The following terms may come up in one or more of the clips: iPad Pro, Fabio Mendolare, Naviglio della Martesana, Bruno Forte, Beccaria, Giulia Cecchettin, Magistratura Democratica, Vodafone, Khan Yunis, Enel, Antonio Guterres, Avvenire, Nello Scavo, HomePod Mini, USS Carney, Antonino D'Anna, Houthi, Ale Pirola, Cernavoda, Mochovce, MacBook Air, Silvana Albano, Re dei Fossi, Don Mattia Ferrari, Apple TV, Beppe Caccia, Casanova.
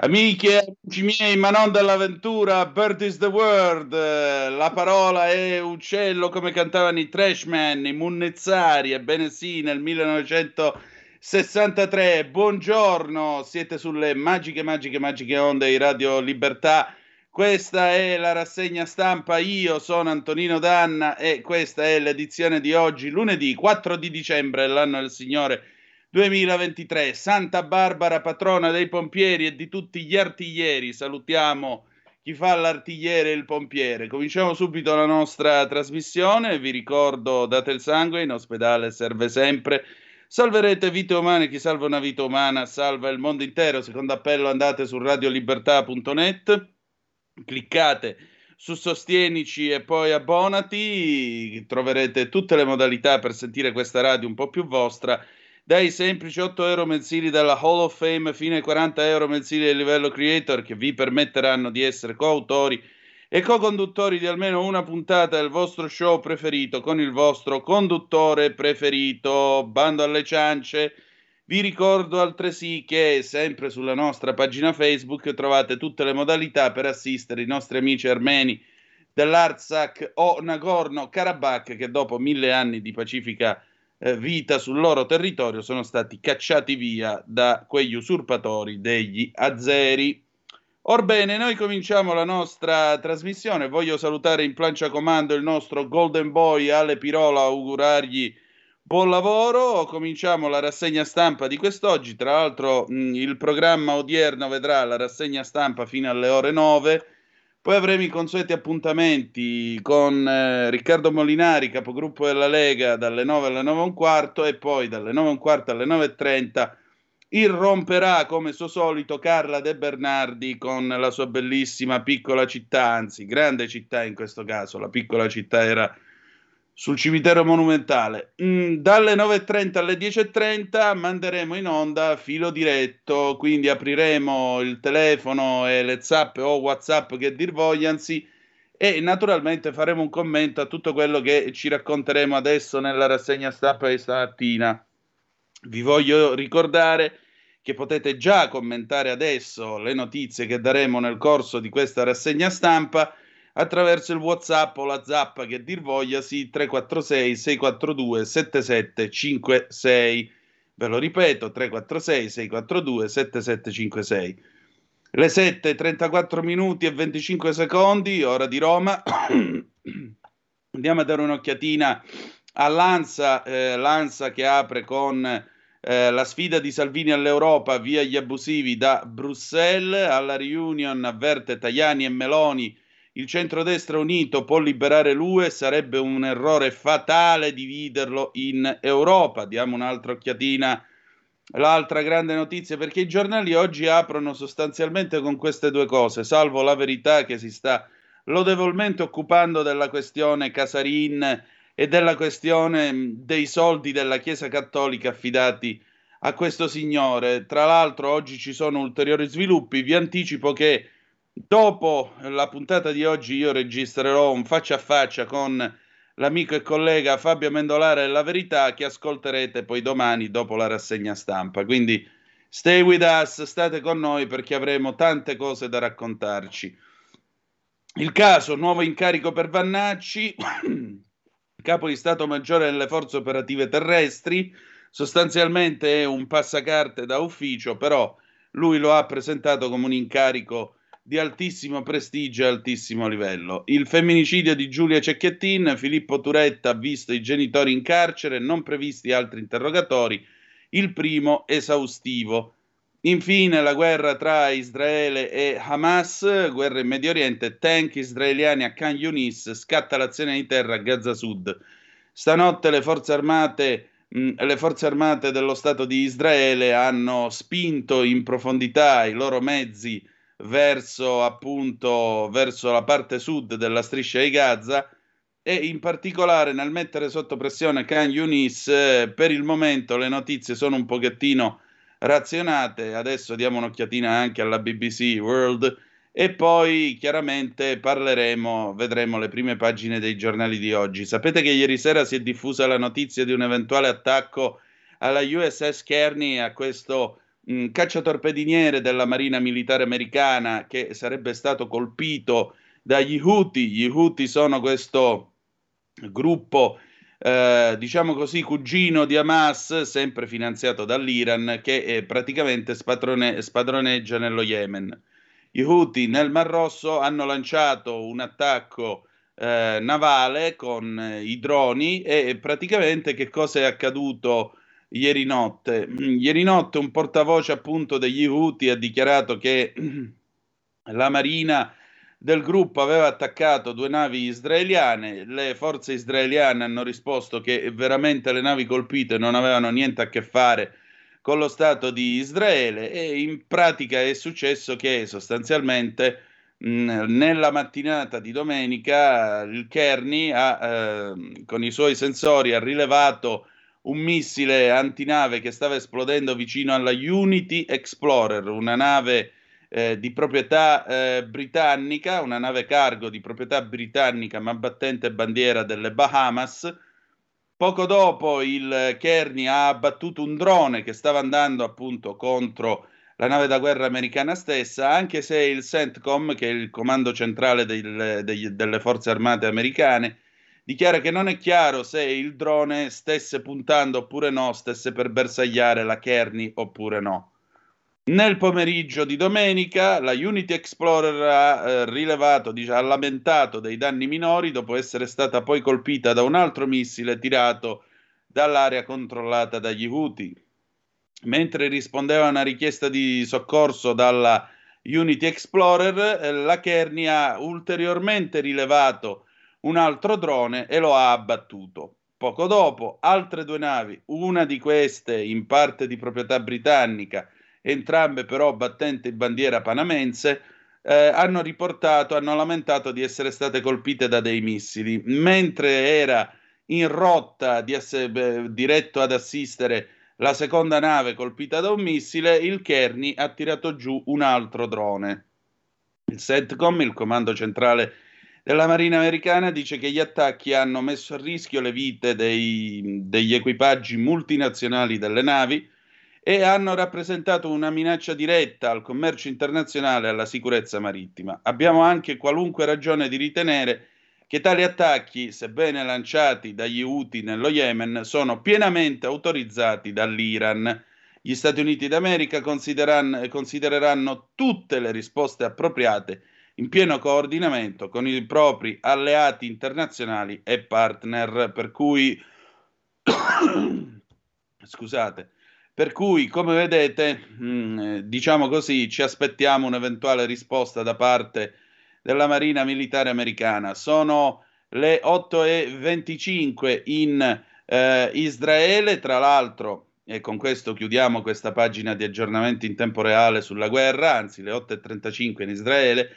Amiche e amici miei, ma non dell'avventura, Bird is the World, la parola è uccello, come cantavano i Trashmen, i Munnezzari, ebbene sì, nel 1963. Buongiorno, siete sulle magiche onde di Radio Libertà, questa è la rassegna stampa, io sono Antonino D'Anna e questa è l'edizione di oggi, lunedì 4 di dicembre, l'anno del Signore 2023, Santa Barbara, patrona dei pompieri e di tutti gli artiglieri. Salutiamo chi fa l'artigliere e il pompiere. Cominciamo subito la nostra trasmissione. Vi ricordo, date il sangue, in ospedale serve sempre. Salverete vite umane, chi salva una vita umana salva il mondo intero. Secondo appello, andate su radiolibertà.net, cliccate su Sostienici e poi abbonati. Troverete tutte le modalità per sentire questa radio un po' più vostra, dai semplici €8 mensili della Hall of Fame fino ai €40 mensili del livello creator, che vi permetteranno di essere coautori e co-conduttori di almeno una puntata del vostro show preferito con il vostro conduttore preferito. Bando alle ciance. Vi ricordo altresì che sempre sulla nostra pagina Facebook trovate tutte le modalità per assistere i nostri amici armeni dell'Artsakh o Nagorno-Karabakh, che dopo 1000 anni di pacifica vita sul loro territorio sono stati cacciati via da quegli usurpatori degli azeri. Orbene, noi cominciamo la nostra trasmissione. Voglio salutare in plancia comando il nostro Golden Boy Ale Pirola, augurargli buon lavoro. Cominciamo la rassegna stampa di quest'oggi. Tra l'altro il programma odierno vedrà la rassegna stampa fino alle ore 9. Poi avremo i consueti appuntamenti con Riccardo Molinari, capogruppo della Lega, dalle 9 alle 9 e un quarto, e poi dalle 9 e un quarto alle 9:30 irromperà come suo solito Carla De Bernardi con la sua bellissima piccola città, anzi grande città in questo caso, la piccola città era sul cimitero monumentale. Dalle 9:30 alle 10:30 manderemo in onda filo diretto, quindi apriremo il telefono e le zappe o WhatsApp che dir vogliansi e naturalmente faremo un commento a tutto quello che ci racconteremo adesso nella rassegna stampa di stamattina. Vi voglio ricordare che potete già commentare adesso le notizie che daremo nel corso di questa rassegna stampa attraverso il WhatsApp o la zappa che dir voglia, sì, 346 642 7756. Ve lo ripeto, 346 642 7756. Le 7:34 minuti e 25 secondi, ora di Roma. Andiamo a dare un'occhiatina all'ANSA, l'ANSA che apre con la sfida di Salvini all'Europa, via gli abusivi da Bruxelles. Alla reunion avverte Tajani e Meloni, il centrodestra unito può liberare l'UE, sarebbe un errore fatale dividerlo in Europa. Diamo un'altra occhiatina, l'altra grande notizia, perché i giornali oggi aprono sostanzialmente con queste due cose, salvo La Verità che si sta lodevolmente occupando della questione Casarin e della questione dei soldi della Chiesa Cattolica affidati a questo signore. Tra l'altro oggi ci sono ulteriori sviluppi, vi anticipo che dopo la puntata di oggi io registrerò un faccia a faccia con l'amico e collega Fabio Mendolare della Verità, che ascolterete poi domani dopo la rassegna stampa. Quindi stay with us, state con noi perché avremo tante cose da raccontarci. Il caso, nuovo incarico per Vannacci, capo di Stato Maggiore delle Forze Operative Terrestri, sostanzialmente è un passacarte da ufficio, però lui lo ha presentato come un incarico di altissimo prestigio e altissimo livello. Il femminicidio di Giulia Cecchettin, Filippo Turetta ha visto i genitori in carcere, non previsti altri interrogatori, il primo esaustivo. Infine la guerra tra Israele e Hamas, guerra in Medio Oriente, tank israeliani a Khan Yunis, scatta l'azione di terra a Gaza Sud. Stanotte le forze armate le forze armate dello Stato di Israele hanno spinto in profondità i loro mezzi verso, appunto, verso la parte sud della striscia di Gaza, e in particolare nel mettere sotto pressione Khan Yunis. Per il momento le notizie sono un pochettino razionate, adesso diamo un'occhiatina anche alla BBC World e poi chiaramente parleremo, vedremo le prime pagine dei giornali di oggi. Sapete che ieri sera si è diffusa la notizia di un eventuale attacco alla USS Carney, a questo cacciatorpediniere della Marina Militare Americana che sarebbe stato colpito dagli Houthi. Gli Houthi sono questo gruppo, diciamo così, cugino di Hamas, sempre finanziato dall'Iran, che praticamente spadroneggia nello Yemen. Gli Houthi nel Mar Rosso hanno lanciato un attacco navale con i droni e praticamente che cosa è accaduto ieri notte? Ieri notte un portavoce appunto degli Houthi ha dichiarato che la marina del gruppo aveva attaccato due navi israeliane. Le forze israeliane hanno risposto che veramente le navi colpite non avevano niente a che fare con lo Stato di Israele, e in pratica è successo che sostanzialmente nella mattinata di domenica il Carney con i suoi sensori ha rilevato un missile antinave che stava esplodendo vicino alla Unity Explorer, una nave di proprietà britannica, una nave cargo di proprietà britannica ma battente bandiera delle Bahamas. Poco dopo il Carney ha abbattuto un drone che stava andando appunto contro la nave da guerra americana stessa, anche se il CENTCOM, che è il comando centrale delle forze armate americane, dichiara che non è chiaro se il drone stesse puntando oppure no, stesse per bersagliare la Carney oppure no. Nel pomeriggio di domenica la Unity Explorer ha rilevato, ha lamentato dei danni minori dopo essere stata poi colpita da un altro missile tirato dall'area controllata dagli Houthi. Mentre rispondeva a una richiesta di soccorso dalla Unity Explorer, la Carney ha ulteriormente rilevato un altro drone e lo ha abbattuto. Poco dopo altre due navi, una di queste in parte di proprietà britannica, entrambe però battenti bandiera panamense, hanno lamentato di essere state colpite da dei missili. Mentre era in rotta diretto ad assistere la seconda nave colpita da un missile, il Carney ha tirato giù un altro drone. Il CENTCOM, il comando centrale della Marina americana, dice che gli attacchi hanno messo a rischio le vite degli equipaggi multinazionali delle navi e hanno rappresentato una minaccia diretta al commercio internazionale e alla sicurezza marittima. Abbiamo anche qualunque ragione di ritenere che tali attacchi, sebbene lanciati dagli Houthi nello Yemen, sono pienamente autorizzati dall'Iran. Gli Stati Uniti d'America considereranno tutte le risposte appropriate in pieno coordinamento con i propri alleati internazionali e partner, per cui come vedete, diciamo così, ci aspettiamo un'eventuale risposta da parte della Marina Militare Americana. Sono le 8:25 in Israele, tra l'altro, e con questo chiudiamo questa pagina di aggiornamenti in tempo reale sulla guerra, anzi le 8:35 in Israele.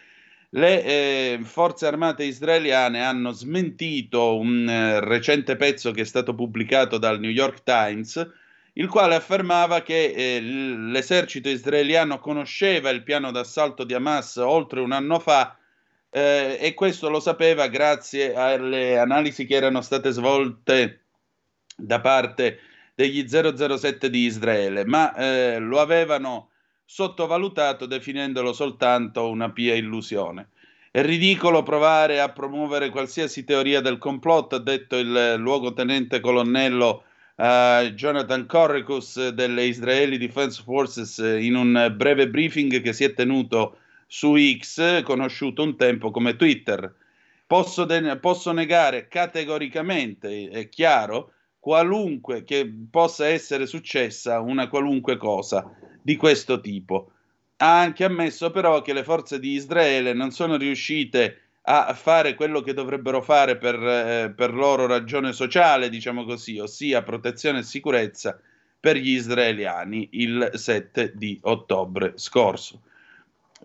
Le forze armate israeliane hanno smentito un recente pezzo che è stato pubblicato dal New York Times, il quale affermava che l'esercito israeliano conosceva il piano d'assalto di Hamas oltre un anno fa, e questo lo sapeva grazie alle analisi che erano state svolte da parte degli 007 di Israele, ma lo avevano sottovalutato definendolo soltanto una pia illusione. È ridicolo provare a promuovere qualsiasi teoria del complotto, ha detto il luogotenente colonnello Jonathan Correcus delle Israeli Defense Forces in un breve briefing che si è tenuto su X, conosciuto un tempo come Twitter. Posso negare categoricamente, è chiaro, qualunque che possa essere successa una qualunque cosa di questo tipo. Ha anche ammesso però che le forze di Israele non sono riuscite a fare quello che dovrebbero fare per loro ragione sociale, diciamo così, ossia protezione e sicurezza per gli israeliani il 7 di ottobre scorso.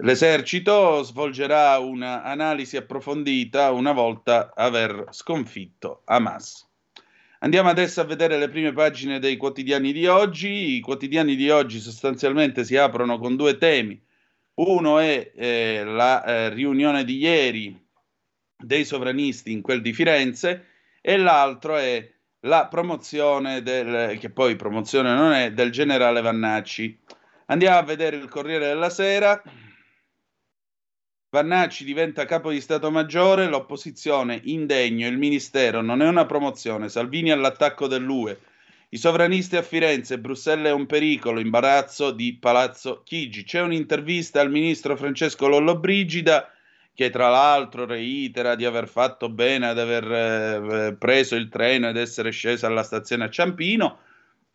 L'esercito svolgerà un'analisi approfondita una volta aver sconfitto Hamas. Andiamo adesso a vedere le prime pagine dei quotidiani di oggi. I quotidiani di oggi sostanzialmente si aprono con due temi. Uno è la riunione di ieri dei sovranisti in quel di Firenze, e l'altro è la promozione, che poi promozione non è, del generale Vannacci. Andiamo a vedere il Corriere della Sera. Vannacci diventa capo di Stato Maggiore, l'opposizione indegno, il ministero non è una promozione, Salvini all'attacco dell'UE, i sovranisti a Firenze, Bruxelles è un pericolo, imbarazzo di Palazzo Chigi. C'è un'intervista al ministro Francesco Lollobrigida, che tra l'altro reitera di aver fatto bene ad aver preso il treno ed essere sceso alla stazione a Ciampino.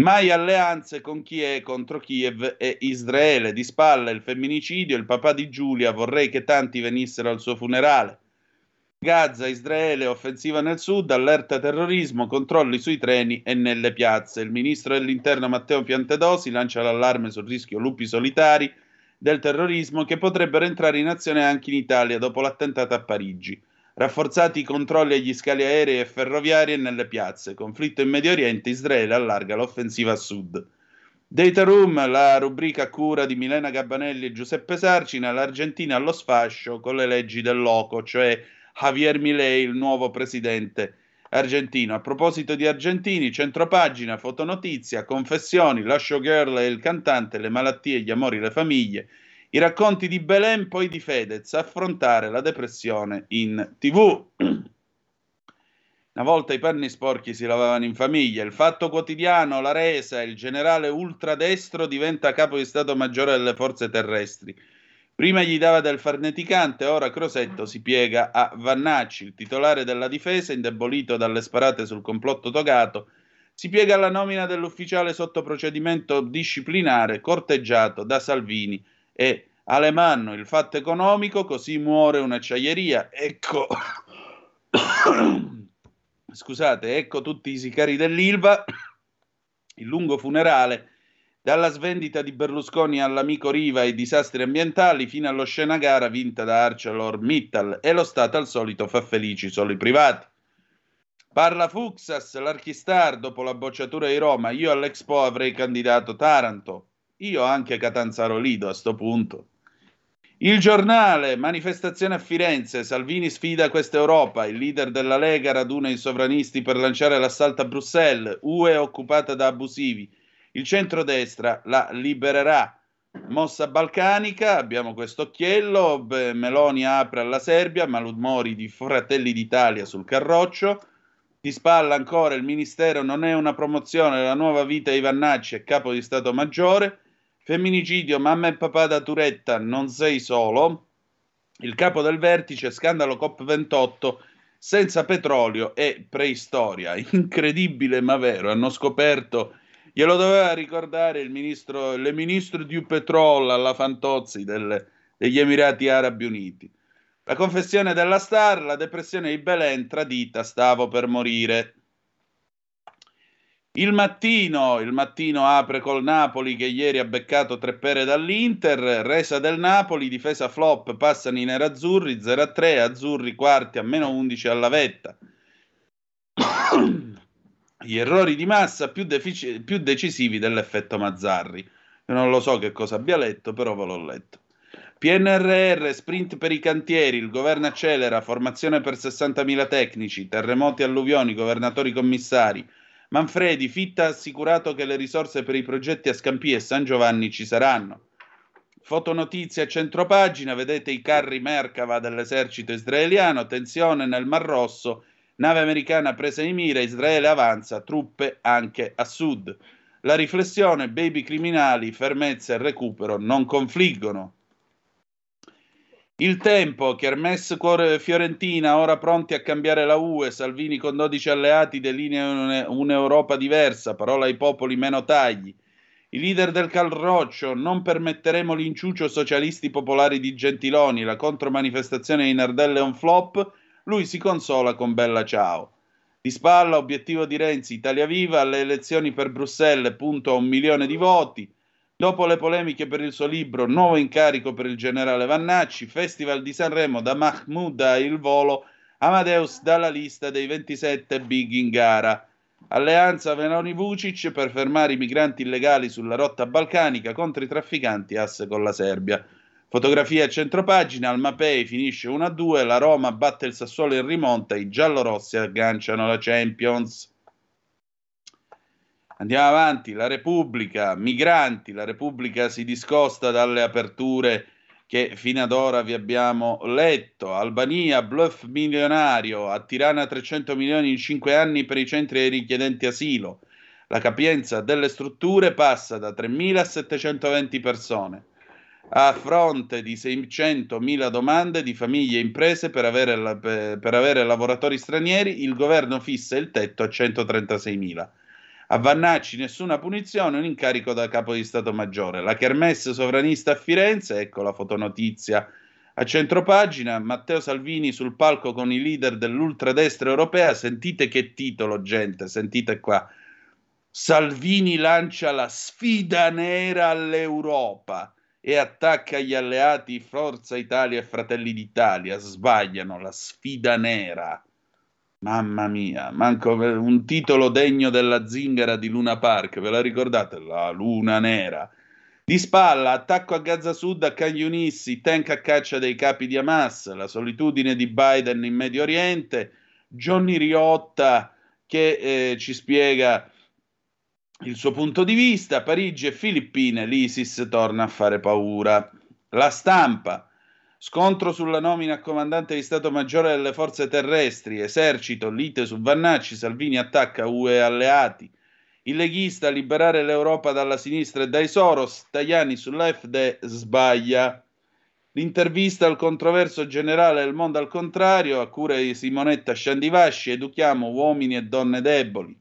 Mai alleanze con chi è contro Kiev e Israele, di spalla il femminicidio, il papà di Giulia, vorrei che tanti venissero al suo funerale. Gaza, Israele, offensiva nel sud, allerta terrorismo, controlli sui treni e nelle piazze. Il ministro dell'Interno Matteo Piantedosi lancia l'allarme sul rischio lupi solitari del terrorismo che potrebbero entrare in azione anche in Italia dopo l'attentato a Parigi. Rafforzati i controlli agli scali aerei e ferroviari e nelle piazze. Conflitto in Medio Oriente, Israele allarga l'offensiva a sud. Data Room, la rubrica cura di Milena Gabbanelli e Giuseppe Sarcina, l'Argentina allo sfascio con le leggi del loco, cioè Javier Milei, il nuovo presidente argentino. A proposito di argentini, centropagina, fotonotizia, confessioni, la showgirl e il cantante, le malattie, gli amori, le famiglie, i racconti di Belen, poi di Fedez, affrontare la depressione in TV. Una volta i panni sporchi si lavavano in famiglia. Il Fatto Quotidiano, la resa, il generale ultradestro diventa capo di Stato Maggiore delle Forze Terrestri. Prima gli dava del farneticante, ora Crosetto si piega a Vannacci, il titolare della difesa, indebolito dalle sparate sul complotto togato, si piega alla nomina dell'ufficiale sotto procedimento disciplinare, corteggiato da Salvini e Alemanno. Il Fatto Economico, così muore un'acciaieria, ecco scusate, ecco tutti i sicari dell'Ilva, il lungo funerale, dalla svendita di Berlusconi all'amico Riva e ai disastri ambientali fino allo scena gara vinta da ArcelorMittal, e lo Stato al solito fa felici solo i privati. Parla Fuxas, l'Archistar, dopo la bocciatura di Roma, io all'Expo avrei candidato Taranto, io anche Catanzaro Lido a sto punto. Il Giornale, manifestazione a Firenze, Salvini sfida questa Europa, il leader della Lega raduna i sovranisti per lanciare l'assalto a Bruxelles, UE occupata da abusivi, il centrodestra la libererà. Mossa balcanica, abbiamo questo occhiello, Meloni apre alla Serbia, Malud Mori di Fratelli d'Italia sul carroccio, di spalla ancora il ministero non è una promozione, la nuova vita di Vannacci è capo di Stato Maggiore, femminicidio, mamma e papà da Turetta, non sei solo, il capo del vertice, scandalo COP28, senza petrolio e preistoria, incredibile ma vero, hanno scoperto. Glielo doveva ricordare il ministro, le ministre di Petrol alla Fantozzi degli Emirati Arabi Uniti. La confessione della star, la depressione di Belen, tradita, stavo per morire. Il mattino apre col Napoli che ieri ha beccato tre pere dall'Inter, resa del Napoli, difesa flop, passano i nerazzurri 0-3, azzurri quarti a -11 alla vetta. Gli errori di massa più decisivi dell'effetto Mazzarri. Io non lo so che cosa abbia letto, però ve l'ho letto. PNRR, sprint per i cantieri, il governo accelera, formazione per 60.000 tecnici, terremoti, alluvioni, governatori commissari. Manfredi, Fitta ha assicurato che le risorse per i progetti a Scampia e San Giovanni ci saranno. Fotonotizia a centropagina, vedete i carri Merkava dell'esercito israeliano, tensione nel Mar Rosso, nave americana presa in mira, Israele avanza, truppe anche a sud. La riflessione, baby criminali, fermezza e recupero non confliggono. Il Tempo, Kermesse Fiorentina, ora pronti a cambiare la UE, Salvini con 12 alleati delinea un'Europa diversa, parola ai popoli meno tagli. I leader del calroccio, non permetteremo l'inciucio socialisti popolari di Gentiloni, la contromanifestazione in Ardelle è un flop, lui si consola con bella ciao. Di spalla, obiettivo di Renzi, Italia Viva, alle elezioni per Bruxelles, punto a 1 milione di voti. Dopo le polemiche per il suo libro, nuovo incarico per il generale Vannacci, Festival di Sanremo, da Mahmoud a Il Volo, Amadeus dalla lista dei 27 big in gara. Alleanza Meloni-Vucic per fermare i migranti illegali sulla rotta balcanica contro i trafficanti, asse con la Serbia. Fotografia a centropagina, al Mapei finisce 1-2, la Roma batte il Sassuolo in rimonta, i giallorossi agganciano la Champions. Andiamo avanti, la Repubblica, migranti, la Repubblica si discosta dalle aperture che fino ad ora vi abbiamo letto. Albania, bluff milionario, a Tirana 300 milioni in 5 anni per i centri dei richiedenti asilo. La capienza delle strutture passa da 3.000 a 720 persone. A fronte di 600.000 domande di famiglie e imprese per avere lavoratori stranieri, il governo fissa il tetto a 136.000. A Vannacci nessuna punizione, un incarico da capo di Stato Maggiore. La Kermesse sovranista a Firenze, ecco la fotonotizia a centropagina, Matteo Salvini sul palco con i leader dell'ultradestra europea, sentite che titolo gente, sentite qua. Salvini lancia la sfida nera all'Europa e attacca gli alleati Forza Italia e Fratelli d'Italia, sbagliano la sfida nera. Mamma mia, manco un titolo degno della zingara di Luna Park, ve la ricordate? La Luna Nera. Di spalla, attacco a Gaza Sud a Khan Yunis, i tank a caccia dei capi di Hamas, la solitudine di Biden in Medio Oriente, Johnny Riotta che ci spiega il suo punto di vista, Parigi e Filippine, l'ISIS torna a fare paura. La Stampa. Scontro sulla nomina a comandante di Stato Maggiore delle Forze Terrestri, esercito, lite su Vannacci, Salvini attacca UE alleati, il leghista a liberare l'Europa dalla sinistra e dai Soros, Tajani sull'AfD sbaglia, l'intervista al controverso generale del mondo al contrario, a cura di Simonetta Sciandivasci, educhiamo uomini e donne deboli.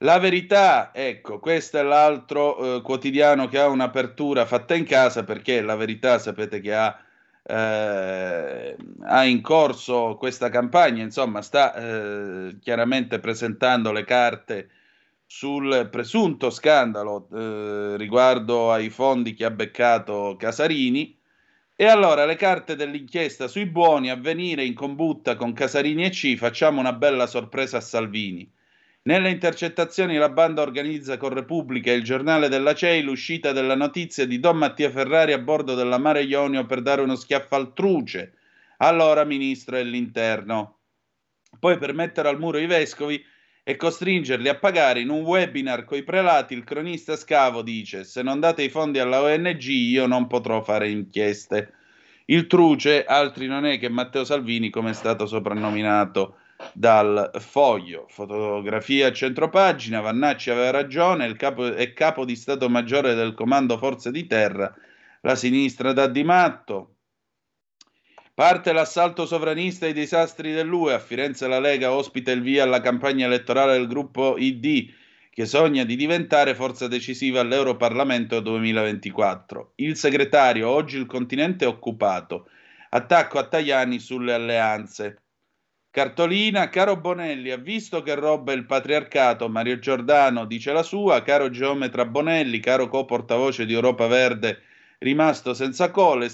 La Verità, ecco, questo è l'altro quotidiano che ha un'apertura fatta in casa, perché La Verità sapete che ha in corso questa campagna, insomma sta chiaramente presentando le carte sul presunto scandalo riguardo ai fondi che ha beccato Casarini. E allora le carte dell'inchiesta sui buoni, Avvenire in combutta con Casarini e C, facciamo una bella sorpresa a Salvini. Nelle intercettazioni la banda organizza con Repubblica e il giornale della CEI l'uscita della notizia di Don Mattia Ferrari a bordo della Mare Ionio per dare uno schiaffo al Truce, allora ministro dell'Interno. Poi per mettere al muro i vescovi e costringerli a pagare in un webinar coi prelati, il cronista Scavo dice «Se non date i fondi alla ONG io non potrò fare inchieste». Il Truce altri non è che Matteo Salvini, come è stato soprannominato dal Foglio. Fotografia a centropagina, Vannacci aveva ragione, è capo di Stato Maggiore del Comando Forze di Terra, la sinistra dà di matto. Parte l'assalto sovranista ai disastri dell'UE, a Firenze la Lega ospita il via alla campagna elettorale del gruppo ID che sogna di diventare forza decisiva all'Europarlamento 2024. Il segretario, oggi il continente è occupato, attacco a Tajani sulle alleanze. Cartolina, caro Bonelli, ha visto che roba il patriarcato, Mario Giordano dice la sua, caro geometra Bonelli, caro co-portavoce di Europa Verde, rimasto senza cole,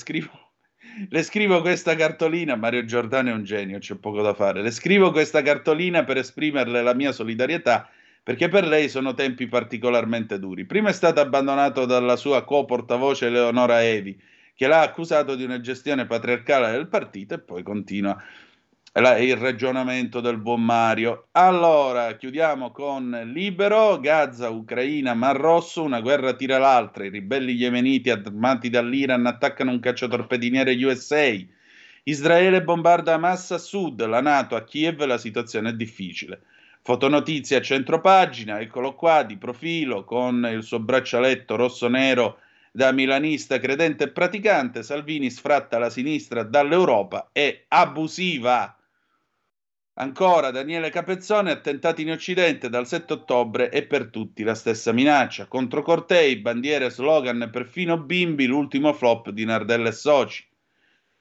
le scrivo questa cartolina, Mario Giordano è un genio, c'è poco da fare, le scrivo questa cartolina per esprimerle la mia solidarietà, perché per lei sono tempi particolarmente duri. Prima è stato abbandonato dalla sua co-portavoce Eleonora Evi, che l'ha accusato di una gestione patriarcale del partito e poi continua il ragionamento del buon Mario. Allora, chiudiamo con Libero, Gaza, Ucraina, Mar Rosso, una guerra tira l'altra, i ribelli yemeniti armati dall'Iran attaccano un cacciatorpediniere USA, Israele bombarda Hamas a sud, la NATO a Kiev, la situazione è difficile. Fotonotizia a centropagina, eccolo qua, di profilo, con il suo braccialetto rosso-nero da milanista credente e praticante, Salvini sfratta la sinistra dall'Europa, è abusiva. Ancora Daniele Capezzone, attentati in Occidente dal 7 ottobre e per tutti la stessa minaccia. Contro cortei, bandiere, slogan, perfino bimbi, l'ultimo flop di Nardella e soci.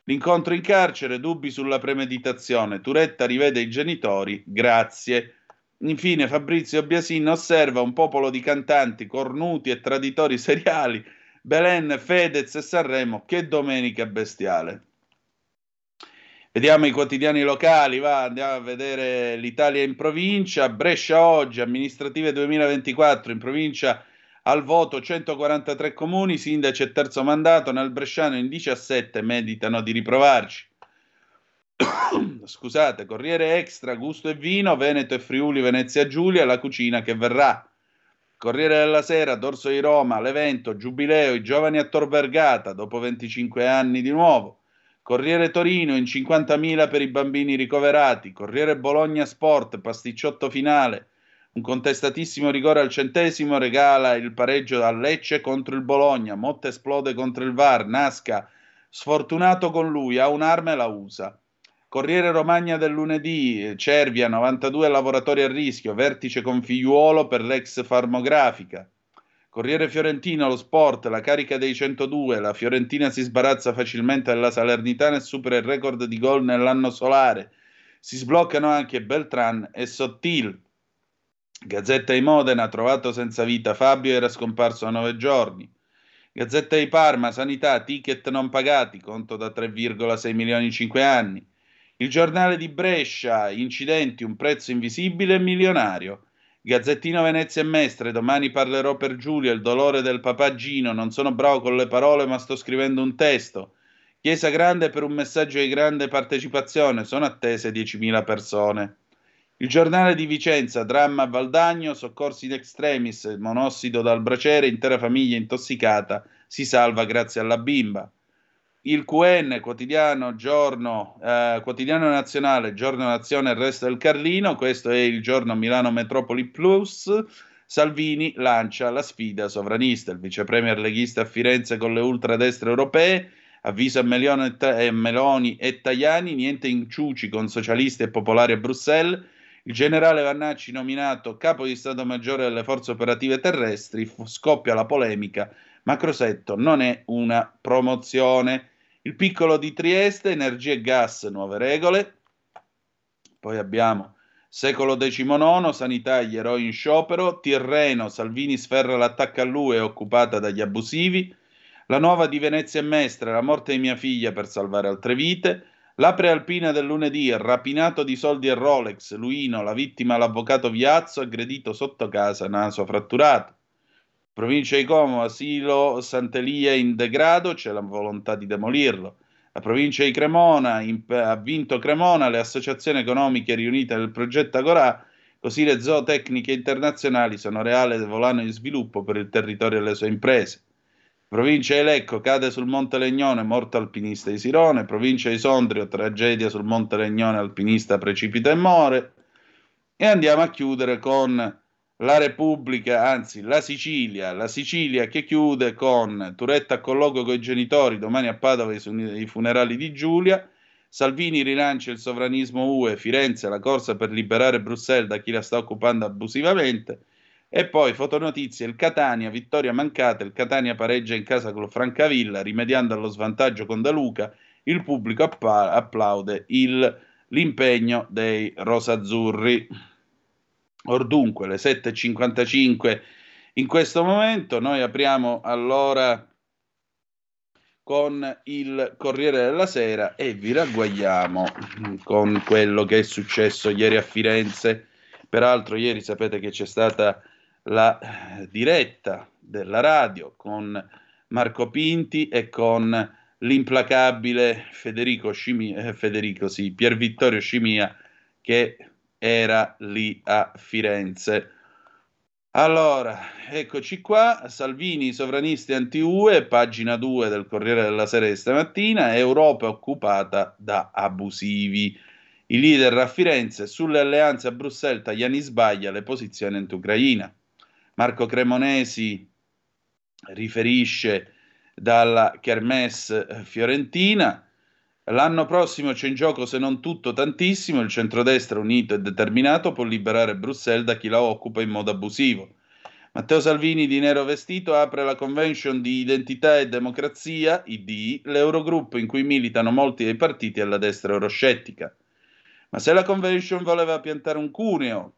L'incontro in carcere, dubbi sulla premeditazione. Turetta rivede i genitori, grazie. Infine Fabrizio Biasin osserva un popolo di cantanti, cornuti e traditori seriali. Belen, Fedez e Sanremo, che domenica bestiale. Vediamo i quotidiani locali, andiamo a vedere l'Italia in provincia. Brescia oggi, amministrative 2024, in provincia al voto 143 comuni, sindaci e terzo mandato, nel bresciano in 17 meditano di riprovarci. Scusate, Corriere Extra, gusto e vino, Veneto e Friuli, Venezia Giulia, la cucina che verrà. Corriere della Sera, Dorso di Roma, l'evento, giubileo, i giovani a Tor Vergata, dopo 25 anni di nuovo. Corriere Torino, in 50.000 per i bambini ricoverati. Corriere Bologna Sport, pasticciotto finale, un contestatissimo rigore al centesimo regala il pareggio a Lecce contro il Bologna. Motta esplode contro il VAR, Nasca sfortunato con lui, ha un'arma e la usa. Corriere Romagna del lunedì, Cervia, 92 lavoratori a rischio, vertice con Figliuolo per l'ex farmografica. Corriere Fiorentino, lo sport, la carica dei 102, la Fiorentina si sbarazza facilmente alla Salernitana e supera il record di gol nell'anno solare. Si sbloccano anche Beltran e Sottil. Gazzetta di Modena, trovato senza vita, Fabio era scomparso a 9 giorni. Gazzetta di Parma, sanità, ticket non pagati, conto da 3,6 milioni in 5 anni. Il giornale di Brescia, incidenti, un prezzo invisibile e milionario. Gazzettino Venezia e Mestre, domani parlerò per Giulia, il dolore del papà Gino, non sono bravo con le parole ma sto scrivendo un testo. Chiesa Grande per un messaggio di grande partecipazione, sono attese 10.000 persone. Il giornale di Vicenza, dramma a Valdagno, soccorsi in extremis, monossido dal braciere, intera famiglia intossicata, si salva grazie alla bimba. Il QN, quotidiano nazionale, giorno nazione, il resto del Carlino, questo è il giorno Milano Metropoli Plus, Salvini lancia la sfida sovranista, il vicepremier leghista a Firenze con le ultradestre europee, avvisa a Meloni e Tajani, niente inciuci con socialisti e popolari a Bruxelles, il generale Vannacci nominato capo di Stato Maggiore delle Forze Operative Terrestri, scoppia la polemica, ma Crosetto non è una promozione. Il piccolo di Trieste, energia e gas, nuove regole. Poi abbiamo secolo XIX, sanità, gli eroi in sciopero. Tirreno, Salvini sferra l'attacco a lui, è occupata dagli abusivi. La nuova di Venezia e Mestre, la morte di mia figlia per salvare altre vite. La prealpina del lunedì, rapinato di soldi e Rolex, Luino, la vittima l'avvocato Viazzo, aggredito sotto casa, naso fratturato. Provincia di Como, asilo Sant'Elia in degrado, c'è la volontà di demolirlo. La provincia di Cremona, ha vinto Cremona, le associazioni economiche riunite nel progetto Agorà, così le zootecniche internazionali sono reale volano di sviluppo per il territorio e le sue imprese. Provincia di Lecco, cade sul Monte Legnone, morto alpinista di Sirone. Provincia di Sondrio, tragedia sul Monte Legnone, alpinista precipita e muore. E andiamo a chiudere con la Repubblica, anzi la Sicilia che chiude con Turetta a colloquio coi genitori, domani a Padova i funerali di Giulia, Salvini rilancia il sovranismo UE, Firenze la corsa per liberare Bruxelles da chi la sta occupando abusivamente, e poi fotonotizie, il Catania, vittoria mancata, il Catania pareggia in casa con Francavilla, rimediando allo svantaggio con De Luca, il pubblico applaude l'impegno dei rosazzurri. Or dunque, le 7.55 in questo momento, noi apriamo allora con il Corriere della Sera e vi ragguagliamo con quello che è successo ieri a Firenze. Peraltro ieri sapete che c'è stata la diretta della radio con Marco Pinti e con l'implacabile Pier Vittorio Scimia, che era lì a Firenze. Allora, eccoci qua, Salvini, sovranisti anti-UE, pagina 2 del Corriere della Sera di stamattina, Europa occupata da abusivi. I leader a Firenze, sulle alleanze a Bruxelles, Tajani sbaglia le posizioni anti-Ucraina. Marco Cremonesi riferisce dalla Kermesse fiorentina. L'anno prossimo c'è in gioco, se non tutto, tantissimo. Il centrodestra unito e determinato può liberare Bruxelles da chi la occupa in modo abusivo. Matteo Salvini, di nero vestito, apre la convention di Identità e Democrazia, ID, l'Eurogruppo in cui militano molti dei partiti alla destra euroscettica. Ma se la convention voleva piantare un cuneo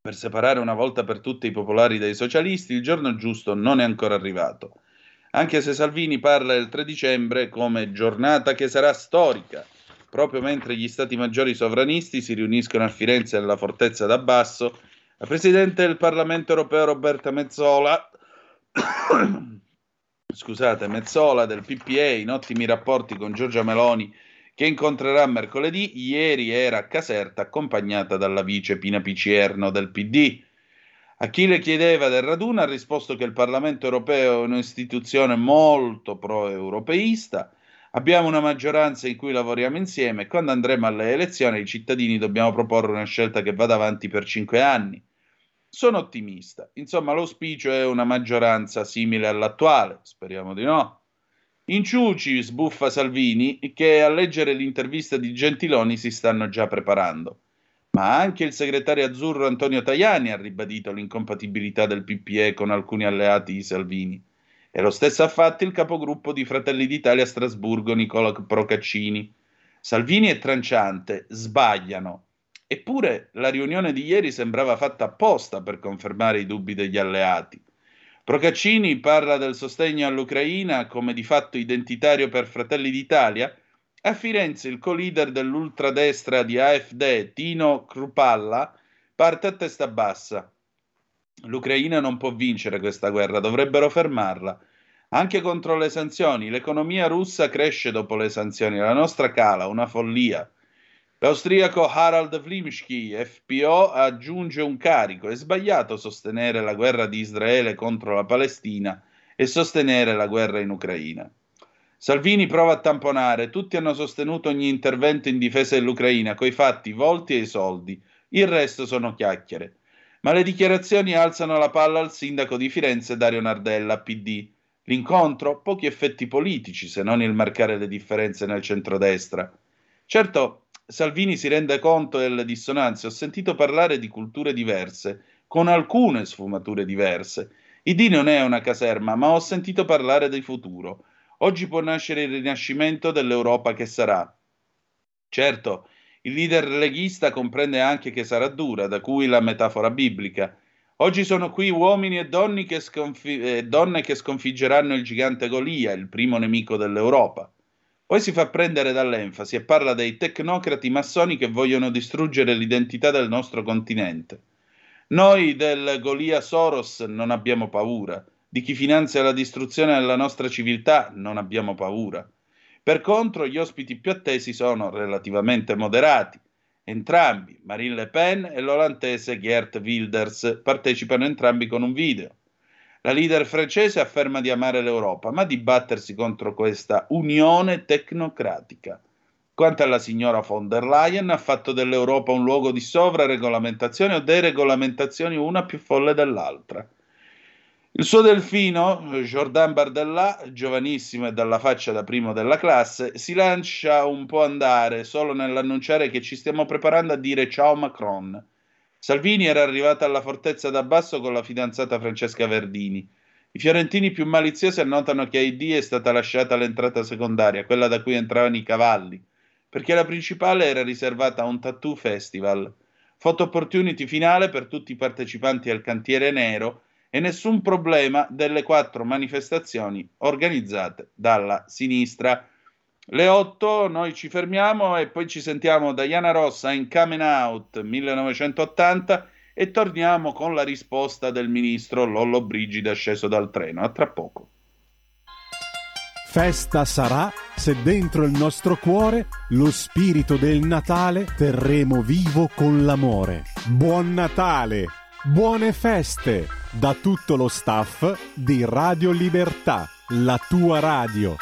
per separare una volta per tutte i popolari dai socialisti, il giorno giusto non è ancora arrivato. Anche se Salvini parla il 3 dicembre come giornata che sarà storica, proprio mentre gli stati maggiori sovranisti si riuniscono a Firenze alla Fortezza d'Abbasso, la Presidente del Parlamento europeo Roberta Metsola, Metsola del PPA, in ottimi rapporti con Giorgia Meloni, che incontrerà mercoledì, ieri era a Caserta accompagnata dalla vice Pina Picierno del PD. A chi le chiedeva del raduno ha risposto che il Parlamento europeo è un'istituzione molto pro-europeista, abbiamo una maggioranza in cui lavoriamo insieme e quando andremo alle elezioni ai cittadini dobbiamo proporre una scelta che vada avanti per 5 anni. Sono ottimista, insomma l'auspicio è una maggioranza simile all'attuale, speriamo di no. In ciuci sbuffa Salvini che a leggere l'intervista di Gentiloni si stanno già preparando. Ma anche il segretario azzurro Antonio Tajani ha ribadito l'incompatibilità del PPE con alcuni alleati di Salvini. E lo stesso ha fatto il capogruppo di Fratelli d'Italia a Strasburgo, Nicola Procaccini. Salvini e Tranciante sbagliano. Eppure la riunione di ieri sembrava fatta apposta per confermare i dubbi degli alleati. Procaccini parla del sostegno all'Ucraina come di fatto identitario per Fratelli d'Italia. A Firenze il co-leader dell'ultradestra di AfD, Tino Krupalla, parte a testa bassa. L'Ucraina non può vincere questa guerra, dovrebbero fermarla. Anche contro le sanzioni, l'economia russa cresce dopo le sanzioni, la nostra cala, una follia. L'austriaco Harald Vlimsky, FPO, aggiunge un carico. È sbagliato sostenere la guerra di Israele contro la Palestina e sostenere la guerra in Ucraina. Salvini prova a tamponare, tutti hanno sostenuto ogni intervento in difesa dell'Ucraina, coi fatti, i volti e i soldi, il resto sono chiacchiere. Ma le dichiarazioni alzano la palla al sindaco di Firenze Dario Nardella, PD. L'incontro? Pochi effetti politici, se non il marcare le differenze nel centrodestra. Certo, Salvini si rende conto delle dissonanze, ho sentito parlare di culture diverse, con alcune sfumature diverse. ID non è una caserma, ma ho sentito parlare di futuro. Oggi può nascere il rinascimento dell'Europa che sarà. Certo, il leader leghista comprende anche che sarà dura, da cui la metafora biblica. Oggi sono qui uomini e donne che sconfiggeranno il gigante Golia, il primo nemico dell'Europa. Poi si fa prendere dall'enfasi e parla dei tecnocrati massoni che vogliono distruggere l'identità del nostro continente. Noi del Golia Soros non abbiamo paura. Di chi finanzia la distruzione della nostra civiltà non abbiamo paura. Per contro, gli ospiti più attesi sono relativamente moderati. Entrambi, Marine Le Pen e l'olandese Geert Wilders, partecipano entrambi con un video. La leader francese afferma di amare l'Europa, ma di battersi contro questa unione tecnocratica. Quanto alla signora von der Leyen, ha fatto dell'Europa un luogo di sovraregolamentazione o deregolamentazioni una più folle dell'altra. Il suo delfino, Jordan Bardella, giovanissimo e dalla faccia da primo della classe, si lancia un po' andare solo nell'annunciare che ci stiamo preparando a dire ciao Macron. Salvini era arrivato alla Fortezza d'Abbasso con la fidanzata Francesca Verdini. I fiorentini più maliziosi annotano che a ID è stata lasciata l'entrata secondaria, quella da cui entravano i cavalli, perché la principale era riservata a un tattoo festival. Photo opportunity finale per tutti i partecipanti al cantiere nero, e nessun problema delle 4 manifestazioni organizzate dalla sinistra. Le 8 noi ci fermiamo e poi ci sentiamo Diana Rossa in Coming Out 1980 e torniamo con la risposta del ministro Lollobrigida sceso dal treno. A tra poco. Festa sarà se dentro il nostro cuore lo spirito del Natale terremo vivo con l'amore. Buon Natale! Buone feste da tutto lo staff di Radio Libertà, la tua radio.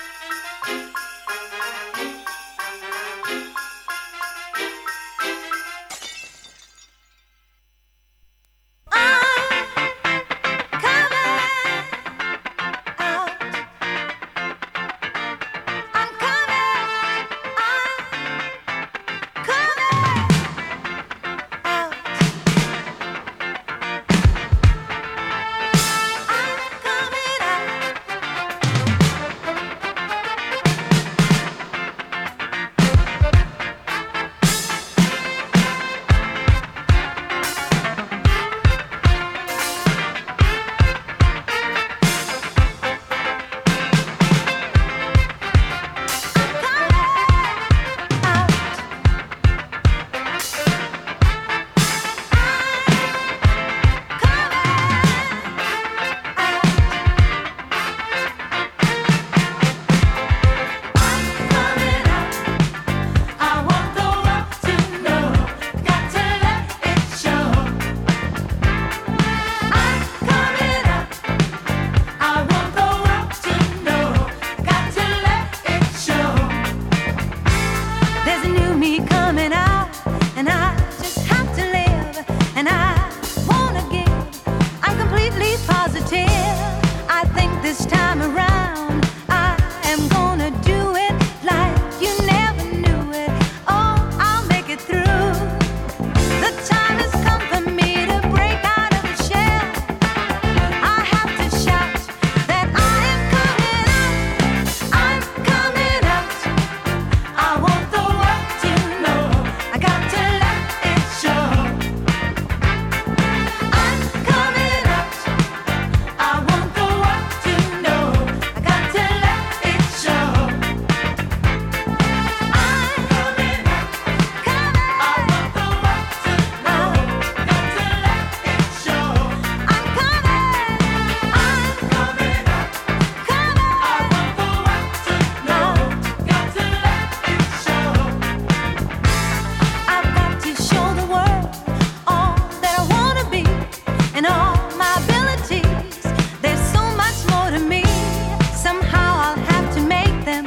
this time around. I am gonna do it like you never knew it. Oh, I'll make it through. The time has come for me to break out of the shell. I have to shout that I am coming out. I'm coming out. I want the world to know. I got to let it show. I'm coming out. I want the world to know. I got to let it show. I'm coming out. I want the world to know. Got to let it show. I'm coming. I'm coming out. I want the world to know. Got to let it show. I've got to show the world all that I wanna be and all my abilities. There's so much more to me. Somehow I'll have to make them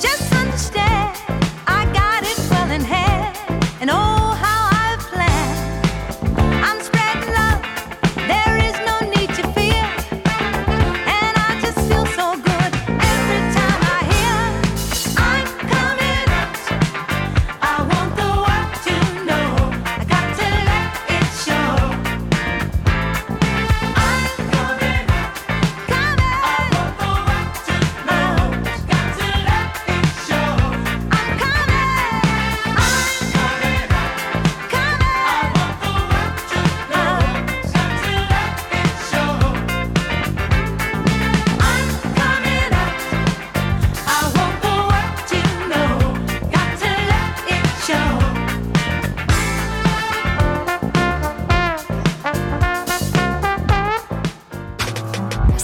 just understand. I got it well in hand, and oh how I've planned. I'm spreading love. There is no need to fear, and I just feel so good every time I hear. I'm coming out. I want the world to know. I got to let it show. I'm coming out. I want the world to know. Got to let it show. I'm coming. I'm coming out. I want the world to know. Got to let it show. I'm coming out. I want the world to know. Got to let it show.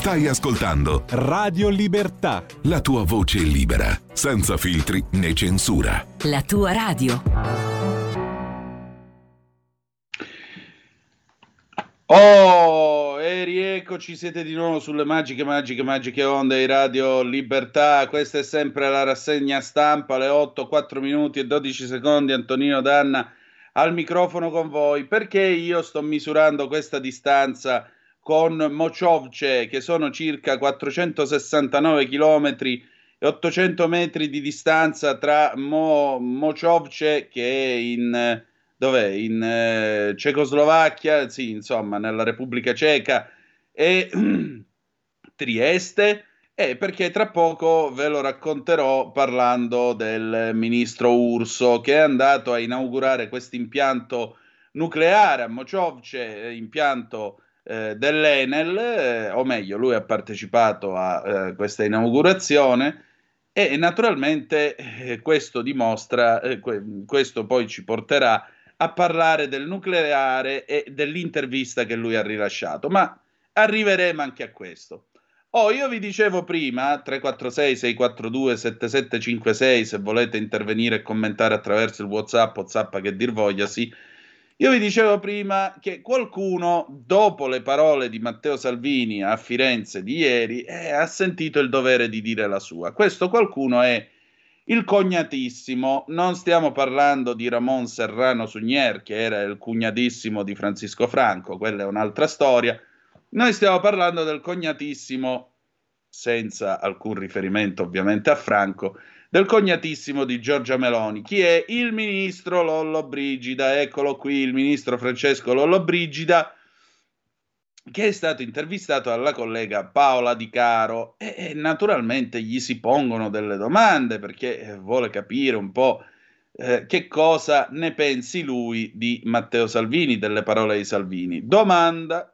Stai ascoltando Radio Libertà, la tua voce libera, senza filtri né censura. La tua radio. Oh, e rieccoci, siete di nuovo sulle magiche onde di Radio Libertà. Questa è sempre la rassegna stampa, le 8, 4 minuti e 12 secondi, Antonino D'Anna al microfono con voi, perché io sto misurando questa distanza con Mochovce, che sono circa 469 chilometri e 800 metri di distanza tra Mochovce, che è in Cecoslovacchia, sì, insomma, nella Repubblica Ceca, e Trieste, perché tra poco ve lo racconterò parlando del ministro Urso, che è andato a inaugurare questo impianto nucleare a Mochovce, impianto dell'Enel, o meglio lui ha partecipato a questa inaugurazione, e naturalmente questo dimostra, questo poi ci porterà a parlare del nucleare e dell'intervista che lui ha rilasciato, ma arriveremo anche a questo. Io vi dicevo prima, 346 642 7756, se volete intervenire e commentare attraverso il WhatsApp che dir voglia, sì. Io vi dicevo prima che qualcuno, dopo le parole di Matteo Salvini a Firenze di ieri, ha sentito il dovere di dire la sua. Questo qualcuno è il cognatissimo, non stiamo parlando di Ramon Serrano Sugnier, che era il cognatissimo di Francisco Franco, quella è un'altra storia. Noi stiamo parlando del cognatissimo, senza alcun riferimento ovviamente a Franco, del cognatissimo di Giorgia Meloni. Chi è? Il ministro Lollobrigida, eccolo qui, il ministro Francesco Lollobrigida, che è stato intervistato dalla collega Paola Di Caro, e naturalmente gli si pongono delle domande, perché vuole capire un po' che cosa ne pensi lui di Matteo Salvini, delle parole di Salvini. Domanda: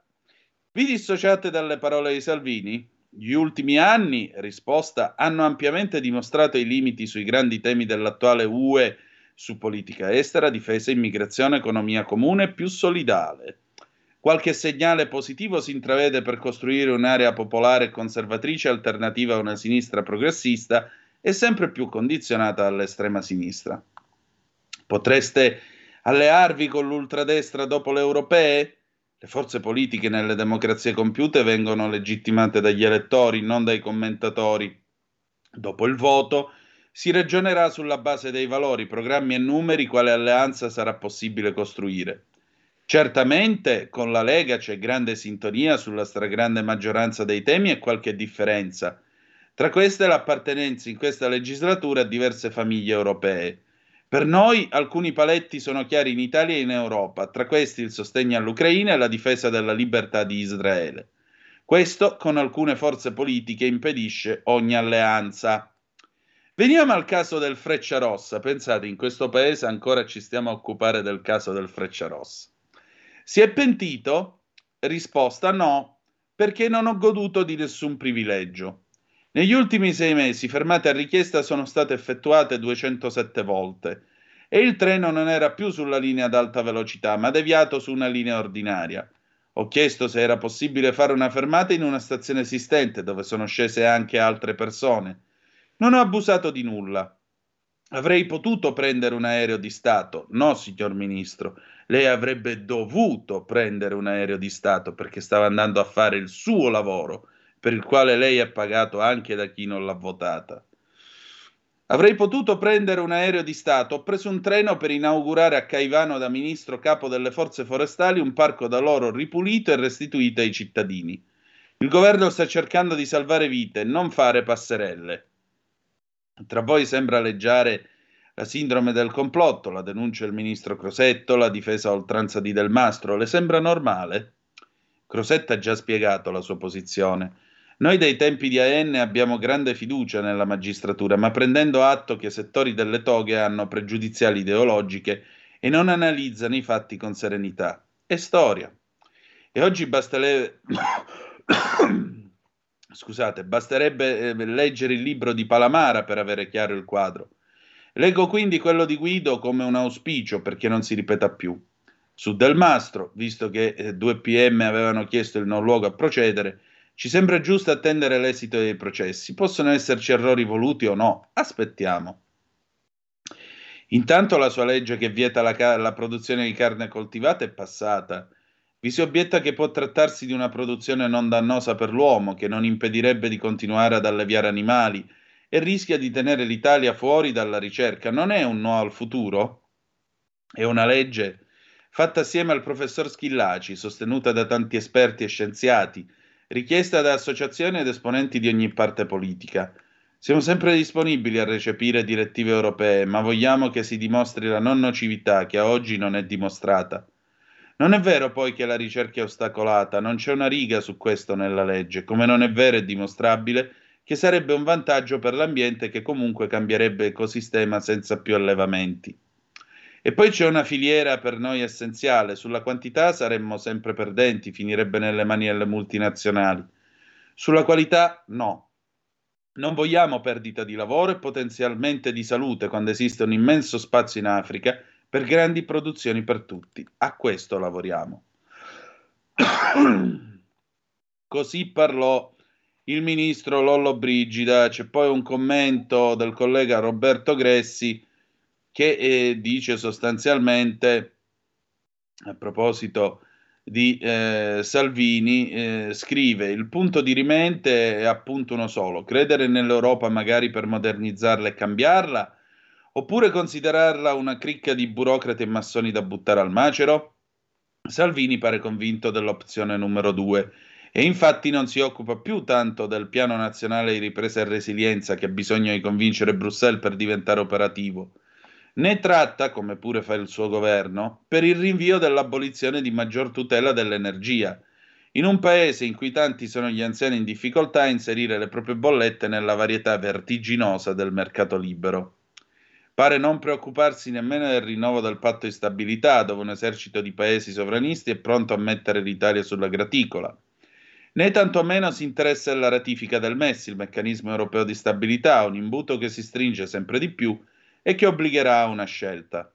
vi dissociate dalle parole di Salvini? Gli ultimi anni, risposta, hanno ampiamente dimostrato i limiti sui grandi temi dell'attuale UE, su politica estera, difesa, immigrazione, economia comune più solidale. Qualche segnale positivo si intravede per costruire un'area popolare e conservatrice alternativa a una sinistra progressista e sempre più condizionata dall'estrema sinistra. Potreste allearvi con l'ultradestra dopo le europee? Le forze politiche nelle democrazie compiute vengono legittimate dagli elettori, non dai commentatori. Dopo il voto si ragionerà sulla base dei valori, programmi e numeri quale alleanza sarà possibile costruire. Certamente con la Lega c'è grande sintonia sulla stragrande maggioranza dei temi e qualche differenza. Tra queste l'appartenenza in questa legislatura a diverse famiglie europee. Per noi alcuni paletti sono chiari in Italia e in Europa, tra questi il sostegno all'Ucraina e la difesa della libertà di Israele. Questo con alcune forze politiche impedisce ogni alleanza. Veniamo al caso del Frecciarossa. Pensate, in questo paese ancora ci stiamo a occupare del caso del Frecciarossa. Si è pentito? Risposta no, perché non ho goduto di nessun privilegio. Negli ultimi 6 mesi fermate a richiesta sono state effettuate 207 volte e il treno non era più sulla linea ad alta velocità, ma deviato su una linea ordinaria. Ho chiesto se era possibile fare una fermata in una stazione esistente, dove sono scese anche altre persone. Non ho abusato di nulla. Avrei potuto prendere un aereo di Stato. No, signor Ministro, lei avrebbe dovuto prendere un aereo di Stato perché stava andando a fare il suo lavoro, per il quale lei è pagato anche da chi non l'ha votata. Avrei potuto prendere un aereo di Stato, ho preso un treno per inaugurare a Caivano da Ministro Capo delle Forze Forestali un parco da loro ripulito e restituito ai cittadini. Il governo sta cercando di salvare vite, non fare passerelle. Tra voi sembra leggiare la sindrome del complotto, la denuncia del ministro Crosetto, la difesa a oltranza di Del Mastro. Le sembra normale? Crosetto ha già spiegato la sua posizione. Noi dei tempi di AN abbiamo grande fiducia nella magistratura, ma prendendo atto che settori delle toghe hanno pregiudiziali ideologiche e non analizzano i fatti con serenità. È storia. E oggi basterebbe leggere il libro di Palamara per avere chiaro il quadro. Leggo quindi quello di Guido come un auspicio perché non si ripeta più. Su Del Mastro, visto che 2 PM avevano chiesto il non luogo a procedere, ci sembra giusto attendere l'esito dei processi. Possono esserci errori voluti o no? Aspettiamo. Intanto la sua legge che vieta la produzione di carne coltivata è passata. Vi si obietta che può trattarsi di una produzione non dannosa per l'uomo, che non impedirebbe di continuare ad alleviare animali e rischia di tenere l'Italia fuori dalla ricerca. Non è un no al futuro? È una legge fatta assieme al professor Schillaci, sostenuta da tanti esperti e scienziati, richiesta da associazioni ed esponenti di ogni parte politica. Siamo sempre disponibili a recepire direttive europee, ma vogliamo che si dimostri la non nocività che a oggi non è dimostrata. Non è vero poi che la ricerca è ostacolata, non c'è una riga su questo nella legge, come non è vero e dimostrabile che sarebbe un vantaggio per l'ambiente che comunque cambierebbe ecosistema senza più allevamenti. E poi c'è una filiera per noi essenziale, sulla quantità saremmo sempre perdenti, finirebbe nelle mani delle multinazionali. Sulla qualità no. Non vogliamo perdita di lavoro e potenzialmente di salute quando esiste un immenso spazio in Africa per grandi produzioni per tutti. A questo lavoriamo. Così parlò il ministro Lollobrigida. C'è poi un commento del collega Roberto Gressi che dice sostanzialmente, a proposito di Salvini, scrive: il punto dirimente è appunto uno solo, credere nell'Europa magari per modernizzarla e cambiarla, oppure considerarla una cricca di burocrati e massoni da buttare al macero? Salvini pare convinto dell'opzione numero 2 e infatti non si occupa più tanto del piano nazionale di ripresa e resilienza che ha bisogno di convincere Bruxelles per diventare operativo, né tratta, come pure fa il suo governo, per il rinvio dell'abolizione di maggior tutela dell'energia. In un paese in cui tanti sono gli anziani in difficoltà a inserire le proprie bollette nella varietà vertiginosa del mercato libero. Pare non preoccuparsi nemmeno del rinnovo del patto di stabilità, dove un esercito di paesi sovranisti è pronto a mettere l'Italia sulla graticola. Né tantomeno si interessa alla ratifica del MES, il meccanismo europeo di stabilità, un imbuto che si stringe sempre di più e che obbligherà a una scelta.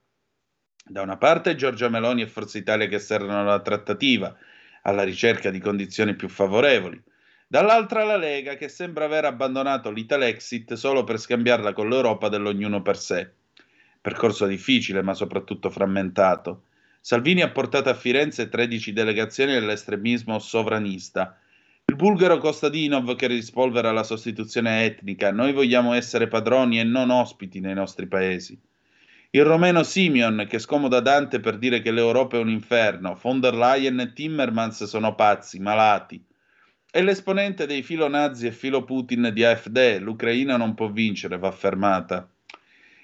Da una parte Giorgia Meloni e Forza Italia che serrano la trattativa, alla ricerca di condizioni più favorevoli. Dall'altra la Lega, che sembra aver abbandonato l'Italexit solo per scambiarla con l'Europa dell'ognuno per sé. Percorso difficile, ma soprattutto frammentato. Salvini ha portato a Firenze 13 delegazioni dell'estremismo sovranista. Il bulgaro Kostadinov che rispolvera la sostituzione etnica. Noi vogliamo essere padroni e non ospiti nei nostri paesi. Il romeno Simeon, che scomoda Dante per dire che l'Europa è un inferno, von der Leyen e Timmermans sono pazzi, malati. E l'esponente dei filo nazi e filo Putin di AfD, l'Ucraina non può vincere, va fermata.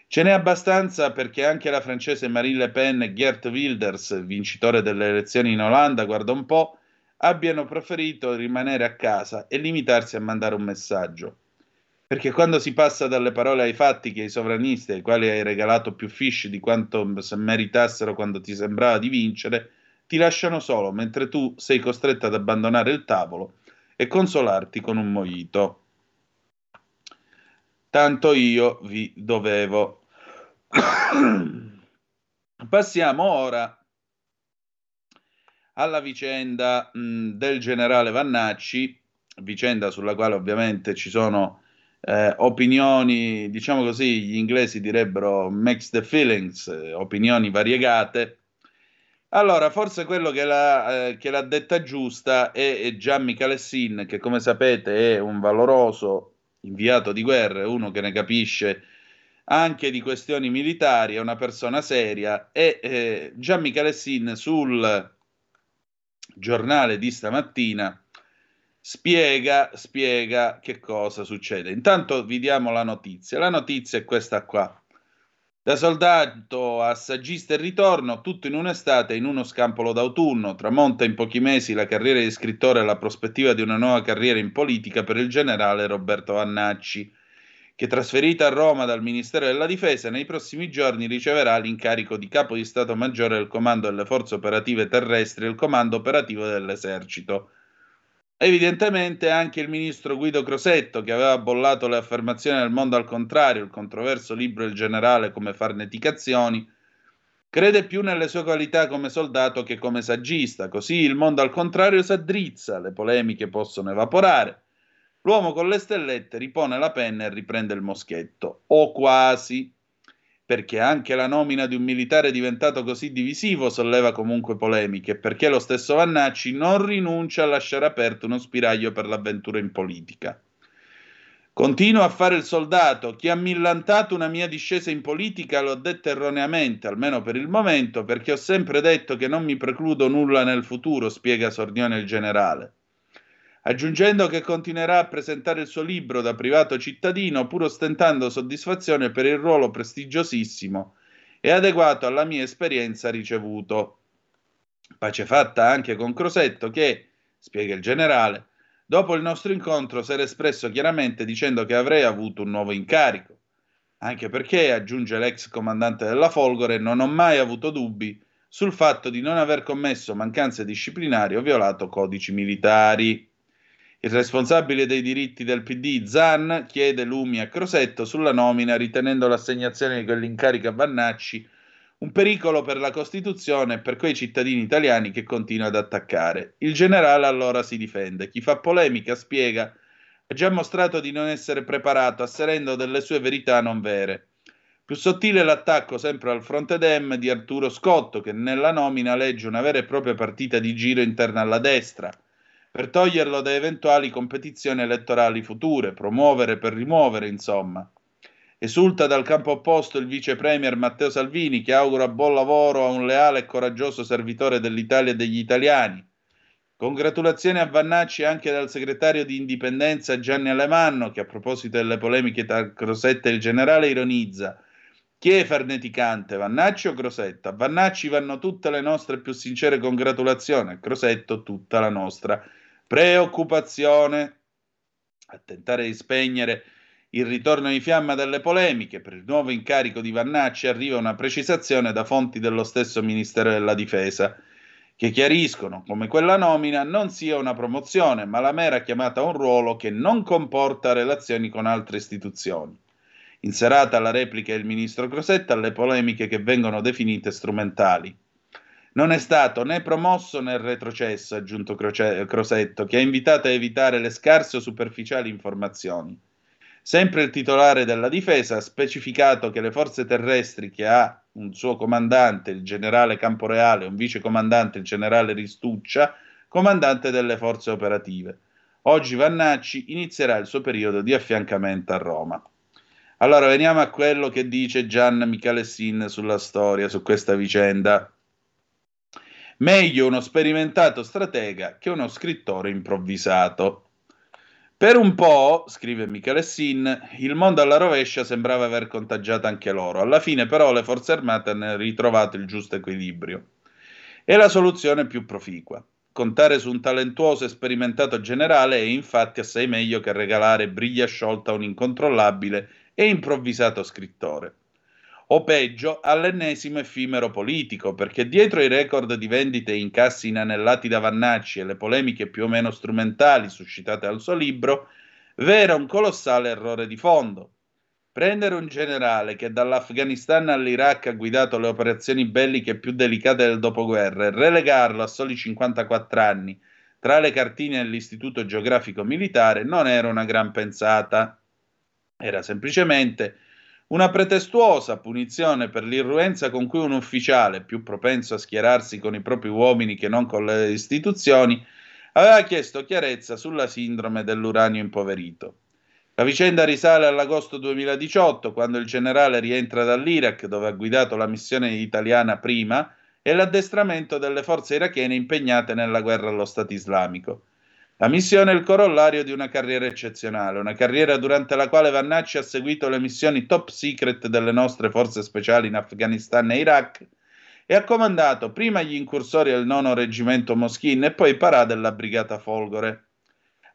Ce n'è abbastanza perché anche la francese Marine Le Pen e Geert Wilders, vincitore delle elezioni in Olanda, guarda un po', abbiano preferito rimanere a casa e limitarsi a mandare un messaggio. Perché quando si passa dalle parole ai fatti che i sovranisti, ai quali hai regalato più fish di quanto meritassero quando ti sembrava di vincere, ti lasciano solo, mentre tu sei costretto ad abbandonare il tavolo e consolarti con un mojito. Tanto io vi dovevo. Passiamo ora alla vicenda del generale Vannacci, vicenda sulla quale ovviamente ci sono opinioni, diciamo così, gli inglesi direbbero mixed the feelings, opinioni variegate. Allora, forse quello che l'ha detta giusta è Gian Michalessin, che come sapete è un valoroso inviato di guerra, uno che ne capisce anche di questioni militari, è una persona seria, e Gian Michalessin sul giornale di stamattina Spiega che cosa succede. Intanto vi diamo la notizia. La notizia è questa qua. Da soldato a saggista e ritorno, tutto in un'estate e in uno scampolo d'autunno. Tramonta in pochi mesi la carriera di scrittore e la prospettiva di una nuova carriera in politica per il generale Roberto Vannacci, che trasferita a Roma dal Ministero della Difesa, nei prossimi giorni riceverà l'incarico di capo di Stato Maggiore del Comando delle Forze Operative Terrestri e il Comando Operativo dell'Esercito. Evidentemente anche il ministro Guido Crosetto, che aveva bollato le affermazioni del mondo al contrario, il controverso libro del generale come farneticazioni, crede più nelle sue qualità come soldato che come saggista, così il mondo al contrario s'addrizza, le polemiche possono evaporare, l'uomo con le stellette ripone la penna e riprende il moschetto, o quasi, perché anche la nomina di un militare diventato così divisivo solleva comunque polemiche, perché lo stesso Vannacci non rinuncia a lasciare aperto uno spiraglio per l'avventura in politica. Continua a fare il soldato, chi ha millantato una mia discesa in politica l'ho detta erroneamente, almeno per il momento, perché ho sempre detto che non mi precludo nulla nel futuro, spiega Sordione il generale, aggiungendo che continuerà a presentare il suo libro da privato cittadino pur ostentando soddisfazione per il ruolo prestigiosissimo e adeguato alla mia esperienza ricevuto. Pace fatta anche con Crosetto che, spiega il generale, dopo il nostro incontro si era espresso chiaramente dicendo che avrei avuto un nuovo incarico, anche perché, aggiunge l'ex comandante della Folgore, non ho mai avuto dubbi sul fatto di non aver commesso mancanze disciplinari o violato codici militari. Il responsabile dei diritti del PD, Zan, chiede lumi a Crosetto sulla nomina, ritenendo l'assegnazione di quell'incarico a Vannacci un pericolo per la Costituzione e per quei cittadini italiani che continua ad attaccare. Il generale allora si difende. Chi fa polemica, spiega, ha già mostrato di non essere preparato, asserendo delle sue verità non vere. Più sottile l'attacco sempre al fronte Dem di Arturo Scotto, che nella nomina legge una vera e propria partita di giro interna alla destra, per toglierlo da eventuali competizioni elettorali future, promuovere per rimuovere, insomma. Esulta dal campo opposto il vice premier Matteo Salvini, che augura buon lavoro a un leale e coraggioso servitore dell'Italia e degli italiani. Congratulazioni a Vannacci anche dal segretario di Indipendenza Gianni Alemanno, che a proposito delle polemiche tra Crosetta e il generale ironizza. Chi è farneticante, Vannacci o Crosetto? A Vannacci vanno tutte le nostre più sincere congratulazioni, a Crosetto tutta la nostra preoccupazione. A tentare di spegnere il ritorno di fiamma delle polemiche per il nuovo incarico di Vannacci arriva una precisazione da fonti dello stesso Ministero della Difesa che chiariscono come quella nomina non sia una promozione ma la mera chiamata a un ruolo che non comporta relazioni con altre istituzioni. In serata la replica del ministro Crosetta alle polemiche che vengono definite strumentali. Non è stato né promosso né retrocesso, ha aggiunto Crosetto, che ha invitato a evitare le scarse o superficiali informazioni. Sempre il titolare della difesa ha specificato che le forze terrestri, che ha un suo comandante, il generale Camporeale, un vicecomandante, il generale Ristuccia, comandante delle forze operative. Oggi Vannacci inizierà il suo periodo di affiancamento a Roma. Allora, veniamo a quello che dice Gian Michalessin sulla storia, su questa vicenda. Meglio uno sperimentato stratega che uno scrittore improvvisato. Per un po', scrive Michalessin, il mondo alla rovescia sembrava aver contagiato anche loro. Alla fine però le forze armate hanno ritrovato il giusto equilibrio. È la soluzione più proficua. Contare su un talentuoso e sperimentato generale è infatti assai meglio che regalare briglia sciolta a un incontrollabile e improvvisato scrittore. O peggio, all'ennesimo effimero politico, perché dietro i record di vendite e incassi inanellati da Vannacci e le polemiche più o meno strumentali suscitate al suo libro, v'era un colossale errore di fondo. Prendere un generale che dall'Afghanistan all'Iraq ha guidato le operazioni belliche più delicate del dopoguerra e relegarlo a soli 54 anni tra le cartine dell'Istituto Geografico Militare non era una gran pensata. Era semplicemente una pretestuosa punizione per l'irruenza con cui un ufficiale, più propenso a schierarsi con i propri uomini che non con le istituzioni, aveva chiesto chiarezza sulla sindrome dell'uranio impoverito. La vicenda risale all'agosto 2018, quando il generale rientra dall'Iraq, dove ha guidato la missione italiana prima, e l'addestramento delle forze irachene impegnate nella guerra allo Stato Islamico. La missione è il corollario di una carriera eccezionale, una carriera durante la quale Vannacci ha seguito le missioni top secret delle nostre forze speciali in Afghanistan e Iraq e ha comandato prima gli incursori al 9° reggimento Moschin e poi i parà della brigata Folgore.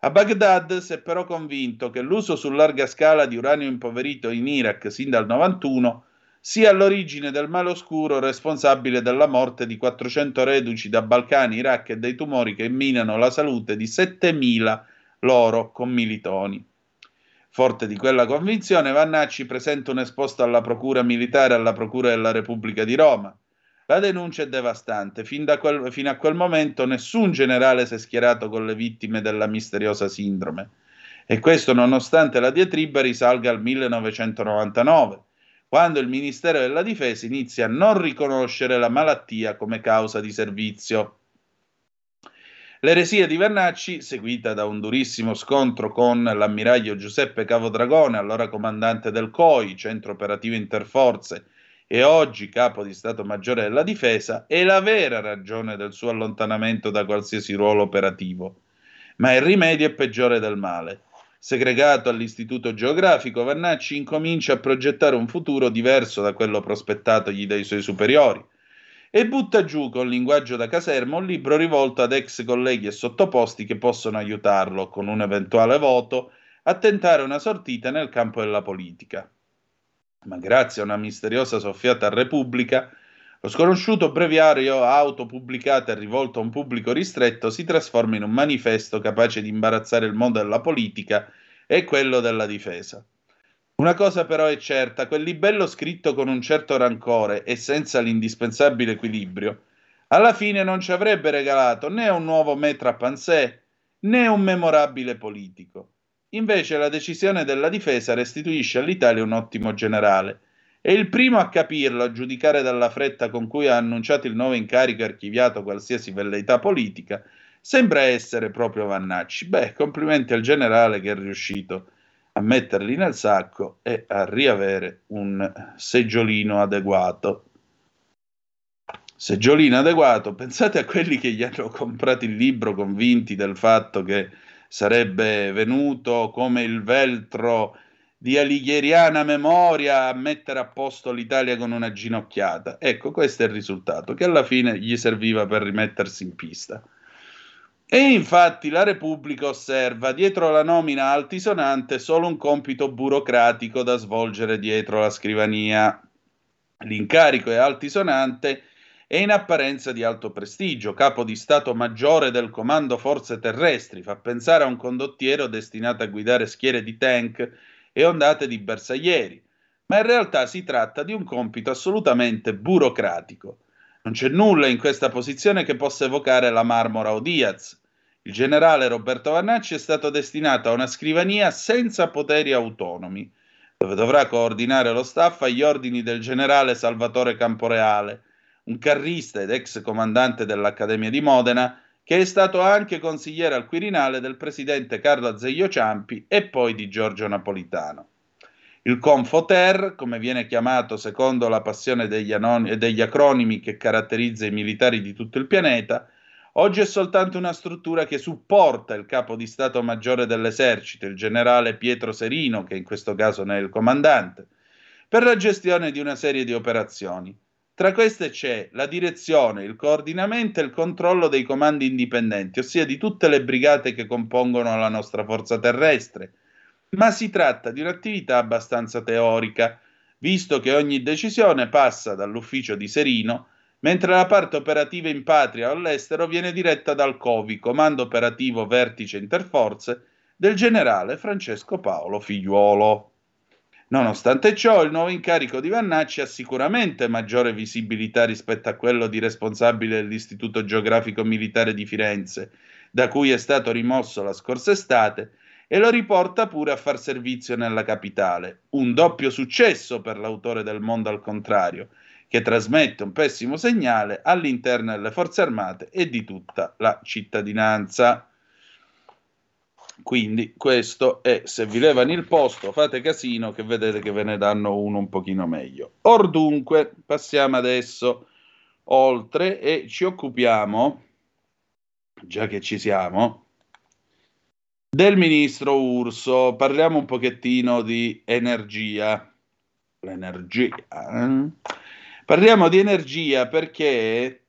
A Baghdad si è però convinto che l'uso su larga scala di uranio impoverito in Iraq sin dal 91 sia all'origine del male oscuro responsabile della morte di 400 reduci da Balcani, Iraq e dei tumori che minano la salute di 7.000 loro commilitoni. Forte di quella convinzione, Vannacci presenta un esposto alla procura militare e alla procura della Repubblica di Roma. La denuncia è devastante, fino a quel momento nessun generale si è schierato con le vittime della misteriosa sindrome, e questo nonostante la diatriba risalga al 1999, quando il Ministero della Difesa inizia a non riconoscere la malattia come causa di servizio. L'eresia di Vannacci, seguita da un durissimo scontro con l'ammiraglio Giuseppe Cavodragone, allora comandante del COI, Centro Operativo Interforze, e oggi capo di Stato Maggiore della Difesa, è la vera ragione del suo allontanamento da qualsiasi ruolo operativo. Ma il rimedio è peggiore del male. Segregato all'Istituto Geografico, Vannacci incomincia a progettare un futuro diverso da quello prospettagli dai suoi superiori e butta giù con linguaggio da caserma un libro rivolto ad ex colleghi e sottoposti che possono aiutarlo, con un eventuale voto, a tentare una sortita nel campo della politica. Ma grazie a una misteriosa soffiata a Repubblica, lo sconosciuto breviario autopubblicato e rivolto a un pubblico ristretto si trasforma in un manifesto capace di imbarazzare il mondo della politica e quello della difesa. Una cosa però è certa, quel libello scritto con un certo rancore e senza l'indispensabile equilibrio, alla fine non ci avrebbe regalato né un nuovo maître à penser né un memorabile politico. Invece la decisione della difesa restituisce all'Italia un ottimo generale. E il primo a capirlo, a giudicare dalla fretta con cui ha annunciato il nuovo incarico e archiviato qualsiasi velleità politica, sembra essere proprio Vannacci. Beh, complimenti al generale che è riuscito a metterli nel sacco e a riavere un seggiolino adeguato. Seggiolino adeguato, pensate a quelli che gli hanno comprato il libro convinti del fatto che sarebbe venuto come il veltro di aligheriana memoria a mettere a posto l'Italia con una ginocchiata. Ecco, questo è il risultato, che alla fine gli serviva per rimettersi in pista. E infatti la Repubblica osserva, dietro la nomina altisonante, solo un compito burocratico da svolgere dietro la scrivania. L'incarico è altisonante e in apparenza di alto prestigio, capo di Stato Maggiore del Comando Forze Terrestri, fa pensare a un condottiero destinato a guidare schiere di tank e ondate di bersaglieri, ma in realtà si tratta di un compito assolutamente burocratico. Non c'è nulla in questa posizione che possa evocare la Marmora o Diaz. Il generale Roberto Vannacci è stato destinato a una scrivania senza poteri autonomi, dove dovrà coordinare lo staff agli ordini del generale Salvatore Camporeale, un carrista ed ex comandante dell'Accademia di Modena, che è stato anche consigliere al Quirinale del presidente Carlo Azeglio Ciampi e poi di Giorgio Napolitano. Il Confoter, come viene chiamato secondo la passione degli acronimi che caratterizza i militari di tutto il pianeta, oggi è soltanto una struttura che supporta il capo di Stato Maggiore dell'Esercito, il generale Pietro Serino, che in questo caso ne è il comandante, per la gestione di una serie di operazioni. Tra queste c'è la direzione, il coordinamento e il controllo dei comandi indipendenti, ossia di tutte le brigate che compongono la nostra forza terrestre, ma si tratta di un'attività abbastanza teorica, visto che ogni decisione passa dall'ufficio di Serino, mentre la parte operativa in patria o all'estero viene diretta dal COVI, Comando Operativo Vertice Interforze, del generale Francesco Paolo Figliuolo. Nonostante ciò, il nuovo incarico di Vannacci ha sicuramente maggiore visibilità rispetto a quello di responsabile dell'Istituto Geografico Militare di Firenze, da cui è stato rimosso la scorsa estate, e lo riporta pure a far servizio nella capitale. Un doppio successo per l'autore del Mondo al contrario, che trasmette un pessimo segnale all'interno delle forze armate e di tutta la cittadinanza. Quindi questo è, se vi levano il posto fate casino che vedete che ve ne danno uno un pochino meglio. Or dunque, passiamo adesso oltre e ci occupiamo, già che ci siamo, del ministro Urso. Parliamo un pochettino di energia. Parliamo di energia perché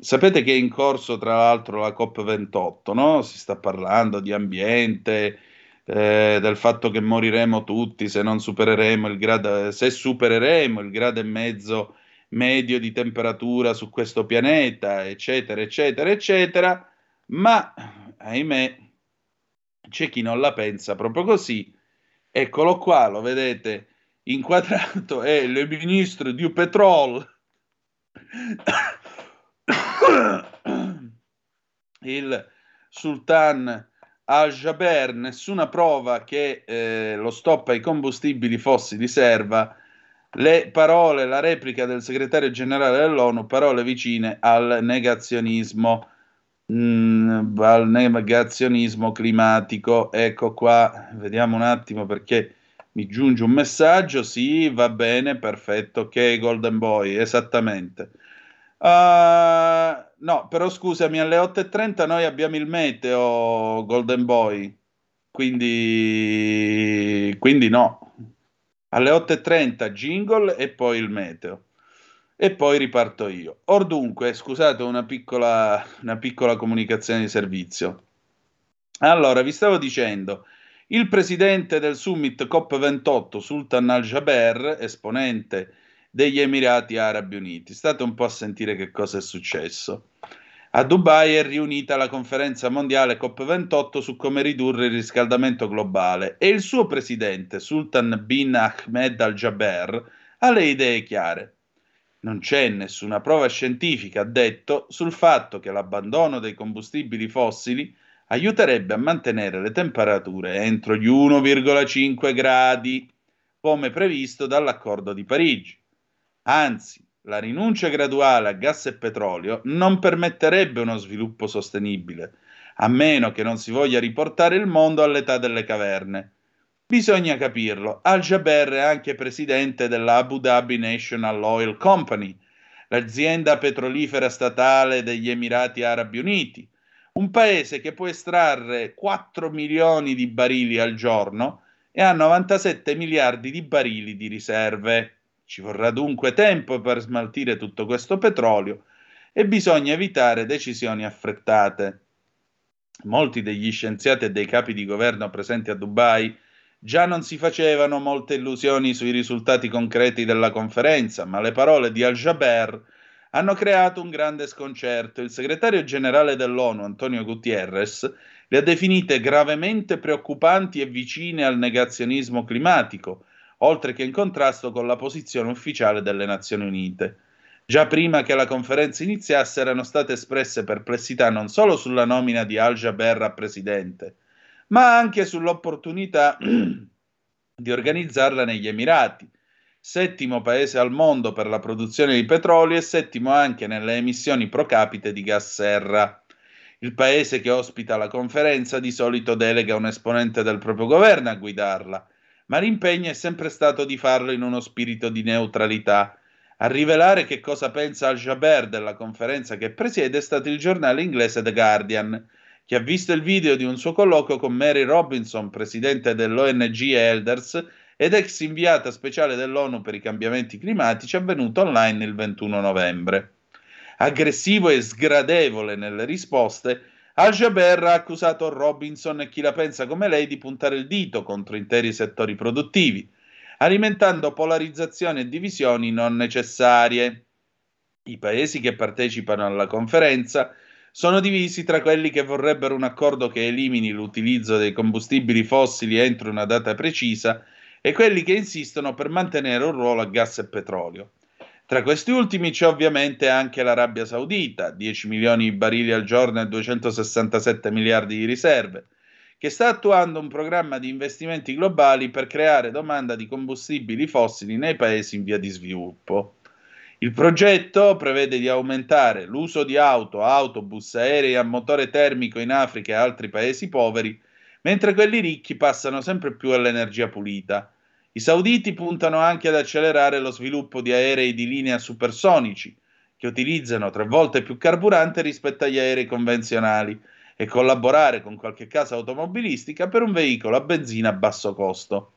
sapete che è in corso tra l'altro la COP28, no? Si sta parlando di ambiente, del fatto che moriremo tutti se non supereremo il grado, se supereremo il grado e mezzo medio di temperatura su questo pianeta, eccetera, eccetera, eccetera, ma ahimè c'è chi non la pensa proprio così. Eccolo qua, lo vedete inquadrato, è il ministro di petrol, il Sultan Al-Jaber. Nessuna prova che lo stop ai combustibili fossili serva, le parole, la replica del segretario generale dell'ONU, parole vicine al negazionismo. Al negazionismo climatico. Ecco qua, vediamo un attimo perché mi giunge un messaggio. Sì, va bene, perfetto, che Golden Boy, esattamente. No, però scusami, alle 8:30 noi abbiamo il meteo, Golden Boy, quindi no, alle 8:30 jingle e poi il meteo. E poi riparto io. Or dunque, scusate, una piccola comunicazione di servizio. Allora, vi stavo dicendo, il presidente del summit COP28, Sultan Al-Jaber, esponente degli Emirati Arabi Uniti. State un po' a sentire che cosa è successo. A Dubai è riunita la conferenza mondiale COP28 su come ridurre il riscaldamento globale e il suo presidente, Sultan bin Ahmed Al-Jaber, ha le idee chiare. Non c'è nessuna prova scientifica, ha detto, sul fatto che l'abbandono dei combustibili fossili aiuterebbe a mantenere le temperature entro gli 1,5 gradi, come previsto dall'accordo di Parigi. Anzi, la rinuncia graduale a gas e petrolio non permetterebbe uno sviluppo sostenibile, a meno che non si voglia riportare il mondo all'età delle caverne. Bisogna capirlo, Al-Jaber è anche presidente della Abu Dhabi National Oil Company, l'azienda petrolifera statale degli Emirati Arabi Uniti, un paese che può estrarre 4 milioni di barili al giorno e ha 97 miliardi di barili di riserve. Ci vorrà dunque tempo per smaltire tutto questo petrolio e bisogna evitare decisioni affrettate. Molti degli scienziati e dei capi di governo presenti a Dubai già non si facevano molte illusioni sui risultati concreti della conferenza, ma le parole di Al-Jaber hanno creato un grande sconcerto. Il segretario generale dell'ONU, Antonio Guterres, le ha definite gravemente preoccupanti e vicine al negazionismo climatico, oltre che in contrasto con la posizione ufficiale delle Nazioni Unite. Già prima che la conferenza iniziasse erano state espresse perplessità non solo sulla nomina di Al-Jaber a presidente, ma anche sull'opportunità di organizzarla negli Emirati, settimo paese al mondo per la produzione di petrolio e settimo anche nelle emissioni pro capite di gas serra. Il paese che ospita la conferenza di solito delega un esponente del proprio governo a guidarla, ma l'impegno è sempre stato di farlo in uno spirito di neutralità. A rivelare che cosa pensa Al-Jaber della conferenza che presiede è stato il giornale inglese The Guardian, che ha visto il video di un suo colloquio con Mary Robinson, presidente dell'ONG Elders ed ex inviata speciale dell'ONU per i cambiamenti climatici, avvenuto online il 21 novembre. Aggressivo e sgradevole nelle risposte, Al-Jaber ha accusato Robinson e chi la pensa come lei di puntare il dito contro interi settori produttivi, alimentando polarizzazioni e divisioni non necessarie. I paesi che partecipano alla conferenza sono divisi tra quelli che vorrebbero un accordo che elimini l'utilizzo dei combustibili fossili entro una data precisa e quelli che insistono per mantenere un ruolo a gas e petrolio. Tra questi ultimi c'è ovviamente anche l'Arabia Saudita, 10 milioni di barili al giorno e 267 miliardi di riserve, che sta attuando un programma di investimenti globali per creare domanda di combustibili fossili nei paesi in via di sviluppo. Il progetto prevede di aumentare l'uso di auto, autobus, aerei a motore termico in Africa e altri paesi poveri, mentre quelli ricchi passano sempre più all'energia pulita. I sauditi puntano anche ad accelerare lo sviluppo di aerei di linea supersonici, che utilizzano 3 volte più carburante rispetto agli aerei convenzionali, e collaborare con qualche casa automobilistica per un veicolo a benzina a basso costo.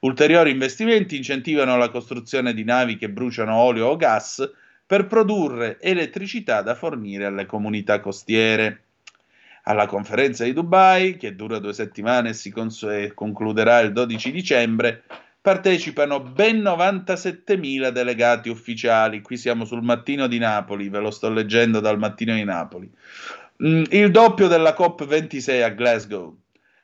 Ulteriori investimenti incentivano la costruzione di navi che bruciano olio o gas per produrre elettricità da fornire alle comunità costiere. Alla conferenza di Dubai, che dura 2 settimane e si concluderà il 12 dicembre, partecipano ben 97.000 delegati ufficiali. Qui siamo sul Mattino di Napoli, ve lo sto leggendo dal Mattino di Napoli. Il doppio della COP26 a Glasgow.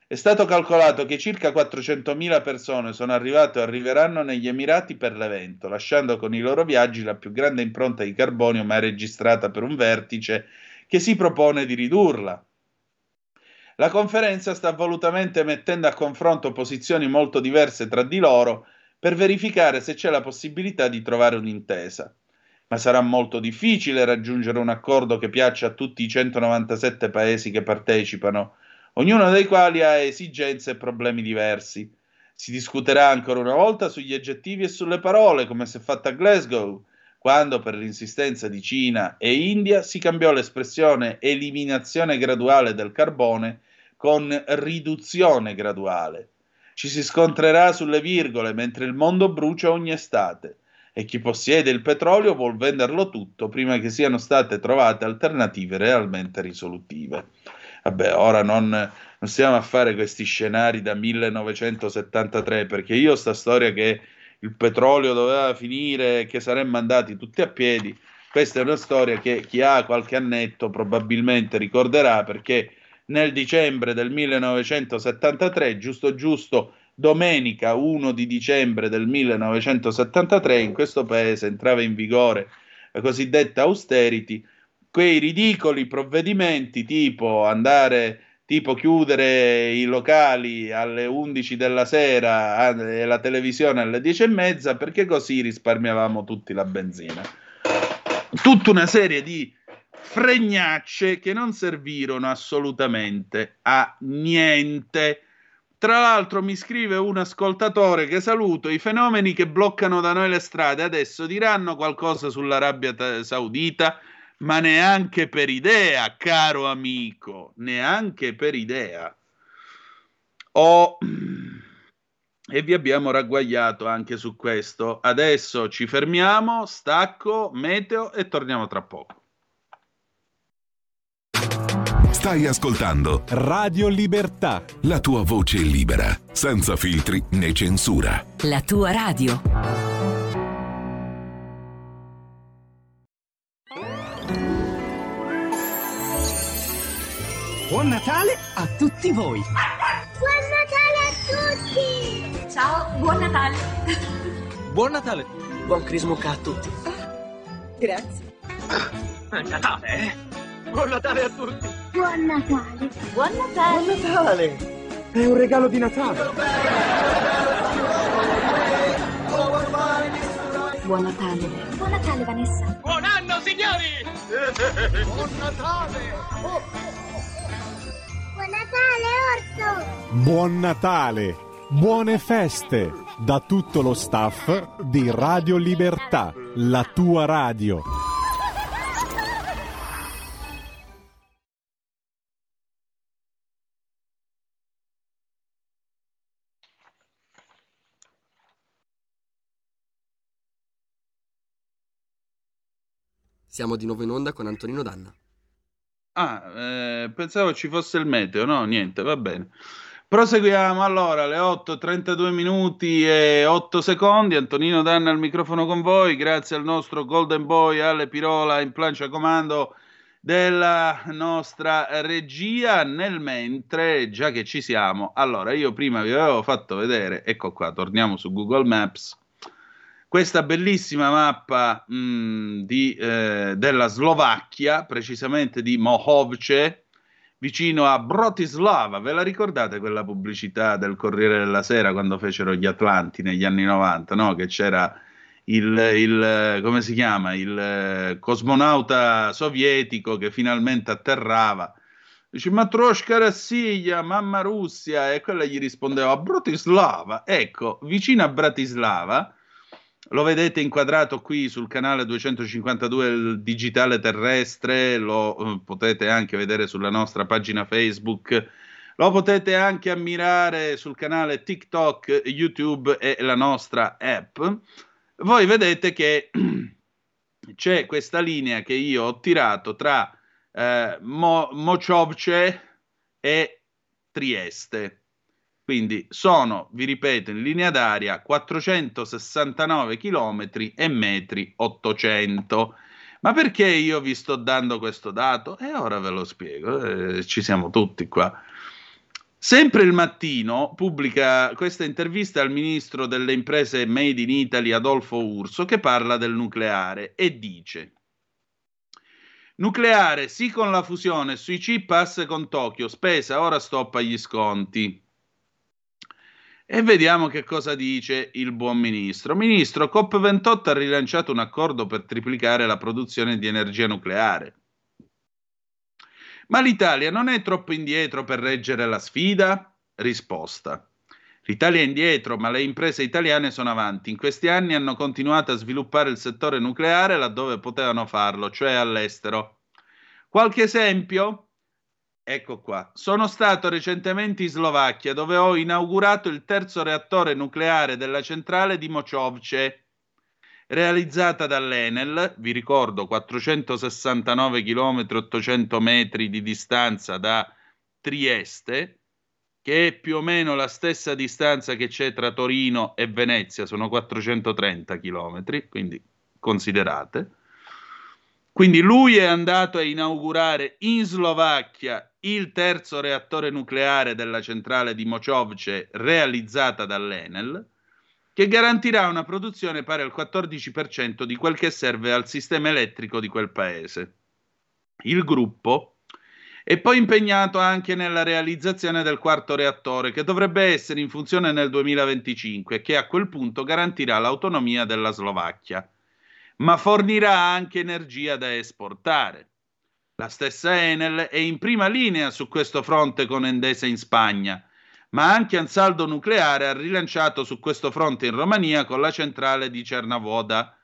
È stato calcolato che circa 400.000 persone sono arrivate o arriveranno negli Emirati per l'evento, lasciando con i loro viaggi la più grande impronta di carbonio mai registrata per un vertice che si propone di ridurla. La conferenza sta volutamente mettendo a confronto posizioni molto diverse tra di loro per verificare se c'è la possibilità di trovare un'intesa. Ma sarà molto difficile raggiungere un accordo che piaccia a tutti i 197 paesi che partecipano, ognuno dei quali ha esigenze e problemi diversi. Si discuterà ancora una volta sugli aggettivi e sulle parole, come si è fatto a Glasgow, quando per l'insistenza di Cina e India si cambiò l'espressione eliminazione graduale del carbone con riduzione graduale. Ci si scontrerà sulle virgole mentre il mondo brucia ogni estate. E chi possiede il petrolio vuol venderlo tutto prima che siano state trovate alternative realmente risolutive. Vabbè, ora non stiamo a fare questi scenari da 1973, perché io sta storia che il petrolio doveva finire, che saremmo andati tutti a piedi, questa è una storia che chi ha qualche annetto probabilmente ricorderà, perché nel dicembre del 1973, giusto, domenica 1 di dicembre del 1973 in questo paese entrava in vigore la cosiddetta austerity, quei ridicoli provvedimenti tipo chiudere i locali alle 11 della sera e la televisione alle 10:30, perché così risparmiavamo tutti la benzina. Tutta una serie di fregnacce che non servirono assolutamente a niente. Tra l'altro mi scrive un ascoltatore che saluto, i fenomeni che bloccano da noi le strade adesso diranno qualcosa sull'Arabia Saudita, ma neanche per idea, caro amico, neanche per idea. E vi abbiamo ragguagliato anche su questo. Adesso ci fermiamo, stacco, meteo e torniamo tra poco. Stai ascoltando Radio Libertà, la tua voce libera, senza filtri né censura. La tua radio. Buon Natale a tutti voi! Buon Natale a tutti! Ciao, buon Natale! Buon Natale! Buon Crismucca a tutti! Grazie! Natale, Buon Natale a tutti! Buon Natale! Buon Natale! Buon Natale! È un regalo di Natale! Buon Natale! Buon Natale, Vanessa! Buon anno, signori! Buon Natale! Oh. Buon Natale, Orso! Buon Natale! Buone feste da tutto lo staff di Radio Libertà, la tua radio. Siamo di nuovo in onda con Antonino D'Anna. Pensavo ci fosse il meteo, no? Niente, va bene. Proseguiamo allora, alle 8:32 minuti e 8 secondi, Antonino D'Anna al microfono con voi, grazie al nostro Golden Boy Ale Pirola in plancia comando della nostra regia. Nel mentre, già che ci siamo, allora io prima vi avevo fatto vedere, ecco qua, torniamo su Google Maps, questa bellissima mappa della Slovacchia, precisamente di Mochovce, vicino a Bratislava. Ve la ricordate quella pubblicità del Corriere della Sera quando fecero gli Atlanti negli anni 90, no? Che c'era il come si chiama, il cosmonauta sovietico che finalmente atterrava. Dice: Matroshka Rassiglia, mamma Russia, e quella gli rispondeva: Bratislava. Ecco, vicino a Bratislava, lo vedete inquadrato qui sul canale 252 del Digitale Terrestre, lo potete anche vedere sulla nostra pagina Facebook, lo potete anche ammirare sul canale TikTok, YouTube e la nostra app. Voi vedete che c'è questa linea che io ho tirato tra Mochovce e Trieste. Quindi sono, vi ripeto, in linea d'aria 469 chilometri e metri 800. Ma perché io vi sto dando questo dato? E ora ve lo spiego, ci siamo tutti qua. Sempre Il Mattino pubblica questa intervista al ministro delle imprese Made in Italy, Adolfo Urso, che parla del nucleare e dice: nucleare sì con la fusione, sui chip asse con Tokyo, spesa ora stop agli sconti. E vediamo che cosa dice il buon ministro. Ministro, COP28 ha rilanciato un accordo per triplicare la produzione di energia nucleare. Ma l'Italia non è troppo indietro per reggere la sfida? Risposta. L'Italia è indietro, ma le imprese italiane sono avanti. In questi anni hanno continuato a sviluppare il settore nucleare laddove potevano farlo, cioè all'estero. Qualche esempio? Ecco qua, sono stato recentemente in Slovacchia dove ho inaugurato il terzo reattore nucleare della centrale di Mochovce, realizzata dall'Enel, vi ricordo 469 km 800 metri di distanza da Trieste, che è più o meno la stessa distanza che c'è tra Torino e Venezia, sono 430 km, quindi considerate. Quindi lui è andato a inaugurare in Slovacchia il terzo reattore nucleare della centrale di Mochovce realizzata dall'Enel, che garantirà una produzione pari al 14% di quel che serve al sistema elettrico di quel paese. Il gruppo è poi impegnato anche nella realizzazione del quarto reattore, che dovrebbe essere in funzione nel 2025 e che a quel punto garantirà l'autonomia della Slovacchia, ma fornirà anche energia da esportare. La stessa Enel è in prima linea su questo fronte con Endesa in Spagna, ma anche Ansaldo Nucleare ha rilanciato su questo fronte in Romania con la centrale di Cernavoda.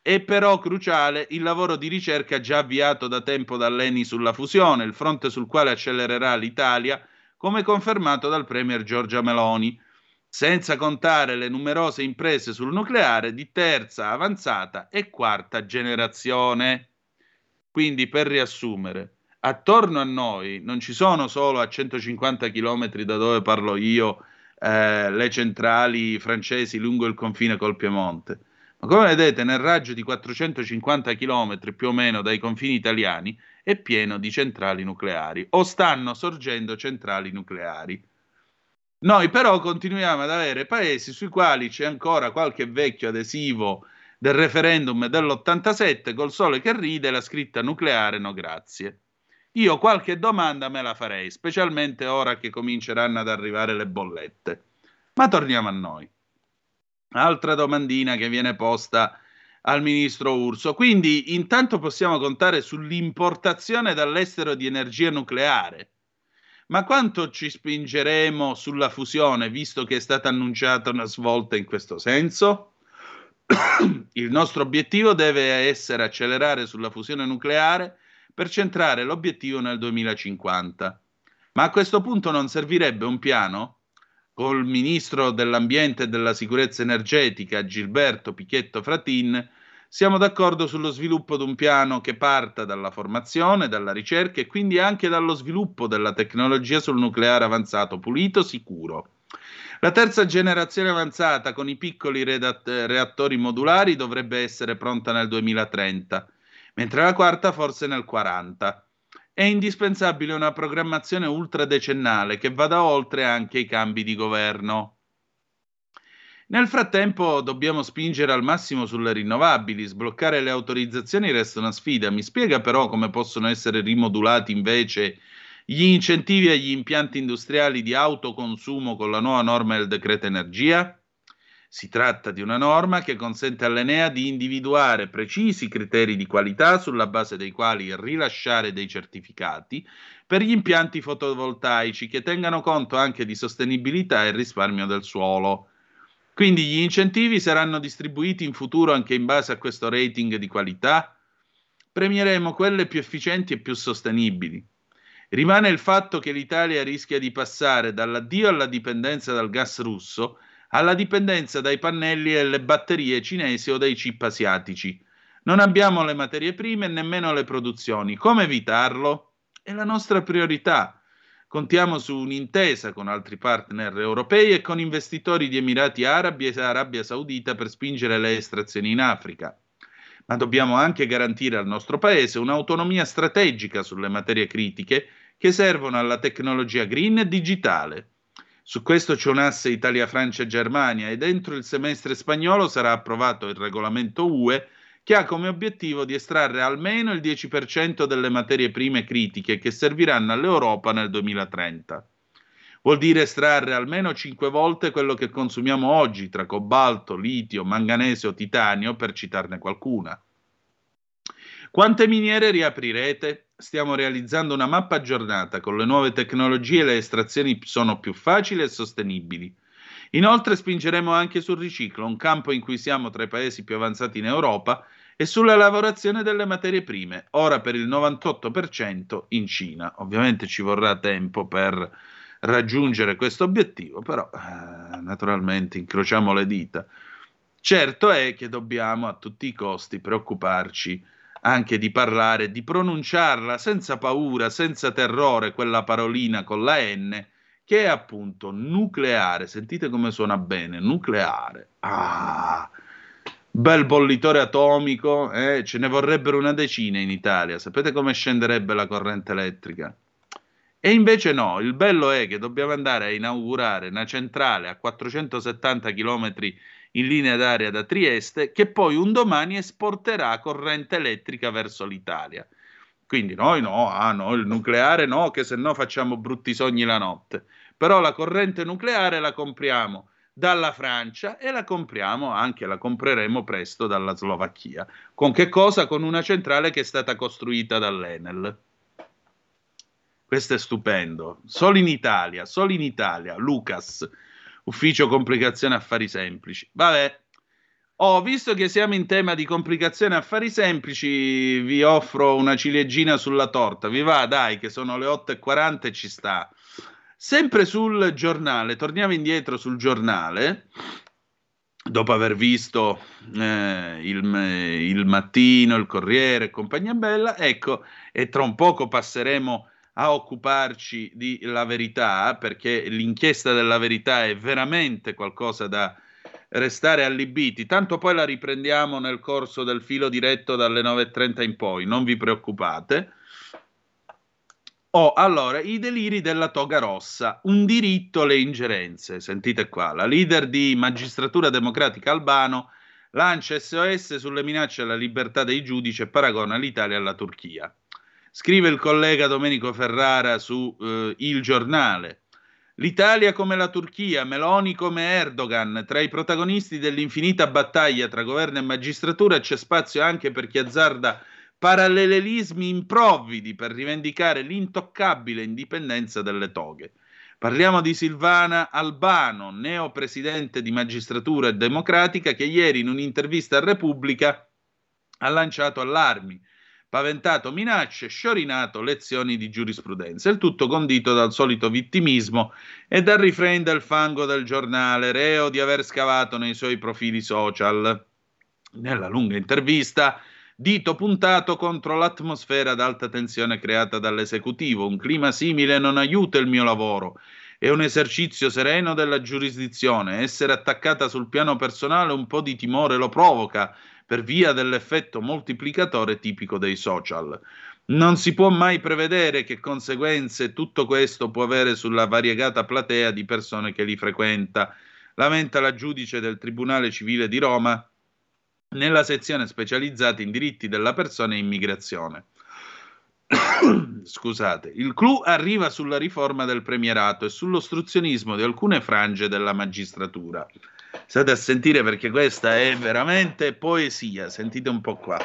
È però cruciale il lavoro di ricerca già avviato da tempo dall'ENI sulla fusione, il fronte sul quale accelererà l'Italia, come confermato dal premier Giorgia Meloni, senza contare le numerose imprese sul nucleare di terza, avanzata e quarta generazione. Quindi, per riassumere, attorno a noi non ci sono solo a 150 km da dove parlo io le centrali francesi lungo il confine col Piemonte, ma come vedete nel raggio di 450 km più o meno dai confini italiani è pieno di centrali nucleari o stanno sorgendo centrali nucleari. Noi però continuiamo ad avere paesi sui quali c'è ancora qualche vecchio adesivo del referendum dell'87 col sole che ride la scritta nucleare no grazie. Io qualche domanda me la farei, specialmente ora che cominceranno ad arrivare le bollette. Ma torniamo a noi. Altra domandina che viene posta al ministro Urso. Quindi intanto possiamo contare sull'importazione dall'estero di energia nucleare, Ma quanto ci spingeremo sulla fusione, visto che è stata annunciata una svolta in questo senso? Il nostro obiettivo deve essere accelerare sulla fusione nucleare per centrare l'obiettivo nel 2050. Ma a questo punto non servirebbe un piano? Col ministro dell'Ambiente e della Sicurezza Energetica, Gilberto Pichetto Fratin, siamo d'accordo sullo sviluppo di un piano che parta dalla formazione, dalla ricerca e quindi anche dallo sviluppo della tecnologia sul nucleare avanzato, pulito, sicuro. La terza generazione avanzata con i piccoli reattori modulari dovrebbe essere pronta nel 2030, mentre la quarta forse nel 40. È indispensabile una programmazione ultradecennale che vada oltre anche i cambi di governo. Nel frattempo dobbiamo spingere al massimo sulle rinnovabili, sbloccare le autorizzazioni resta una sfida. Mi spiega però come possono essere rimodulati invece gli incentivi agli impianti industriali di autoconsumo con la nuova norma del decreto energia? Si tratta di una norma che consente all'Enea di individuare precisi criteri di qualità sulla base dei quali rilasciare dei certificati per gli impianti fotovoltaici che tengano conto anche di sostenibilità e risparmio del suolo. Quindi gli incentivi saranno distribuiti in futuro anche in base a questo rating di qualità? Premieremo quelle più efficienti e più sostenibili. Rimane il fatto che l'Italia rischia di passare dall'addio alla dipendenza dal gas russo alla dipendenza dai pannelli e le batterie cinesi o dai chip asiatici. Non abbiamo le materie prime e nemmeno le produzioni. Come evitarlo? È la nostra priorità. Contiamo su un'intesa con altri partner europei e con investitori di Emirati Arabi e Arabia Saudita per spingere le estrazioni in Africa. Ma dobbiamo anche garantire al nostro Paese un'autonomia strategica sulle materie critiche che servono alla tecnologia green e digitale. Su questo c'è un asse Italia-Francia-Germania e dentro il semestre spagnolo sarà approvato il regolamento UE che ha come obiettivo di estrarre almeno il 10% delle materie prime critiche che serviranno all'Europa nel 2030. Vuol dire estrarre almeno 5 volte quello che consumiamo oggi tra cobalto, litio, manganesio, titanio, per citarne qualcuna. Quante miniere riaprirete? Stiamo realizzando una mappa aggiornata, con le nuove tecnologie le estrazioni sono più facili e sostenibili. Inoltre spingeremo anche sul riciclo, un campo in cui siamo tra i paesi più avanzati in Europa, e sulla lavorazione delle materie prime, ora per il 98% in Cina. Ovviamente ci vorrà tempo per raggiungere questo obiettivo, però naturalmente incrociamo le dita. Certo è che dobbiamo a tutti i costi preoccuparci anche di parlare, di pronunciarla senza paura, senza terrore, quella parolina con la N, che è appunto nucleare. Sentite come suona bene, nucleare. Ah, bel bollitore atomico, ce ne vorrebbero una decina in Italia, sapete come scenderebbe la corrente elettrica? E invece no, il bello è che dobbiamo andare a inaugurare una centrale a 470 km in linea d'aria da Trieste, che poi un domani esporterà corrente elettrica verso l'Italia. Quindi noi no, il nucleare no, che se no facciamo brutti sogni la notte. Però la corrente nucleare la compriamo dalla Francia e la compreremo presto dalla Slovacchia. Con che cosa? Con una centrale che è stata costruita dall'Enel. Questo è stupendo. Solo in Italia, Lucas. Ufficio complicazione affari semplici. Vabbè, visto che siamo in tema di complicazione affari semplici, vi offro una ciliegina sulla torta. Vi va? Dai, che sono le 8:40 e ci sta. Sempre sul giornale, torniamo indietro sul giornale, dopo aver visto il mattino, il Corriere e compagnia bella, ecco, e tra un poco passeremo a occuparci di La Verità, perché l'inchiesta della Verità è veramente qualcosa da restare allibiti, tanto poi la riprendiamo nel corso del filo diretto dalle 9:30 in poi, non vi preoccupate. Allora, i deliri della toga rossa, un diritto alle ingerenze, sentite qua, la leader di Magistratura Democratica Albano lancia SOS sulle minacce alla libertà dei giudici e paragona l'Italia alla Turchia. Scrive il collega Domenico Ferrara su Il Giornale. L'Italia come la Turchia, Meloni come Erdogan, tra i protagonisti dell'infinita battaglia tra governo e magistratura c'è spazio anche per chi azzarda parallelismi improvvidi per rivendicare l'intoccabile indipendenza delle toghe. Parliamo di Silvana Albano, neopresidente di Magistratura Democratica, che ieri in un'intervista a Repubblica ha lanciato allarmi, paventato minacce, sciorinato lezioni di giurisprudenza, il tutto condito dal solito vittimismo e dal refrain del fango del giornale, reo di aver scavato nei suoi profili social. Nella lunga intervista, dito puntato contro l'atmosfera ad alta tensione creata dall'esecutivo. Un clima simile non aiuta il mio lavoro, è un esercizio sereno della giurisdizione, essere attaccata sul piano personale un po' di timore lo provoca per via dell'effetto moltiplicatore tipico dei social. Non si può mai prevedere che conseguenze tutto questo può avere sulla variegata platea di persone che li frequenta, lamenta la giudice del Tribunale Civile di Roma, nella sezione specializzata in diritti della persona e immigrazione. Scusate, il clou arriva sulla riforma del premierato e sull'ostruzionismo di alcune frange della magistratura. State a sentire perché questa è veramente poesia, sentite un po' qua.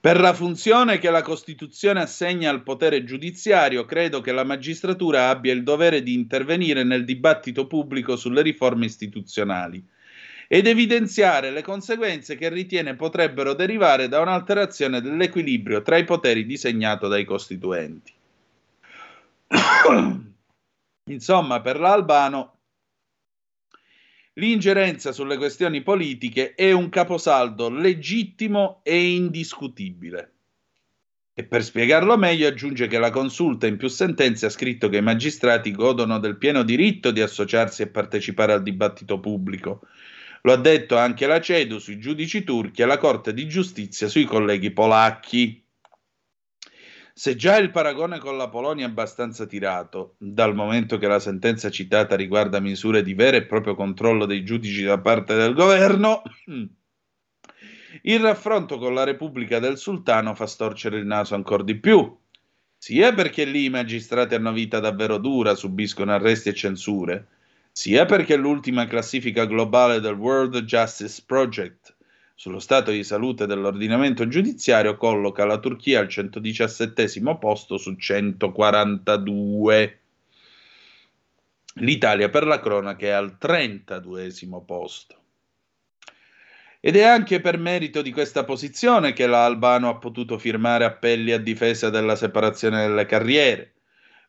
Per la funzione che la Costituzione assegna al potere giudiziario, credo che la magistratura abbia il dovere di intervenire nel dibattito pubblico sulle riforme istituzionali ed evidenziare le conseguenze che ritiene potrebbero derivare da un'alterazione dell'equilibrio tra i poteri disegnato dai costituenti. Insomma, per l'Albano, l'ingerenza sulle questioni politiche è un caposaldo legittimo e indiscutibile. E per spiegarlo meglio aggiunge che la Consulta in più sentenze ha scritto che i magistrati godono del pieno diritto di associarsi e partecipare al dibattito pubblico. Lo ha detto anche la CEDU sui giudici turchi e la Corte di Giustizia sui colleghi polacchi. Se già il paragone con la Polonia è abbastanza tirato, dal momento che la sentenza citata riguarda misure di vero e proprio controllo dei giudici da parte del governo, il raffronto con la Repubblica del Sultano fa storcere il naso ancora di più. Sia perché lì i magistrati hanno vita davvero dura, subiscono arresti e censure, sia perché l'ultima classifica globale del World Justice Project sullo stato di salute dell'ordinamento giudiziario colloca la Turchia al 117° posto su 142. L'Italia, per la cronaca, è al 32° posto. Ed è anche per merito di questa posizione che la Albano ha potuto firmare appelli a difesa della separazione delle carriere,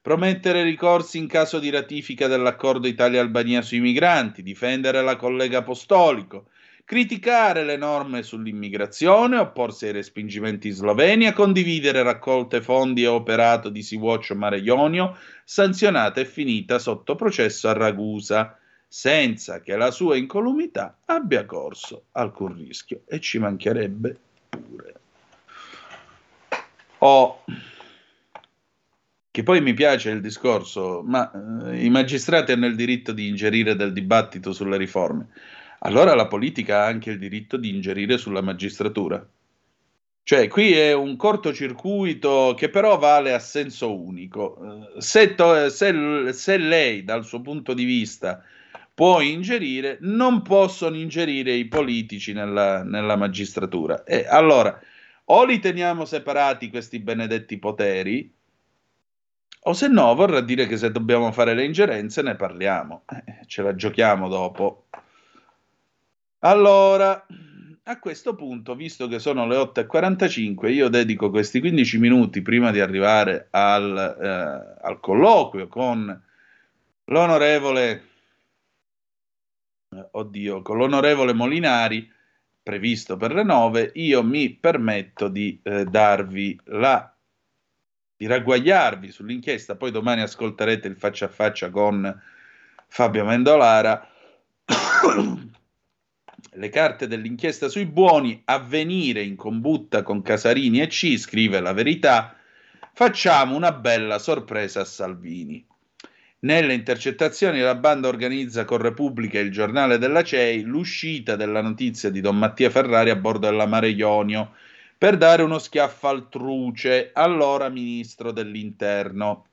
promettere ricorsi in caso di ratifica dell'accordo Italia-Albania sui migranti, difendere la collega Apostolico, criticare le norme sull'immigrazione, opporsi ai respingimenti in Slovenia, condividere raccolte fondi e operato di Sea-Watch Mare Ionio, sanzionata e finita sotto processo a Ragusa, senza che la sua incolumità abbia corso alcun rischio. E ci mancherebbe pure. Che poi mi piace il discorso, ma i magistrati hanno il diritto di ingerire del dibattito sulle riforme. Allora la politica ha anche il diritto di ingerire sulla magistratura. Cioè, qui è un cortocircuito che però vale a senso unico. Se lei, dal suo punto di vista, può ingerire, non possono ingerire i politici nella magistratura. E allora, o li teniamo separati questi benedetti poteri, o se no vorrà dire che se dobbiamo fare le ingerenze ne parliamo, ce la giochiamo dopo. Allora, a questo punto, visto che sono le 8:45, io dedico questi 15 minuti prima di arrivare al colloquio con l'onorevole Molinari, previsto per le 9, io mi permetto di ragguagliarvi sull'inchiesta. Poi domani ascolterete il faccia a faccia con Fabio Mendolara. Le carte dell'inchiesta sui buoni, Avvenire in combutta con Casarini e C, scrive La Verità, facciamo una bella sorpresa a Salvini. Nelle intercettazioni la banda organizza con Repubblica e il giornale della CEI l'uscita della notizia di Don Mattia Ferrari a bordo della Mare Ionio per dare uno schiaffo al truce, allora ministro dell'Interno.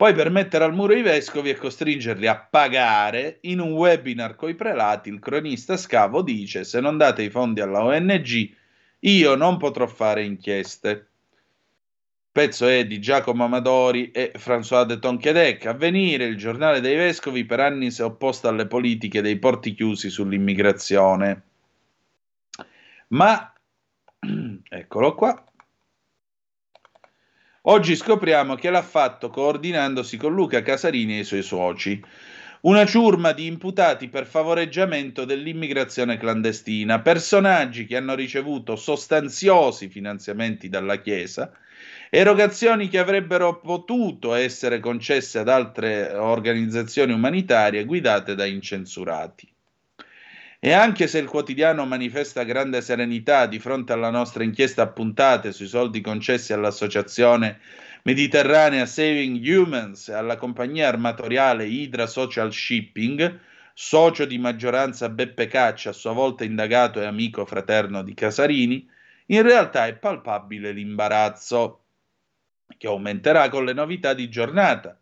Poi per mettere al muro i vescovi e costringerli a pagare, in un webinar coi prelati il cronista Scavo dice: se non date i fondi alla ONG Io non potrò fare inchieste. Pezzo è di Giacomo Amadori e François de Tonquedec. Avvenire, il giornale dei vescovi, per anni si è opposto alle politiche dei porti chiusi sull'immigrazione. Ma, eccolo qua, oggi scopriamo che l'ha fatto coordinandosi con Luca Casarini e i suoi soci. Una ciurma di imputati per favoreggiamento dell'immigrazione clandestina, personaggi che hanno ricevuto sostanziosi finanziamenti dalla Chiesa, erogazioni che avrebbero potuto essere concesse ad altre organizzazioni umanitarie guidate da incensurati. E anche se il quotidiano manifesta grande serenità di fronte alla nostra inchiesta a puntate sui soldi concessi all'associazione Mediterranea Saving Humans e alla compagnia armatoriale Hydra Social Shipping, socio di maggioranza Beppe Caccia, a sua volta indagato e amico fraterno di Casarini, in realtà è palpabile l'imbarazzo, che aumenterà con le novità di giornata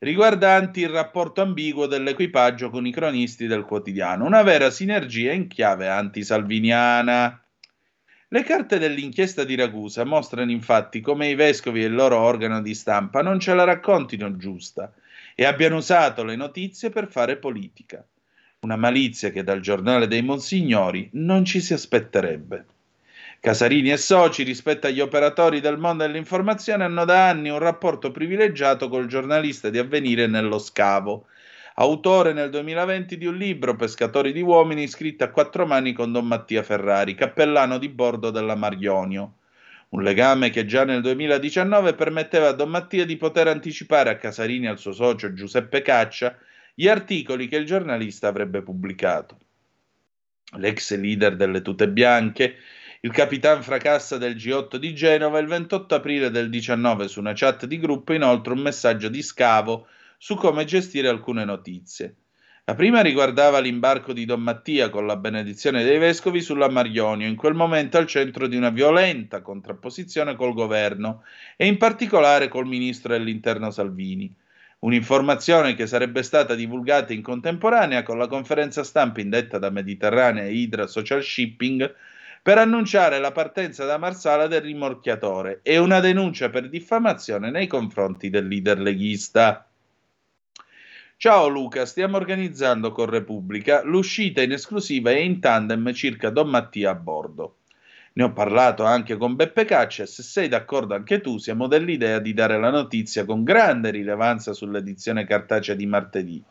riguardanti il rapporto ambiguo dell'equipaggio con i cronisti del quotidiano, una vera sinergia in chiave antisalviniana. Le carte dell'inchiesta di Ragusa mostrano infatti come i vescovi e il loro organo di stampa non ce la raccontino giusta e abbiano usato le notizie per fare politica. Una malizia che dal giornale dei Monsignori non ci si aspetterebbe. Casarini e soci, rispetto agli operatori del mondo dell'informazione, hanno da anni un rapporto privilegiato col giornalista di Avvenire Nello Scavo, autore nel 2020 di un libro, Pescatori di uomini, scritto a quattro mani con Don Mattia Ferrari, cappellano di bordo della Mare Ionio. Un legame che già nel 2019 permetteva a Don Mattia di poter anticipare a Casarini e al suo socio Giuseppe Caccia gli articoli che il giornalista avrebbe pubblicato. L'ex leader delle Tute Bianche, il capitan fracassa del G8 di Genova, il 28 aprile del 2019 su una chat di gruppo inoltre un messaggio di Scavo su come gestire alcune notizie. La prima riguardava l'imbarco di Don Mattia con la benedizione dei vescovi sulla Mare Ionio, in quel momento al centro di una violenta contrapposizione col governo e in particolare col ministro dell'interno Salvini. Un'informazione che sarebbe stata divulgata in contemporanea con la conferenza stampa indetta da Mediterranea e Hydra Social Shipping per annunciare la partenza da Marsala del rimorchiatore e una denuncia per diffamazione nei confronti del leader leghista. Ciao Luca, stiamo organizzando con Repubblica l'uscita in esclusiva e in tandem circa Don Mattia a bordo. Ne ho parlato anche con Beppe Caccia e se sei d'accordo anche tu siamo dell'idea di dare la notizia con grande rilevanza sull'edizione cartacea di martedì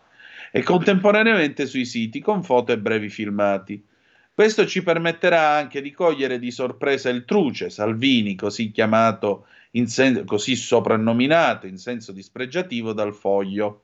e contemporaneamente sui siti con foto e brevi filmati. Questo ci permetterà anche di cogliere di sorpresa il truce, Salvini, così soprannominato in senso dispregiativo dal Foglio.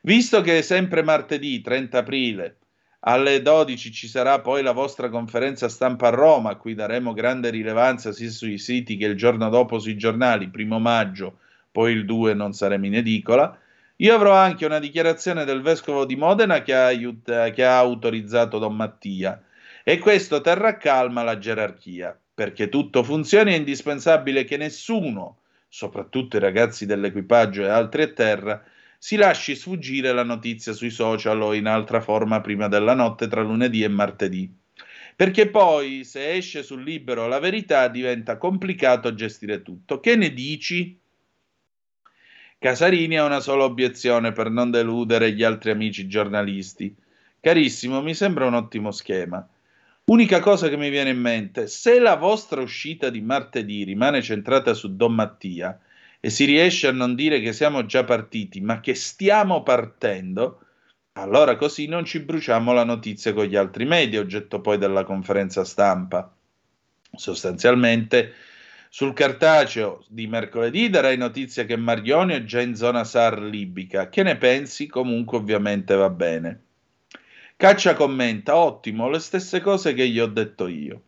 Visto che sempre martedì 30 aprile alle 12 ci sarà poi la vostra conferenza stampa a Roma, a cui daremo grande rilevanza sia sui siti che il giorno dopo sui giornali, primo maggio, poi il 2 non saremo in edicola, io avrò anche una dichiarazione del Vescovo di Modena che ha autorizzato Don Mattia e questo terrà calma la gerarchia, perché tutto funzioni è indispensabile che nessuno, soprattutto i ragazzi dell'equipaggio e altri a terra, si lasci sfuggire la notizia sui social o in altra forma prima della notte tra lunedì e martedì, perché poi se esce sul Libero la verità diventa complicato gestire tutto. Che ne dici? Casarini ha una sola obiezione per non deludere gli altri amici giornalisti. Carissimo, mi sembra un ottimo schema. Unica cosa che mi viene in mente, se la vostra uscita di martedì rimane centrata su Don Mattia, e si riesce a non dire che siamo già partiti, ma che stiamo partendo, allora così non ci bruciamo la notizia con gli altri media, oggetto poi della conferenza stampa. Sostanzialmente, sul cartaceo di mercoledì darai notizia che Mare Ionio è già in zona SAR libica. Che ne pensi? Comunque ovviamente va bene. Caccia commenta, ottimo, le stesse cose che gli ho detto io.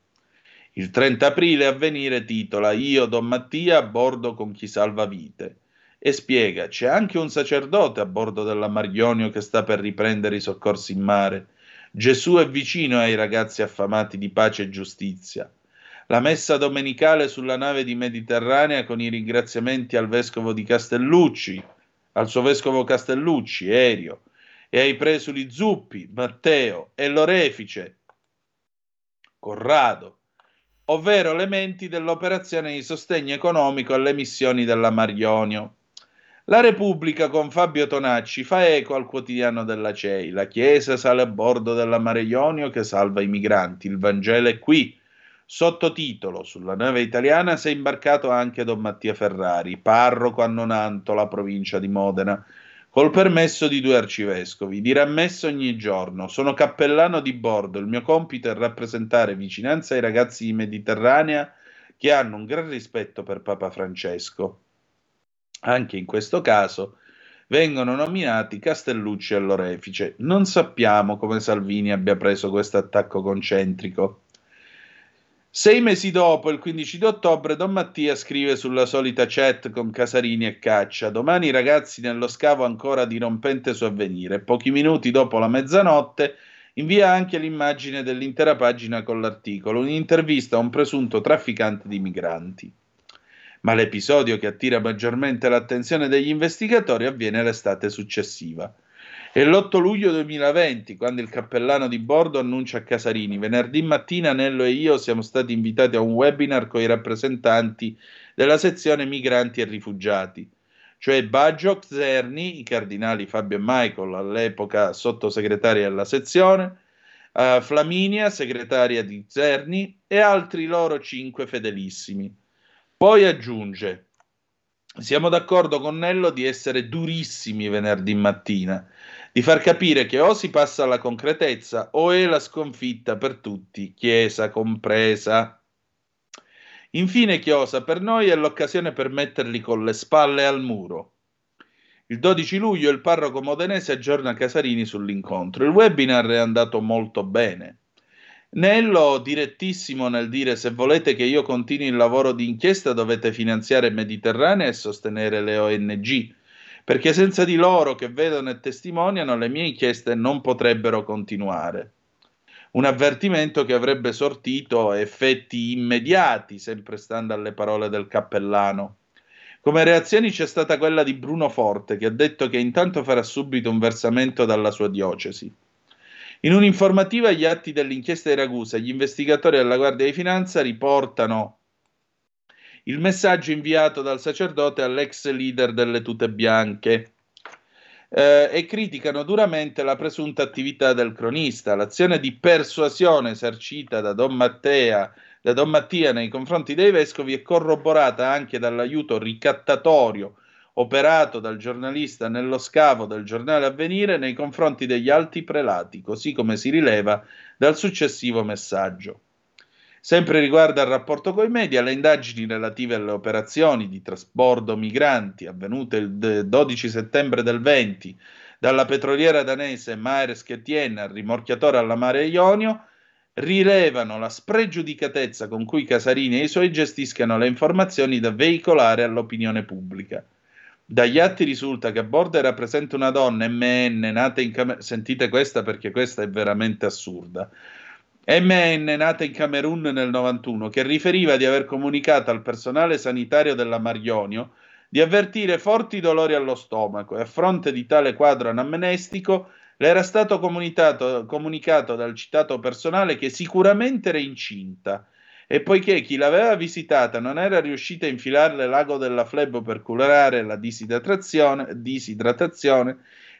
Il 30 aprile Avvenire titola «Io, Don Mattia, a bordo con chi salva vite» e spiega «C'è anche un sacerdote a bordo della Mare Ionio che sta per riprendere i soccorsi in mare. Gesù è vicino ai ragazzi affamati di pace e giustizia. La messa domenicale sulla nave di Mediterranea con i ringraziamenti al vescovo di Castellucci, al suo vescovo Castellucci, Erio, e ai presuli Zuppi, Matteo e l'orefice Corrado. ovvero elementi dell'operazione di sostegno economico alle missioni della Mare Ionio. La Repubblica con Fabio Tonacci fa eco al quotidiano della CEI. La Chiesa sale a bordo della Mare Ionio che salva i migranti. Il Vangelo è qui. Sottotitolo: sulla nave italiana si è imbarcato anche Don Mattia Ferrari, parroco a Nonantola, provincia di Modena, col permesso di 2 arcivescovi. Dirà messa ogni giorno. Sono cappellano di bordo. Il mio compito è rappresentare vicinanza ai ragazzi di Mediterranea che hanno un gran rispetto per Papa Francesco. Anche in questo caso vengono nominati Castellucci e l'Orefice. Non sappiamo come Salvini abbia preso questo attacco concentrico. 6 mesi dopo, il 15 di ottobre, Don Mattia scrive sulla solita chat con Casarini e Caccia: domani i ragazzi nello scavo ancora dirompente su Avvenire. Pochi minuti dopo la mezzanotte invia anche l'immagine dell'intera pagina con l'articolo, un'intervista a un presunto trafficante di migranti. Ma l'episodio che attira maggiormente l'attenzione degli investigatori avviene l'estate successiva. È l'8 luglio 2020, quando il cappellano di bordo annuncia a Casarini: venerdì mattina Nello e io siamo stati invitati a un webinar con i rappresentanti della sezione migranti e rifugiati, cioè Baggio, Czerny, i cardinali Fabio e Michael, all'epoca sottosegretari della sezione, Flaminia, segretaria di Czerny, e altri loro 5 fedelissimi. Poi aggiunge: siamo d'accordo con Nello di essere durissimi venerdì mattina, di far capire che o si passa alla concretezza o è la sconfitta per tutti, Chiesa compresa. Infine Chiosa per noi è l'occasione per metterli con le spalle al muro. Il 12 luglio il parroco modenese aggiorna Casarini sull'incontro. Il webinar è andato molto bene. Nello, direttissimo nel dire: se volete che io continui il lavoro di inchiesta dovete finanziare Mediterranea e sostenere le ONG, perché senza di loro che vedono e testimoniano le mie inchieste non potrebbero continuare. Un avvertimento che avrebbe sortito effetti immediati, sempre stando alle parole del cappellano. Come reazioni c'è stata quella di Bruno Forte, che ha detto che intanto farà subito un versamento dalla sua diocesi. In un'informativa agli atti dell'inchiesta di Ragusa, gli investigatori della Guardia di Finanza riportano il messaggio inviato dal sacerdote all'ex leader delle Tute Bianche e criticano duramente la presunta attività del cronista. L'azione di persuasione esercita da Don Mattia nei confronti dei vescovi è corroborata anche dall'aiuto ricattatorio operato dal giornalista Nello Scavo del giornale Avvenire nei confronti degli alti prelati, così come si rileva dal successivo messaggio. Sempre riguardo al rapporto coi media, le indagini relative alle operazioni di trasbordo migranti avvenute il 12 settembre del 20 dalla petroliera danese Maersk Etienne al rimorchiatore alla Mare Ionio rilevano la spregiudicatezza con cui Casarini e i suoi gestiscano le informazioni da veicolare all'opinione pubblica. Dagli atti risulta che a bordo era presente una donna, MN, nata in Camerun. Sentite questa perché questa è veramente assurda. MN, nata in Camerun nel 91, che riferiva di aver comunicato al personale sanitario della Mare Ionio di avvertire forti dolori allo stomaco e a fronte di tale quadro anamnestico le era stato comunicato dal citato personale che sicuramente era incinta. E poiché chi l'aveva visitata non era riuscita a infilarle l'ago della flebo per curare la disidratazione,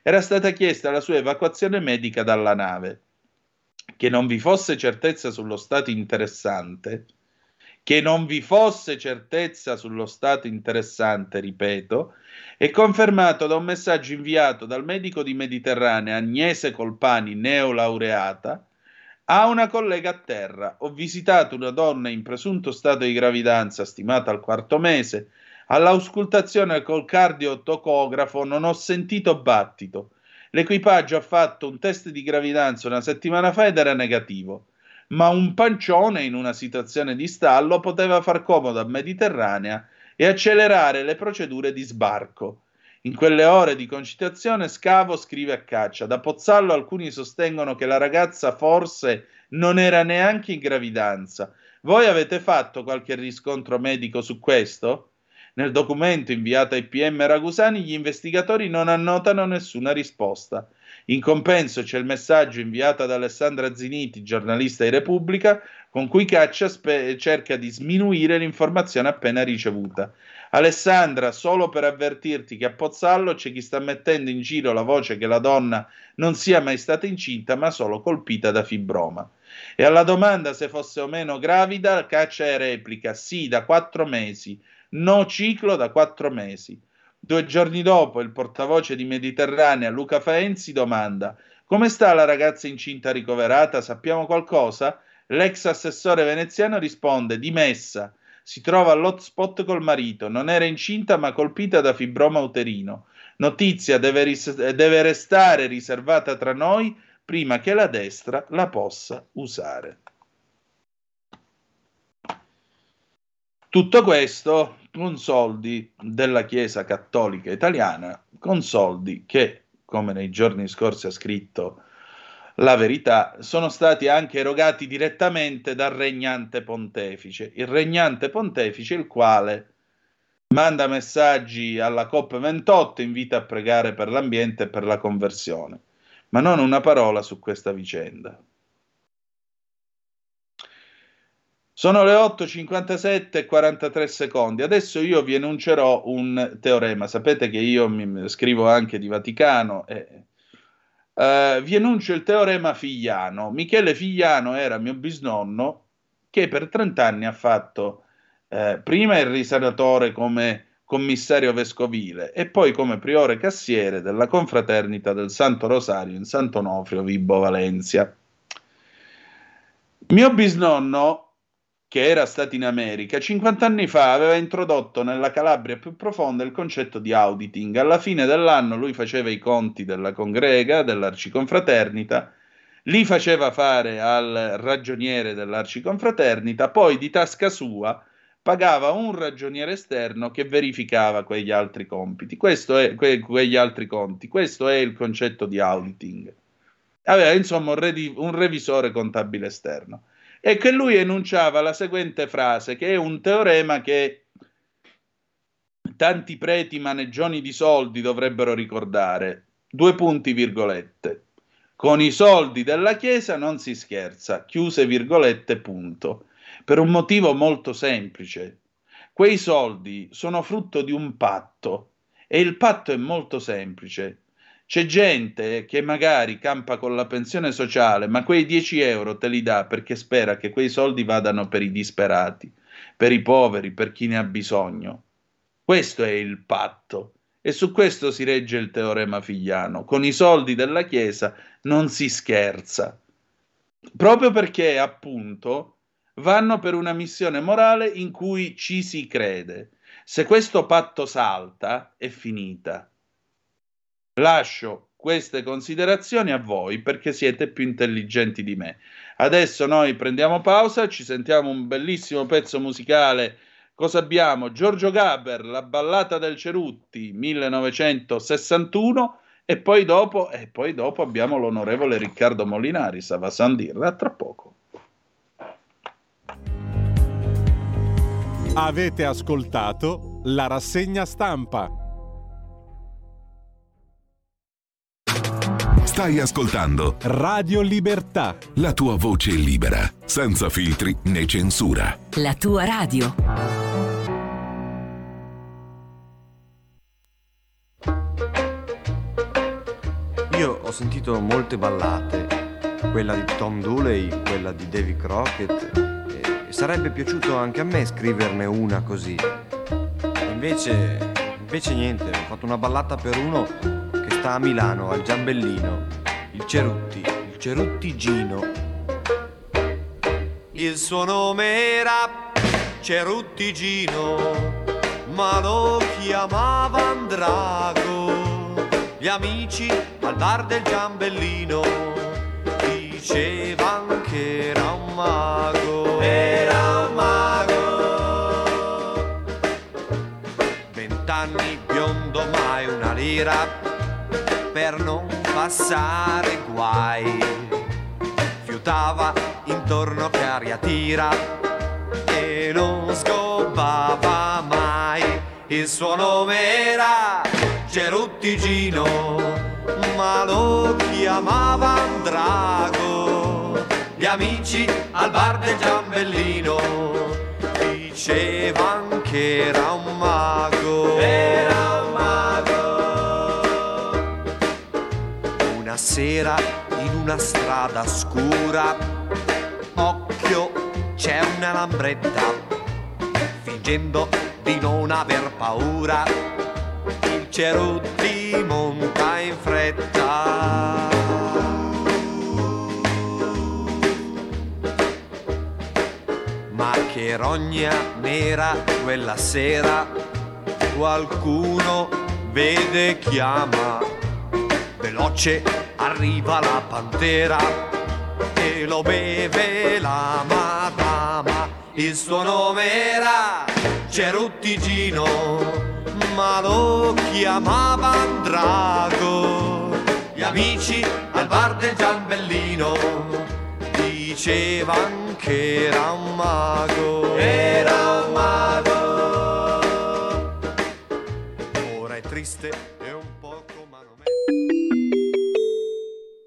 era stata chiesta la sua evacuazione medica dalla nave. Che non vi fosse certezza sullo stato interessante, ripeto, è confermato da un messaggio inviato dal medico di Mediterranea, Agnese Colpani, neolaureata, a una collega a terra: ho visitato una donna in presunto stato di gravidanza, stimata al 4° mese, all'auscultazione col cardiotocografo non ho sentito battito, l'equipaggio ha fatto un test di gravidanza una settimana fa ed era negativo, ma un pancione in una situazione di stallo poteva far comodo a Mediterranea e accelerare le procedure di sbarco. In quelle ore di concitazione Scavo scrive a Caccia: da Pozzallo alcuni sostengono che la ragazza forse non era neanche in gravidanza. Voi avete fatto qualche riscontro medico su questo? Nel documento inviato ai PM ragusani gli investigatori non annotano nessuna risposta. In compenso c'è il messaggio inviato ad Alessandra Ziniti, giornalista di Repubblica, con cui Caccia cerca di sminuire l'informazione appena ricevuta. Alessandra, solo per avvertirti che a Pozzallo c'è chi sta mettendo in giro la voce che la donna non sia mai stata incinta, ma solo colpita da fibroma. E alla domanda se fosse o meno gravida, Caccia replica: sì, da 4 mesi, no ciclo da 4 mesi. 2 giorni dopo il portavoce di Mediterranea Luca Faenzi domanda: come sta la ragazza incinta ricoverata, sappiamo qualcosa? L'ex assessore veneziano risponde: dimessa, si trova all'hotspot col marito, non era incinta ma colpita da fibroma uterino, notizia deve restare riservata tra noi prima che la destra la possa usare. Tutto questo con soldi della Chiesa Cattolica Italiana, con soldi che, come nei giorni scorsi ha scritto La Verità, sono stati anche erogati direttamente dal regnante pontefice. Il regnante pontefice, il quale manda messaggi alla COP28, invita a pregare per l'ambiente e per la conversione, ma non una parola su questa vicenda. Sono le 8:57:43. Adesso io vi enuncerò un teorema. Sapete che io mi scrivo anche di Vaticano. Vi enuncio il teorema Figliano. Michele Figliano era mio bisnonno, che per 30 anni ha fatto prima il risanatore come commissario vescovile e poi come priore cassiere della confraternita del Santo Rosario in Sant'Onofrio, Vibo Valencia. Mio bisnonno, che era stato in America, 50 anni fa aveva introdotto nella Calabria più profonda il concetto di auditing. Alla fine dell'anno lui faceva i conti della congrega, dell'arciconfraternita, li faceva fare al ragioniere dell'arciconfraternita, poi di tasca sua pagava un ragioniere esterno che verificava quegli altri compiti. Questo è, quegli altri conti. Questo è il concetto di auditing. Aveva insomma un revisore contabile esterno. E che lui enunciava la seguente frase, che è un teorema che tanti preti maneggioni di soldi dovrebbero ricordare, 2 virgolette, con i soldi della Chiesa non si scherza, chiuse virgolette, punto, per un motivo molto semplice, quei soldi sono frutto di un patto e il patto è molto semplice. C'è gente che magari campa con la pensione sociale, ma quei 10 euro te li dà perché spera che quei soldi vadano per i disperati, per i poveri, per chi ne ha bisogno. Questo è il patto e su questo si regge il teorema Figliano. Con i soldi della Chiesa non si scherza, proprio perché appunto vanno per una missione morale in cui ci si crede. Se questo patto salta, è finita. Lascio queste considerazioni a voi perché siete più intelligenti di me. Adesso noi prendiamo pausa, ci sentiamo un bellissimo pezzo musicale. Cosa abbiamo? Giorgio Gaber, La ballata del Cerutti, 1961, e poi dopo abbiamo l'onorevole Riccardo Molinari, va Sandirla, tra poco. Avete ascoltato la rassegna stampa. Stai ascoltando Radio Libertà, la tua voce libera, senza filtri né censura. La tua radio. Io ho sentito molte ballate, quella di Tom Dooley, quella di Davy Crockett, e sarebbe piaciuto anche a me scriverne una così. Invece niente, ho fatto una ballata per uno a Milano, al Giambellino, il Cerutti Gino. Il suo nome era Cerutti Gino, ma lo chiamavano Drago. Gli amici al bar del Giambellino dicevano che era un mago. Era un mago. 20 anni, biondo, mai una lira, per non passare guai, fiutava intorno Cariatira e non sgobbava mai. il suo nome era Geruttigino, ma lo chiamavano Drago. Gli amici al bar del Giambellino dicevano che era un mago. Era un mago. Una sera in una strada scura, occhio, c'è una lambretta. Fingendo di non aver paura, il Cerutti monta in fretta. Ma che rogna nera quella sera, qualcuno vede, chiama. Veloce arriva la pantera e lo beve la madama. Il suo nome era Geruttigino, ma lo chiamavano Drago. Gli amici al bar del Giambellino dicevano che era un mago. Era un mago. Ora è triste e un poco manomessa.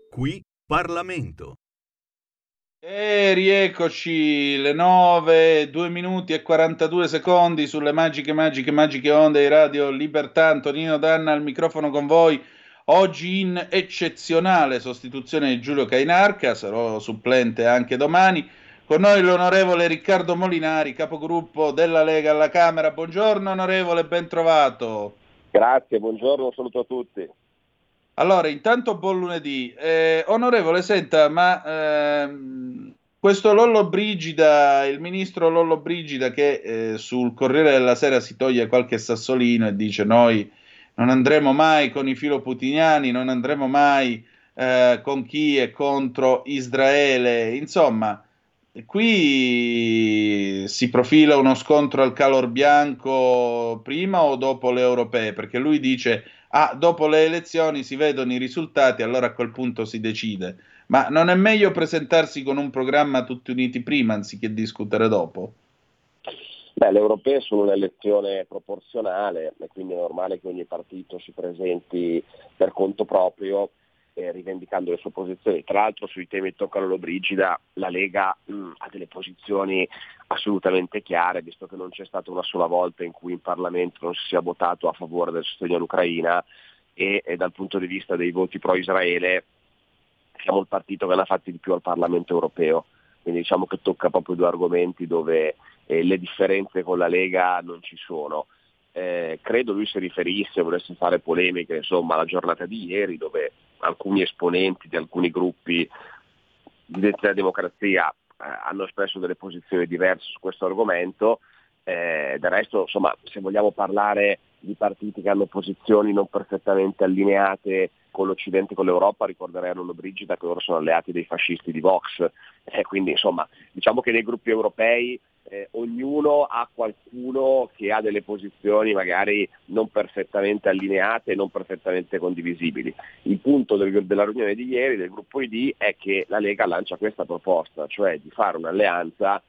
Qui Parlamento. E rieccoci, le 9, 2 minuti e 42 secondi sulle magiche onde di Radio Libertà. Antonino D'Anna al microfono con voi, oggi in eccezionale sostituzione di Giulio Cainarca, sarò supplente anche domani. Con noi l'onorevole Riccardo Molinari, capogruppo della Lega alla Camera. Buongiorno onorevole, ben trovato. Grazie, buongiorno, saluto a tutti. Allora, intanto buon lunedì. Onorevole, senta, ma questo Lollobrigida, il ministro Lollobrigida che sul Corriere della Sera si toglie qualche sassolino e dice noi non andremo mai con i filoputiniani, non andremo mai con chi è contro Israele. Insomma, qui si profila uno scontro al calor bianco prima o dopo le europee, perché lui dice... ah, dopo le elezioni si vedono i risultati, allora a quel punto si decide. Ma non è meglio presentarsi con un programma tutti uniti prima anziché discutere dopo? Beh, le europee sono un'elezione proporzionale, e quindi è normale che ogni partito si presenti per conto proprio, rivendicando le sue posizioni. Tra l'altro sui temi che toccano Lollobrigida, la Lega ha delle posizioni assolutamente chiare, visto che non c'è stata una sola volta in cui in Parlamento non si sia votato a favore del sostegno all'Ucraina, e dal punto di vista dei voti pro-Israele siamo il partito che ne ha fatti di più al Parlamento europeo, quindi diciamo che tocca proprio due argomenti dove le differenze con la Lega non ci sono. Credo lui si riferisse, volesse fare polemiche, insomma, alla giornata di ieri dove alcuni esponenti di alcuni gruppi di Identità e Democrazia hanno espresso delle posizioni diverse su questo argomento. Del resto, insomma, se vogliamo parlare di partiti che hanno posizioni non perfettamente allineate con l'Occidente, con l'Europa, ricorderei a Lollobrigida che loro sono alleati dei fascisti di Vox. Quindi, insomma, diciamo che nei gruppi europei ognuno ha qualcuno che ha delle posizioni magari non perfettamente allineate, non perfettamente condivisibili. Il punto della riunione di ieri del gruppo ID è che la Lega lancia questa proposta, cioè di fare un'alleanza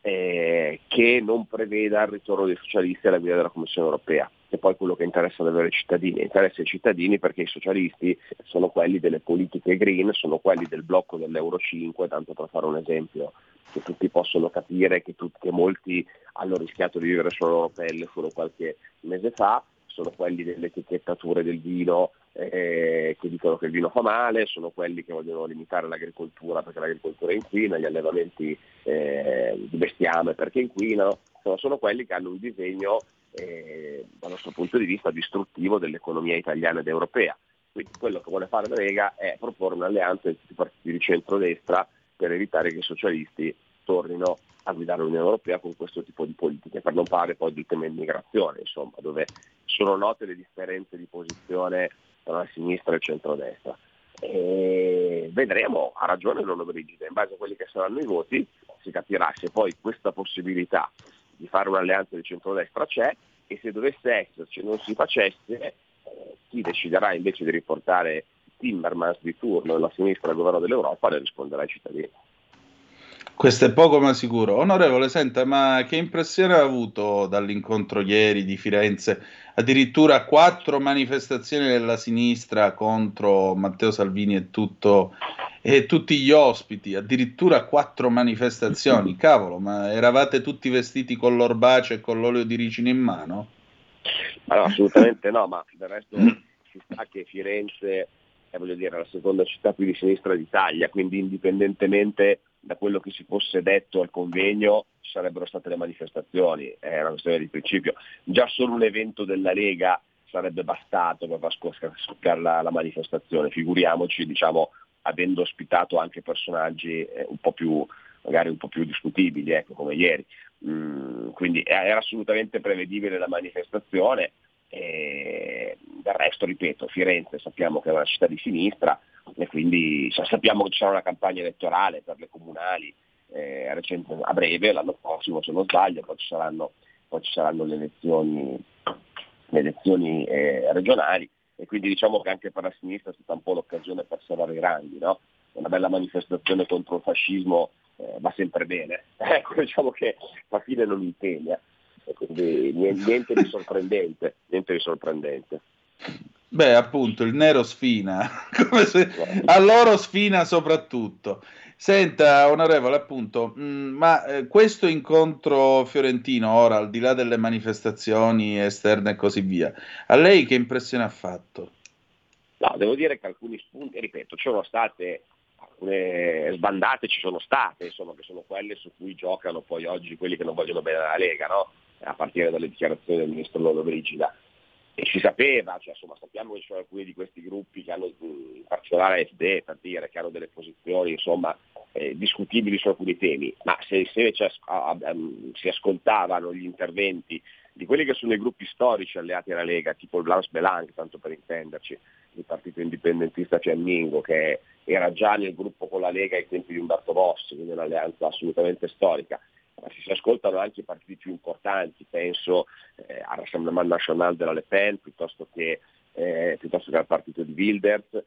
che non preveda il ritorno dei socialisti alla guida della Commissione europea, che poi è quello che interessa davvero ai cittadini. Interessa ai cittadini perché i socialisti sono quelli delle politiche green, sono quelli del blocco dell'Euro 5, tanto per fare un esempio, che tutti possono capire, che molti hanno rischiato di vivere sulla loro pelle solo qualche mese fa, sono quelli delle etichettature del vino, che dicono che il vino fa male, sono quelli che vogliono limitare l'agricoltura perché l'agricoltura inquina, gli allevamenti di bestiame perché inquinano, insomma, sono quelli che hanno un disegno dal nostro punto di vista distruttivo dell'economia italiana ed europea. Quindi quello che vuole fare la Lega è proporre un'alleanza di tutti i partiti di centrodestra per evitare che i socialisti tornino a guidare l'Unione Europea con questo tipo di politiche, per non parlare poi del tema immigrazione, insomma, dove sono note le differenze di posizione tra la sinistra e il centrodestra. E vedremo, ha ragione Lollobrigida, in base a quelli che saranno i voti si capirà se poi questa possibilità di fare un'alleanza di centrodestra c'è, e se dovesse esserci, non si facesse, chi deciderà invece di riportare Timmermans di turno alla sinistra del governo dell'Europa ne risponderà ai cittadini. Questo è poco ma sicuro. Onorevole, senta, ma che impressione ha avuto dall'incontro ieri di Firenze? Addirittura 4 manifestazioni della sinistra contro Matteo Salvini e tutti gli ospiti, addirittura 4 manifestazioni. Cavolo, ma eravate tutti vestiti con l'orbace e con l'olio di ricino in mano? Ma no, assolutamente no, ma del resto si sa che Firenze è, voglio dire, la seconda città più di sinistra d'Italia, quindi indipendentemente da quello che si fosse detto al convegno ci sarebbero state le manifestazioni, è una questione di principio. Già solo un evento della Lega sarebbe bastato per far scoccare la manifestazione, figuriamoci, diciamo, avendo ospitato anche personaggi un po' più discutibili, ecco, come ieri. Quindi era assolutamente prevedibile la manifestazione e del resto, ripeto, Firenze sappiamo che è una città di sinistra e quindi sappiamo che c'era una campagna elettorale per le comunali a breve, l'anno prossimo se non sbaglio, poi ci saranno le elezioni regionali, e quindi diciamo che anche per la sinistra è stata un po' l'occasione per salvare i ranghi, no? Una bella manifestazione contro il fascismo va sempre bene, ecco, diciamo che la fine non impegna, quindi niente di sorprendente. Beh, appunto, il nero sfina, come se a loro sfina soprattutto. Senta, onorevole, appunto, ma questo incontro fiorentino, ora, al di là delle manifestazioni esterne e così via, a lei che impressione ha fatto? No, devo dire che alcuni spunti, ripeto, ci sono state, alcune sbandate ci sono state, insomma, che sono quelle su cui giocano poi oggi quelli che non vogliono bene alla Lega, no? A partire dalle dichiarazioni del ministro Lollobrigida. E si sapeva, cioè, insomma, sappiamo che ci sono alcuni di questi gruppi che hanno, in particolare SD, per dire, che hanno delle posizioni, insomma, discutibili su alcuni temi, ma se si ascoltavano gli interventi di quelli che sono i gruppi storici alleati alla Lega, tipo il Blanc Belang, tanto per intenderci, il partito indipendentista fiammingo, che era già nel gruppo con la Lega ai tempi di Umberto Bossi, quindi un'alleanza assolutamente storica, ma si ascoltano anche i partiti più importanti, penso al Rassemblement National della Le Pen, piuttosto che al partito di Wilders,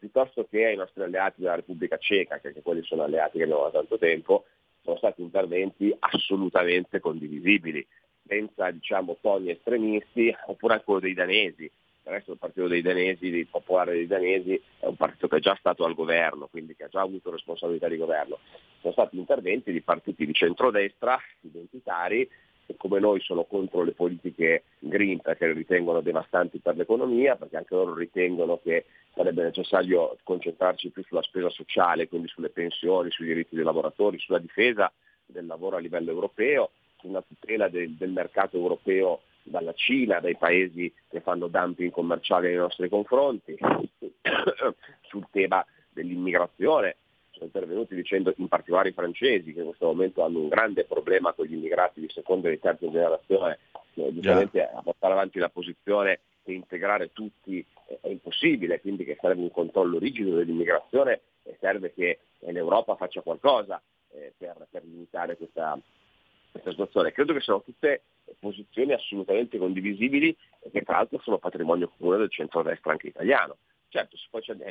piuttosto che ai nostri alleati della Repubblica Ceca, che anche quelli sono alleati che abbiamo da tanto tempo. Sono stati interventi assolutamente condivisibili, senza, diciamo, toni estremisti, oppure anche quello dei danesi. Adesso il partito dei danesi, il popolare dei danesi, è un partito che è già stato al governo, quindi che ha già avuto responsabilità di governo. Sono stati interventi di partiti di centrodestra, identitari, che come noi sono contro le politiche green perché le ritengono devastanti per l'economia, perché anche loro ritengono che sarebbe necessario concentrarci più sulla spesa sociale, quindi sulle pensioni, sui diritti dei lavoratori, sulla difesa del lavoro a livello europeo, sulla tutela del mercato europeo dalla Cina, dai paesi che fanno dumping commerciale nei nostri confronti, sul tema dell'immigrazione. Sono intervenuti dicendo, in particolare i francesi, che in questo momento hanno un grande problema con gli immigrati di seconda e di terza generazione, a portare avanti la posizione che integrare tutti è impossibile, quindi che serve un controllo rigido dell'immigrazione e serve che l'Europa faccia qualcosa per limitare questa situazione. Credo che siano tutte posizioni assolutamente condivisibili e che tra l'altro sono patrimonio comune del centrodestra anche italiano. Certo,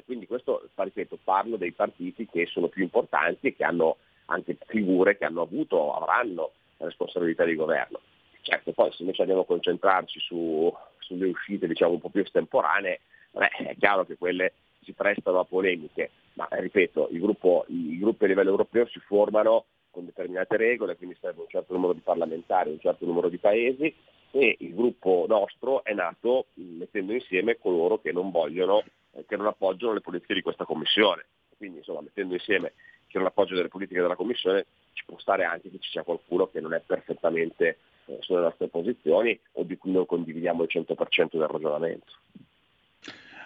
quindi questo, ripeto, parlo dei partiti che sono più importanti e che hanno anche figure che hanno avuto, avranno responsabilità di governo. Certo, poi se invece andiamo a concentrarci sulle uscite, diciamo, un po' più estemporanee, è chiaro che quelle si prestano a polemiche, ma ripeto, i gruppi a livello europeo si formano con determinate regole, quindi serve un certo numero di parlamentari, un certo numero di paesi, e il gruppo nostro è nato mettendo insieme coloro che non vogliono, che non appoggiano le politiche di questa Commissione. Quindi, insomma, mettendo insieme che non appoggiano le politiche della Commissione, ci può stare anche che ci sia qualcuno che non è perfettamente sulle nostre posizioni o di cui non condividiamo il 100% del ragionamento.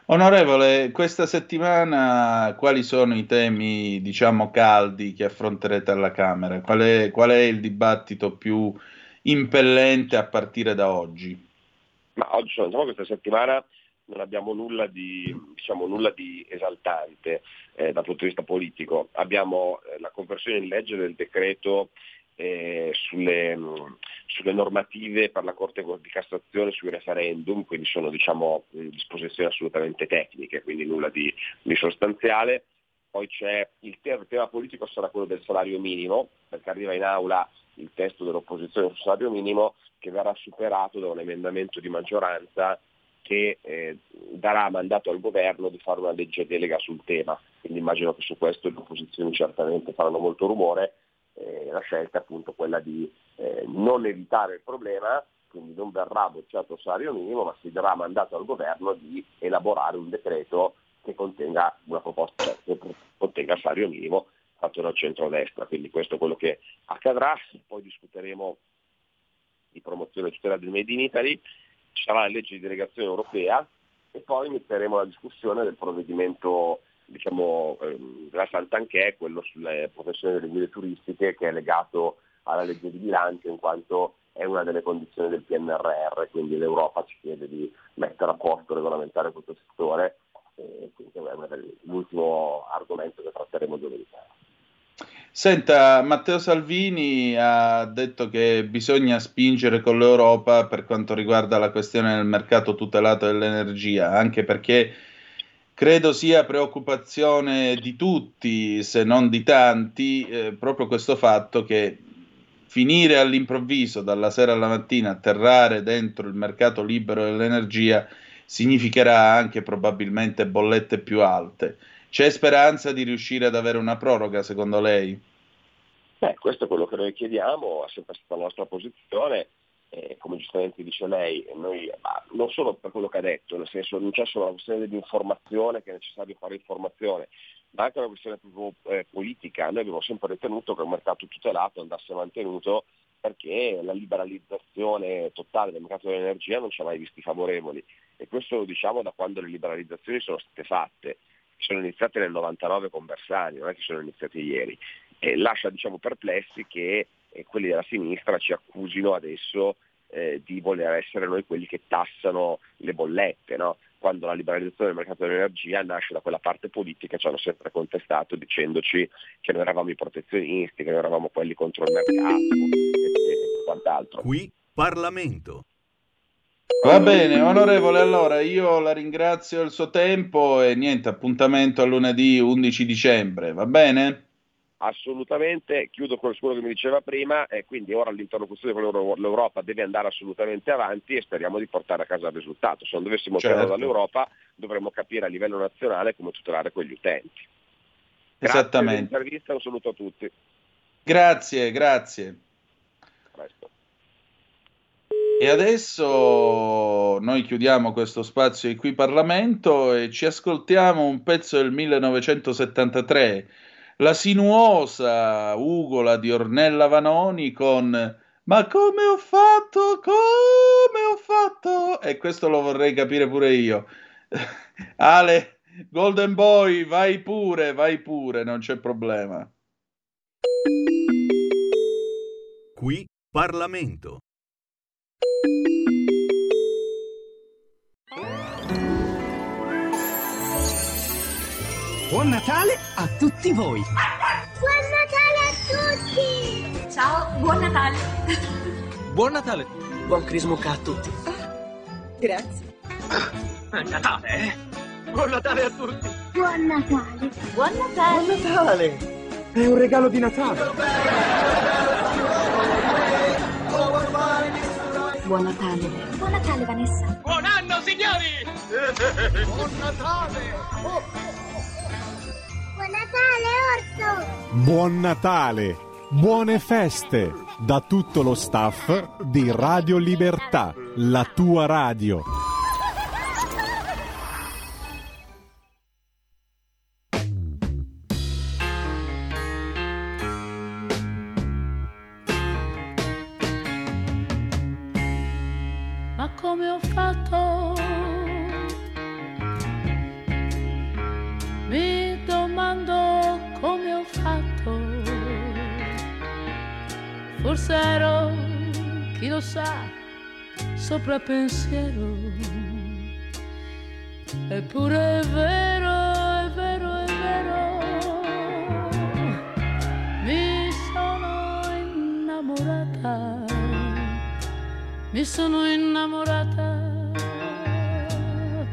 Onorevole, questa settimana quali sono i temi, diciamo, caldi che affronterete alla Camera? Qual è il dibattito più impellente a partire da oggi? Ma oggi, diciamo, questa settimana non abbiamo nulla di esaltante dal punto di vista politico. Abbiamo la conversione in legge del decreto sulle normative per la Corte di Cassazione sui referendum, quindi sono, diciamo, disposizioni assolutamente tecniche, quindi nulla di sostanziale. poi c'è il tema politico, sarà quello del salario minimo, perché arriva in aula il testo dell'opposizione sul salario minimo, che verrà superato da un emendamento di maggioranza che darà mandato al governo di fare una legge delega sul tema. Quindi immagino che su questo le opposizioni certamente faranno molto rumore. La scelta è appunto quella di non evitare il problema, quindi non verrà bocciato il salario minimo, ma si darà mandato al governo di elaborare un decreto che contenga una proposta che contenga il salario minimo fatto dal centrodestra. Quindi questo è quello che accadrà. Poi discuteremo di promozione e tutela del Made in Italy, ci sarà la legge di delegazione europea e poi inizieremo la discussione del provvedimento, diciamo, della Santanchè, quello sulle professioni delle guide turistiche, che è legato alla legge di bilancio in quanto è una delle condizioni del PNRR, quindi l'Europa ci chiede di mettere a posto, regolamentare questo settore, quindi è l'ultimo argomento che tratteremo domenica. Senta, Matteo Salvini ha detto che bisogna spingere con l'Europa per quanto riguarda la questione del mercato tutelato dell'energia, anche perché credo sia preoccupazione di tutti, se non di tanti, proprio questo fatto che finire all'improvviso, dalla sera alla mattina, atterrare dentro il mercato libero dell'energia significherà anche probabilmente bollette più alte. C'è speranza di riuscire ad avere una proroga, secondo lei? Beh, questo è quello che noi chiediamo, è sempre stata la nostra posizione, come giustamente dice lei, noi, non solo per quello che ha detto, nel senso non c'è solo una questione di informazione, che è necessario fare informazione, ma anche una questione più politica. Noi abbiamo sempre ritenuto che il mercato tutelato andasse mantenuto, perché la liberalizzazione totale del mercato dell'energia non ci ha mai visti favorevoli, e questo lo diciamo da quando le liberalizzazioni sono state fatte. Sono iniziate nel 99 con Bersani, non è che sono iniziate ieri, e lascia, diciamo, perplessi che quelli della sinistra ci accusino adesso di voler essere noi quelli che tassano le bollette, no? Quando la liberalizzazione del mercato dell'energia nasce da quella parte politica, ci hanno sempre contestato dicendoci che noi eravamo i protezionisti, che noi eravamo quelli contro il mercato e quant'altro. Qui Parlamento. Va bene, onorevole, allora io la ringrazio del suo tempo e niente, appuntamento a lunedì 11 dicembre, va bene? Assolutamente, chiudo con quello che mi diceva prima, e quindi ora l'interlocuzione con l'Europa deve andare assolutamente avanti e speriamo di portare a casa il risultato. Se non dovessimo ottenere dall'Europa dovremmo capire a livello nazionale come tutelare quegli utenti. Grazie. Esattamente. Dell'intervista, un saluto a tutti. Grazie, grazie. Presto. E adesso noi chiudiamo questo spazio di Qui Parlamento e ci ascoltiamo un pezzo del 1973, la sinuosa ugola di Ornella Vanoni con "Ma come ho fatto, come ho fatto?" E questo lo vorrei capire pure io. Ale, Golden Boy, vai pure, non c'è problema. Qui Parlamento. Buon Natale a tutti voi! Buon Natale a tutti! Ciao, buon Natale! Buon Natale! Buon Crismucca a tutti! Grazie! Ah, è Natale, eh? Buon Natale a tutti! Buon Natale! Buon Natale! Buon Natale! È un regalo di Natale! Buon Natale! Buon Natale, Vanessa! Buon anno, signori! Buon Natale! Oh. Buon Natale, Orso! Buon Natale! Buone feste! Da tutto lo staff di Radio Libertà, la tua radio. Ma come ho fatto? Forse ero, chi lo sa, sopra pensiero. Eppure è vero, è vero, è vero. Mi sono innamorata, mi sono innamorata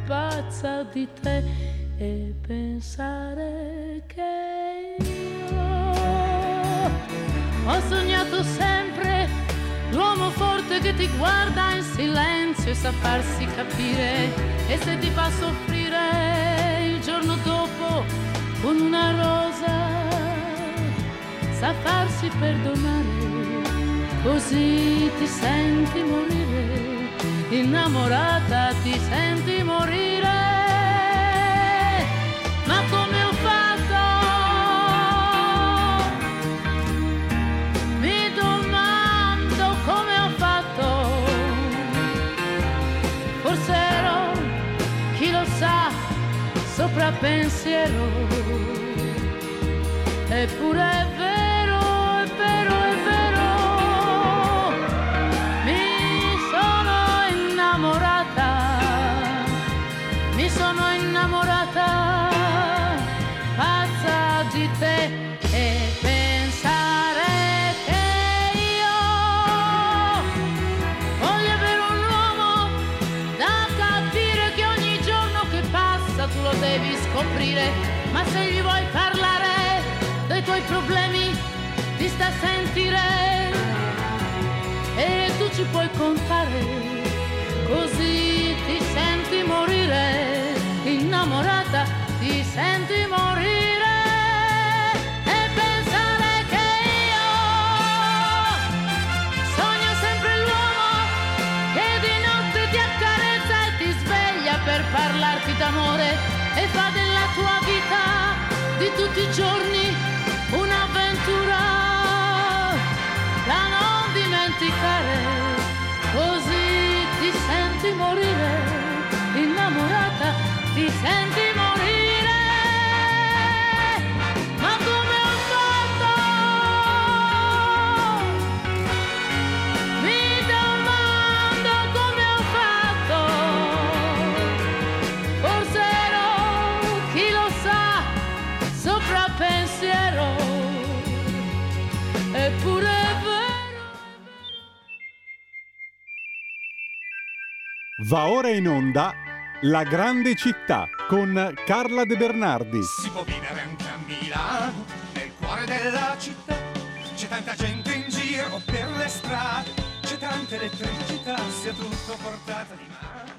pazza di te. e pensare che io ho sognato sempre l'uomo forte che ti guarda in silenzio e sa farsi capire, e se ti fa soffrire il giorno dopo con una rosa sa farsi perdonare, così ti senti morire, innamorata ti senti morire. Ma come ho fatto? Mi domando come ho fatto. Forse ero, chi lo sa, sopra pensiero. Eppure è vero. Ma se gli vuoi parlare dei tuoi problemi, ti sta a sentire e tu ci puoi contare, così ti senti morire, innamorata ti senti morire. Di tutti i giorni un'avventura da non dimenticare, così ti senti morire, innamorata ti senti morire. Ma come ho fatto? Mi domando come ho fatto. Forse ero, chi lo sa, sopra pensiero, eppure è vero. Va ora in onda La grande città con Carla De Bernardi. Si può vivere anche a Milano, nel cuore della città. C'è tanta gente in giro per le strade, c'è tanta elettricità, sia tutto portata di mano.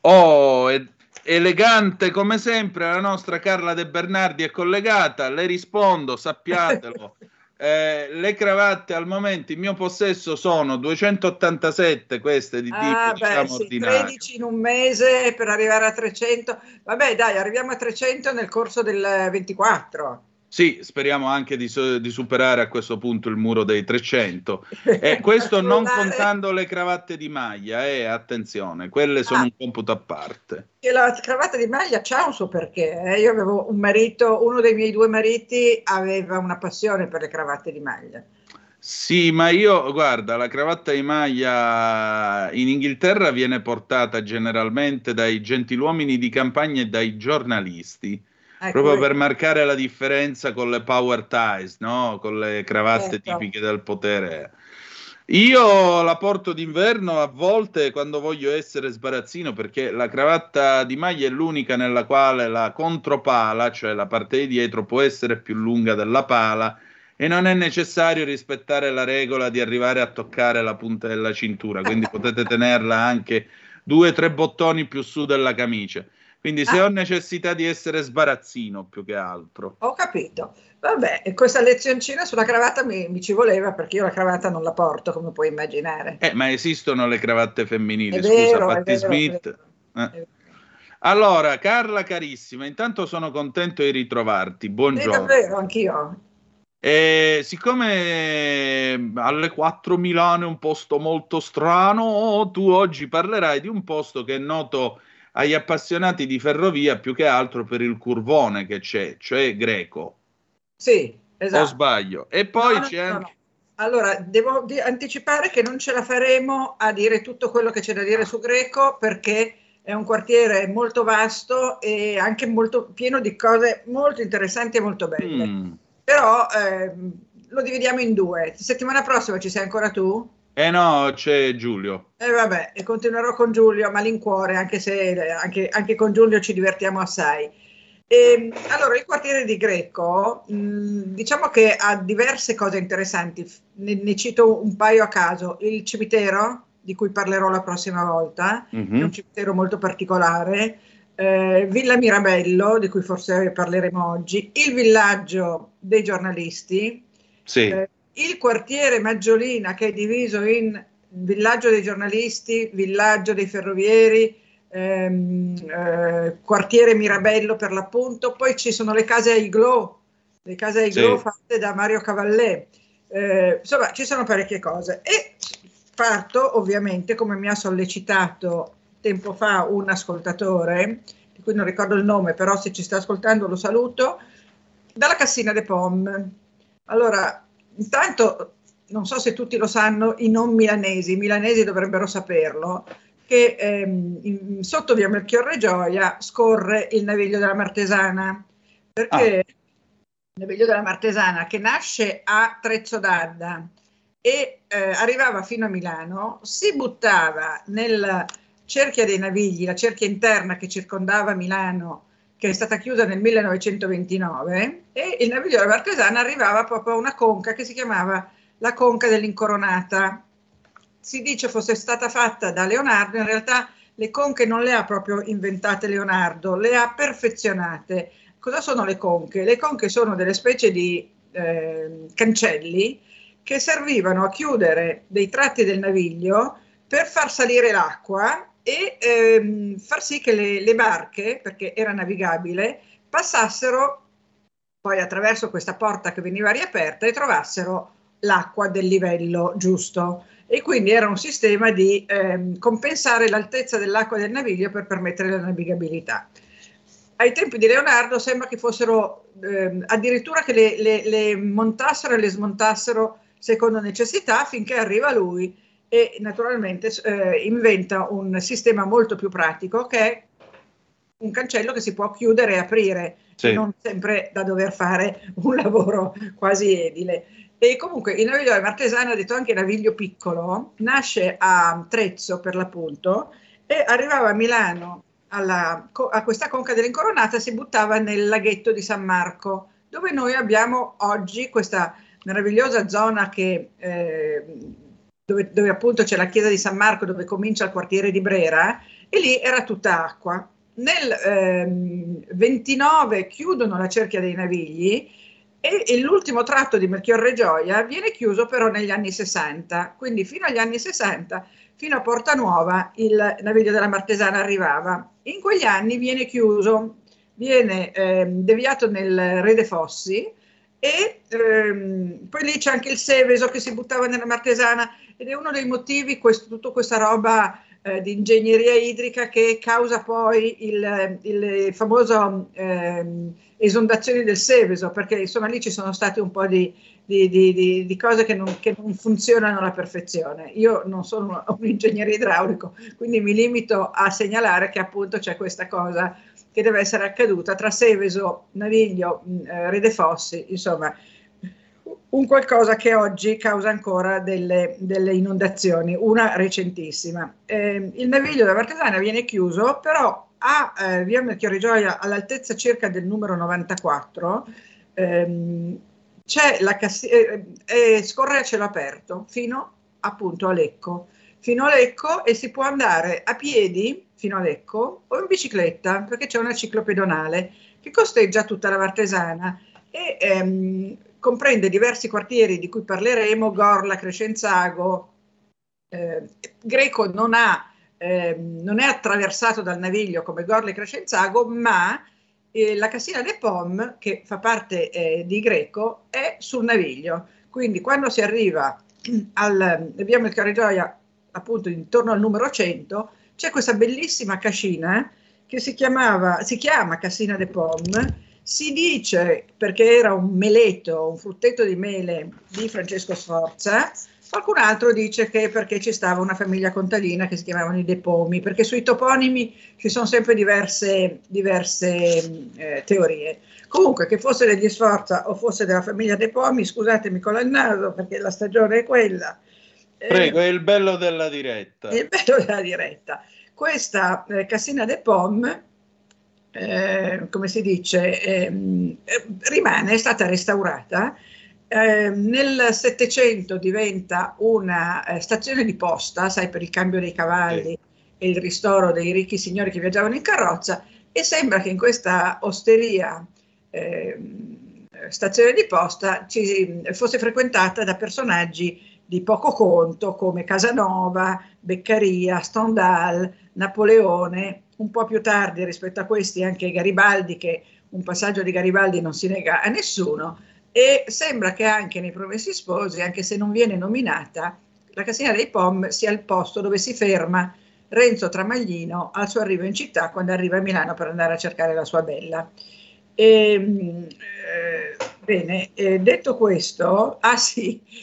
Oh, e elegante come sempre la nostra Carla De Bernardi è collegata, le rispondo, sappiatelo. Le cravatte al momento in mio possesso sono 287, queste di tipo diciamo, sì, ordinario. 13 in un mese per arrivare a 300. Vabbè dai, arriviamo a 300 nel corso del 24. Sì, speriamo anche di superare a questo punto il muro dei 300. E questo non contando le cravatte di maglia, attenzione, quelle sono un computo a parte. E la cravatta di maglia c'ha un suo perché. Io avevo un marito, uno dei miei due mariti aveva una passione per le cravatte di maglia. Sì, ma io, guarda, la cravatta di maglia in Inghilterra viene portata generalmente dai gentiluomini di campagna e dai giornalisti. Proprio per marcare la differenza con le power ties, no? Con le cravatte tipiche del potere. Io la porto d'inverno a volte quando voglio essere sbarazzino, perché la cravatta di maglia è l'unica nella quale la contropala, cioè la parte di dietro, può essere più lunga della pala e non è necessario rispettare la regola di arrivare a toccare la punta della cintura, quindi potete tenerla anche 2-3 bottoni più su della camicia. Quindi se ho necessità di essere sbarazzino più che altro. Ho capito. Vabbè, questa lezioncina sulla cravatta mi ci voleva, perché io la cravatta non la porto, come puoi immaginare. Ma esistono le cravatte femminili, scusa, Patti Smith. Allora, Carla carissima, intanto sono contento di ritrovarti. Buongiorno. Davvero, anch'io. Siccome alle 4 Milano è un posto molto strano, tu oggi parlerai di un posto che è noto agli appassionati di ferrovia più che altro per il curvone che c'è, cioè Greco. Sì, esatto. O sbaglio? E poi no. Allora, devo anticipare che non ce la faremo a dire tutto quello che c'è da dire su Greco, perché è un quartiere molto vasto e anche molto pieno di cose molto interessanti e molto belle. Però lo dividiamo in due. Settimana prossima ci sei ancora tu? Eh no, c'è Giulio. E vabbè, e continuerò con Giulio a malincuore, anche se anche con Giulio ci divertiamo assai. Allora, il quartiere di Greco, diciamo che ha diverse cose interessanti, ne cito un paio a caso. Il cimitero, di cui parlerò la prossima volta, è un cimitero molto particolare, Villa Mirabello, di cui forse parleremo oggi, il villaggio dei giornalisti, sì. Il quartiere Maggiolina, che è diviso in villaggio dei giornalisti, villaggio dei ferrovieri, quartiere Mirabello per l'appunto. Poi ci sono le case a igloo, sì, fatte da Mario Cavallè, insomma ci sono parecchie cose. E parto ovviamente, come mi ha sollecitato tempo fa un ascoltatore, di cui non ricordo il nome, però se ci sta ascoltando lo saluto, dalla Cassina de Pom. Allora, intanto non so se tutti lo sanno, i non milanesi, i milanesi dovrebbero saperlo, che sotto via Melchiorre Gioia scorre il Naviglio della Martesana, perché il Naviglio della Martesana, che nasce a Trezzo d'Adda e arrivava fino a Milano, si buttava nella cerchia dei Navigli, la cerchia interna che circondava Milano, che è stata chiusa nel 1929, e il Naviglio della Martesana arrivava proprio a una conca che si chiamava la Conca dell'Incoronata. Si dice fosse stata fatta da Leonardo, in realtà le conche non le ha proprio inventate Leonardo, le ha perfezionate. Cosa sono le conche? Le conche sono delle specie di cancelli che servivano a chiudere dei tratti del naviglio per far salire l'acqua e far sì che le barche, perché era navigabile, passassero poi attraverso questa porta che veniva riaperta e trovassero l'acqua del livello giusto. E quindi era un sistema di compensare l'altezza dell'acqua del naviglio per permettere la navigabilità. Ai tempi di Leonardo sembra che fossero addirittura che le montassero e le smontassero secondo necessità, finché arriva lui e naturalmente inventa un sistema molto più pratico, che è un cancello che si può chiudere e aprire, sì, e non sempre da dover fare un lavoro quasi edile. E comunque il Naviglio della Martesana, detto anche Naviglio Piccolo, nasce a Trezzo per l'appunto e arrivava a Milano a questa Conca dell'Incoronata e si buttava nel laghetto di San Marco, dove noi abbiamo oggi questa meravigliosa zona che, dove appunto c'è la chiesa di San Marco, dove comincia il quartiere di Brera, e lì era tutta acqua. Nel 29 chiudono la cerchia dei Navigli e l'ultimo tratto di Melchiorre Gioia viene chiuso però negli anni 60, quindi fino agli anni 60, fino a Porta Nuova, il Naviglio della Martesana arrivava. In quegli anni viene chiuso, viene deviato nel Re dei Fossi e poi lì c'è anche il Seveso che si buttava nella Martesana, ed è uno dei motivi, tutta questa roba di ingegneria idrica, che causa poi il famoso esondazioni del Seveso, perché insomma lì ci sono state un po' di cose che non funzionano alla perfezione. Io non sono un ingegnere idraulico, quindi mi limito a segnalare che appunto c'è questa cosa che deve essere accaduta tra Seveso, Naviglio, Re dei Fossi, insomma un qualcosa che oggi causa ancora delle inondazioni, una recentissima. Il Naviglio della Martesana viene chiuso, però a via Melchiorre Gioia, all'altezza circa del numero 94, c'è la scorre a cielo aperto fino appunto a Lecco, e si può andare a piedi fino a Lecco o in bicicletta, perché c'è una ciclopedonale che costeggia tutta la Martesana e comprende diversi quartieri di cui parleremo: Gorla, Crescenzago. Greco non è attraversato dal naviglio come Gorla e Crescenzago, ma la Cassina de Pom, che fa parte di Greco, è sul naviglio. Quindi quando si arriva al via Melchiorre Gioia, appunto intorno al numero 100, c'è questa bellissima cascina che si chiama Cassina de Pom. Si dice perché era un meleto, un frutteto di mele di Francesco Sforza. Qualcun altro dice che perché ci stava una famiglia contadina che si chiamavano i De Pomi, perché sui toponimi ci sono sempre diverse teorie. Comunque, che fosse degli Sforza o fosse della famiglia De Pomi, scusatemi con il naso perché la stagione è quella, Prego, è il bello della diretta. Il bello della diretta. Questa Cassina de Pom, come si dice, rimane, è stata restaurata. Nel Settecento diventa una stazione di posta, sai, per il cambio dei cavalli e il ristoro dei ricchi signori che viaggiavano in carrozza, e sembra che in questa osteria stazione di posta ci fosse frequentata da personaggi di poco conto come Casanova, Beccaria, Stendhal, Napoleone, un po' più tardi rispetto a questi anche Garibaldi, che un passaggio di Garibaldi non si nega a nessuno. E sembra che anche nei Promessi Sposi, anche se non viene nominata, la Cassina dei Pom sia il posto dove si ferma Renzo Tramaglino al suo arrivo in città, quando arriva a Milano per andare a cercare la sua bella. Bene, detto questo,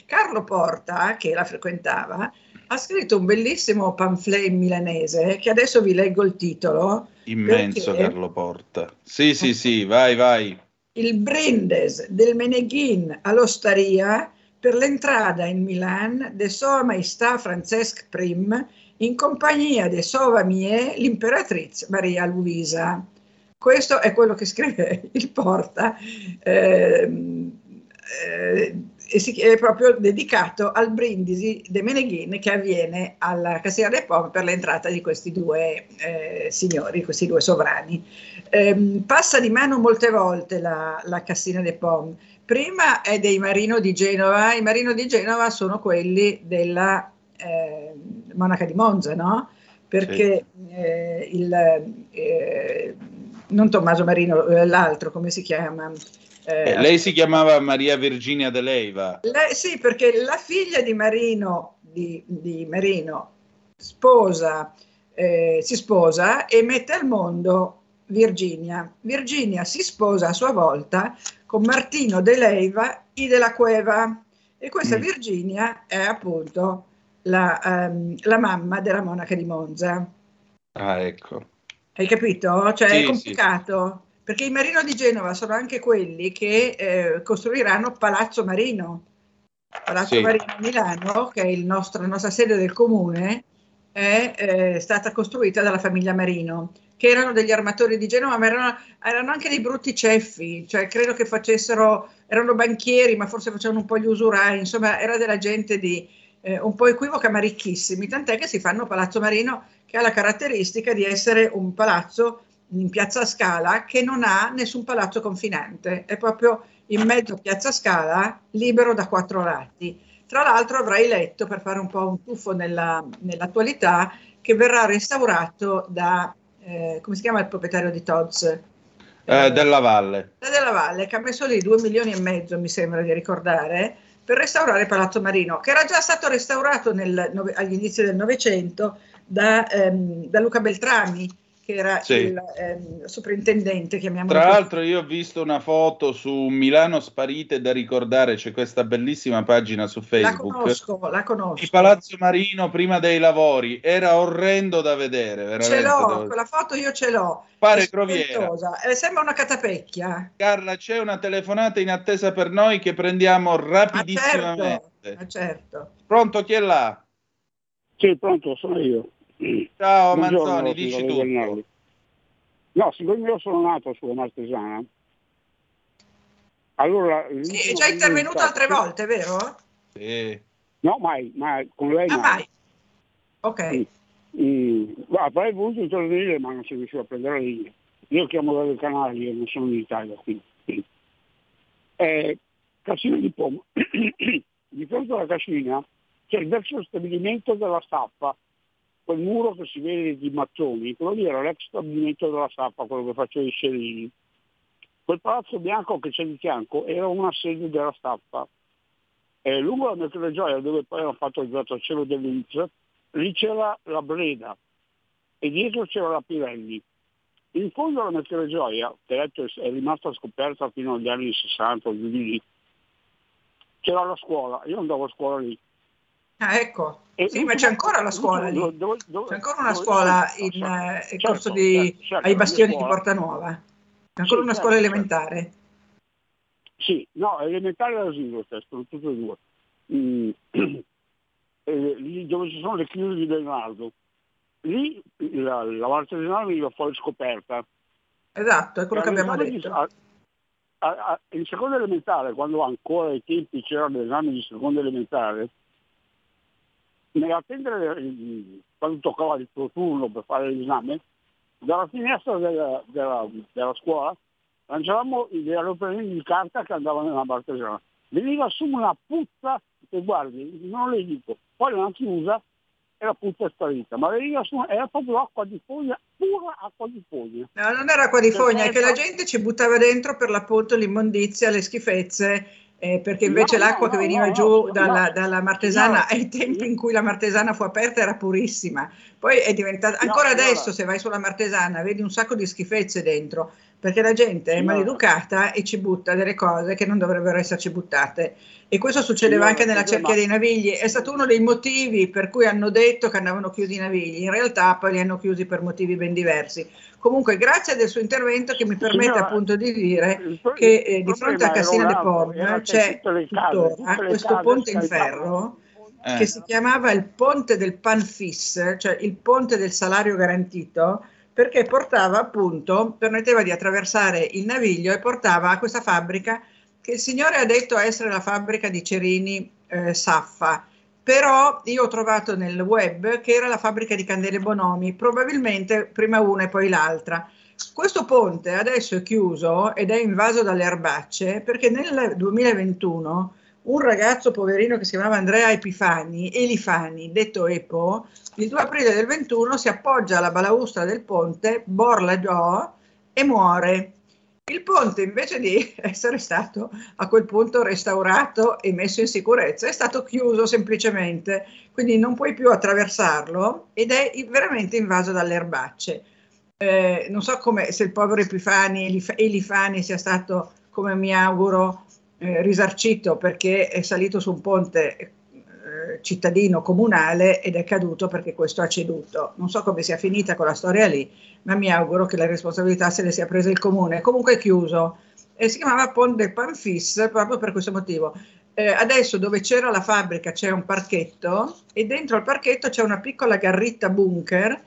Carlo Porta, che la frequentava, ha scritto un bellissimo pamphlet in milanese, che adesso vi leggo il titolo. Immenso perché... Carlo Porta. Sì, vai. Il brindes del Meneghin all'osteria per l'entrata in Milan de Sua Maestà Francesc I in compagnia de Sova Mie l'imperatrice Maria Luisa. Questo è quello che scrive il Porta, è proprio dedicato al brindisi de Meneghin che avviene alla Cassina de Pom per l'entrata di questi due signori, questi due sovrani. Passa di mano molte volte la Cassina de Pom. Prima è dei Marino di Genova. I Marino di Genova sono quelli della Monaca di Monza, no? Perché non Tommaso Marino, l'altro, come si chiama? Lei si chiamava Maria Virginia de Leyva. Sì, perché la figlia di Marino, si sposa e mette al mondo Virginia. Virginia si sposa a sua volta con Martino de Leyva e della Cueva, e questa Virginia è appunto la mamma della monaca di Monza. Ah, ecco. Hai capito? Cioè sì, è complicato. Sì. Perché i Marino di Genova sono anche quelli che costruiranno Palazzo Marino. Marino a Milano, che è la nostra sede del comune, è stata costruita dalla famiglia Marino, che erano degli armatori di Genova, ma erano anche dei brutti ceffi, cioè credo che erano banchieri, ma forse facevano un po' gli usurai, insomma era della gente un po' equivoca, ma ricchissimi, tant'è che si fanno Palazzo Marino, che ha la caratteristica di essere un palazzo in Piazza Scala che non ha nessun palazzo confinante, è proprio in mezzo a Piazza Scala, libero da quattro lati. Tra l'altro avrai letto, per fare un po' un tuffo nell'attualità, che verrà restaurato da, come si chiama il proprietario di Tod's? Della Valle. Della Valle, che ha messo lì 2,5 milioni, mi sembra di ricordare, per restaurare Palazzo Marino, che era già stato restaurato agli inizi del Novecento da Luca Beltrami, che era il soprintendente, chiamiamolo. Tra l'altro io ho visto una foto su Milano Sparite da ricordare, c'è questa bellissima pagina su Facebook. La conosco. Il Palazzo Marino prima dei lavori, era orrendo da vedere. Veramente. Quella foto io ce l'ho. Pare croviera. Sembra una catapecchia. Carla, c'è una telefonata in attesa per noi che prendiamo rapidissimamente. Ah, certo. Pronto, chi è là? Sì, pronto, sono io. Ciao Manzoni, dici tu. No, siccome io sono nato sulla Martesana, allora sì, è già intervenuto altre volte, vero? Sì. No, mai con lei. Mai. Ok. Sì. Avrei voluto intervenire, ma non si riusciva a prendere la linea. Io chiamo dalle Canarie, non sono in Italia, quindi. Cassina di Pom. Di fronte alla Cassina c'è il vecchio stabilimento della Staffa, quel muro che si vede di mattoni, quello lì era l'ex stabilimento della Staffa, quello che faceva i Scerini. Quel palazzo bianco che c'è di fianco era una sede della Staffa. Lungo la Mercato dove poi hanno fatto il grattacielo dell'Inps, lì c'era la Breda e dietro c'era la Pirelli. In fondo alla Mercato, che è rimasta scoperta fino agli anni 60 o giù di lì, c'era la scuola, io andavo a scuola lì. Ah, ecco. Sì, ma c'è ancora la scuola lì. C'è ancora una scuola in corso ai bastioni di Porta Nuova. C'è ancora una scuola elementare. Sì, no, elementare e asilo, sono tutte e due. lì dove ci sono le chiuse di Leonardo, lì la Martesana veniva fuori scoperta. Esatto, è quello che abbiamo detto. In seconda elementare, quando ancora ai tempi c'erano gli esami di seconda elementare, nell'attendere quando toccava il tuo turno per fare l'esame, dalla finestra della scuola lanciavamo gli aeroplani di carta che andavano nella Martesana. Veniva su una puzza, e guardi, non le dico, poi l'hanno chiusa e la puzza è sparita, ma veniva su, era proprio acqua di fogna, pura acqua di fogna. No, non era acqua di fogna, è che la gente ci buttava dentro per l'appunto l'immondizia, le schifezze, perché invece l'acqua che veniva giù dalla Martesana, ai tempi in cui la Martesana fu aperta, era purissima. Poi è diventata, ancora adesso se vai sulla Martesana vedi un sacco di schifezze dentro, perché la gente è maleducata e ci butta delle cose che non dovrebbero esserci buttate. E questo succedeva anche nella cerchia dei Navigli. È stato uno dei motivi per cui hanno detto che andavano chiusi i Navigli, in realtà poi li hanno chiusi per motivi ben diversi. Comunque grazie del suo intervento che mi permette appunto di dire che di fronte a Cassina de Pom c'è tuttora questo ponte in ferro che si chiamava il ponte del Panfis, cioè il ponte del salario garantito, perché portava appunto, permetteva di attraversare il Naviglio e portava a questa fabbrica che il signore ha detto essere la fabbrica di cerini Saffa, però io ho trovato nel web che era la fabbrica di Candele Bonomi, probabilmente prima una e poi l'altra. Questo ponte adesso è chiuso ed è invaso dalle erbacce, perché nel 2021 un ragazzo poverino che si chiamava Andrea Elifani, detto Epo, il 2 aprile del 21 si appoggia alla balaustra del ponte, borla giò e muore. Il ponte, invece di essere stato a quel punto restaurato e messo in sicurezza, è stato chiuso semplicemente, quindi non puoi più attraversarlo ed è veramente invaso dalle erbacce. Non so come, se il povero Elifani sia stato, come mi auguro, risarcito, perché è salito su un ponte cittadino comunale ed è caduto perché questo ha ceduto. Non so come sia finita quella storia lì, ma mi auguro che la responsabilità se le sia presa il comune. Comunque è chiuso e si chiamava Ponte del Panfis proprio per questo motivo. Adesso dove c'era la fabbrica c'è un parchetto e dentro al parchetto c'è una piccola garritta bunker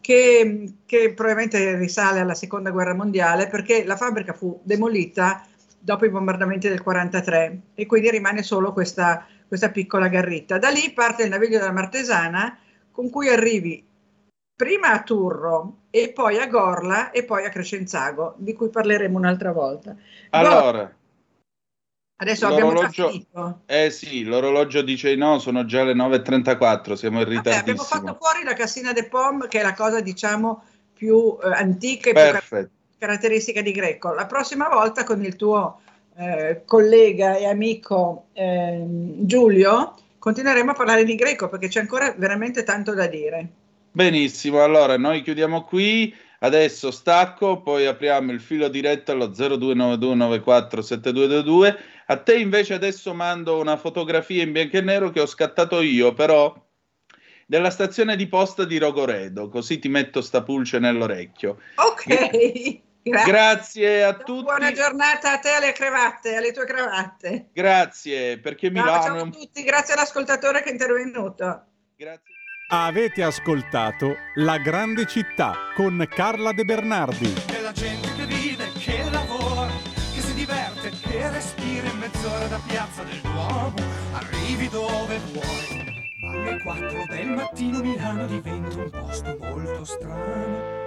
che probabilmente risale alla seconda guerra mondiale, perché la fabbrica fu demolita dopo i bombardamenti del 1943 e quindi rimane solo questa piccola garritta. Da lì parte il Naviglio della Martesana, con cui arrivi prima a Turro e poi a Gorla e poi a Crescenzago, di cui parleremo un'altra volta. Allora, adesso abbiamo già finito. Sì, l'orologio dice no, sono già le 9:34, siamo in ritardissimo. Abbiamo fatto fuori la Cassina de Pom, che è la cosa diciamo più antica e più caratteristica di Greco. La prossima volta con il tuo collega e amico Giulio continueremo a parlare di Greco, perché c'è ancora veramente tanto da dire. Benissimo, allora noi chiudiamo qui, adesso stacco, poi apriamo il filo diretto allo 0292947222. A te invece adesso mando una fotografia in bianco e nero che ho scattato io però della stazione di posta di Rogoredo, così ti metto sta pulce nell'orecchio. Ok. Grazie a tutti. Buona giornata a te, alle cravatte, alle tue cravatte. Grazie, perché Milano. Ciao a tutti, grazie all'ascoltatore che è intervenuto. Grazie. Avete ascoltato La Grande Città con Carla De Bernardi. C'è la gente che vive, che lavora, che si diverte, che respira in mezz'ora da Piazza del Duomo. Arrivi dove vuoi. Alle 4 del mattino Milano diventa un posto molto strano.